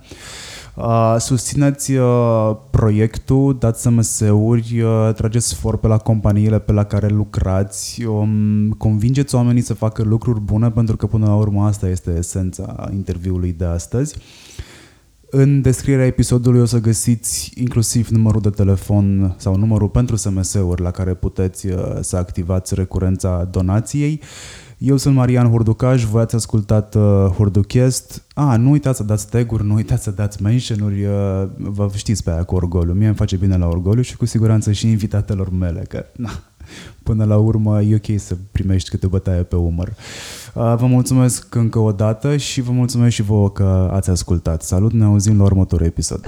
Uh, susțineți uh, proiectul, dați S M S-uri, uh, trageți for pe la companiile pe la care lucrați, um, convingeți oamenii să facă lucruri bune, pentru că până la urmă asta este esența interviului de astăzi. În descrierea episodului o să găsiți inclusiv numărul de telefon sau numărul pentru S M S-uri la care puteți uh, să activați recurența donației. Eu sunt Marian Hurducaș, voi ați ascultat uh, Hurduchest. Ah, nu uitați să dați tag-uri, nu uitați să dați mention-uri, uh, vă știți pe aia cu orgoliu. Mie îmi face bine la orgoliu și cu siguranță și invitatelor mele, că na, până la urmă e ok să primești câte bătaie pe umăr. Uh, vă mulțumesc încă o dată și vă mulțumesc și vouă că ați ascultat. Salut, ne auzim la următorul episod.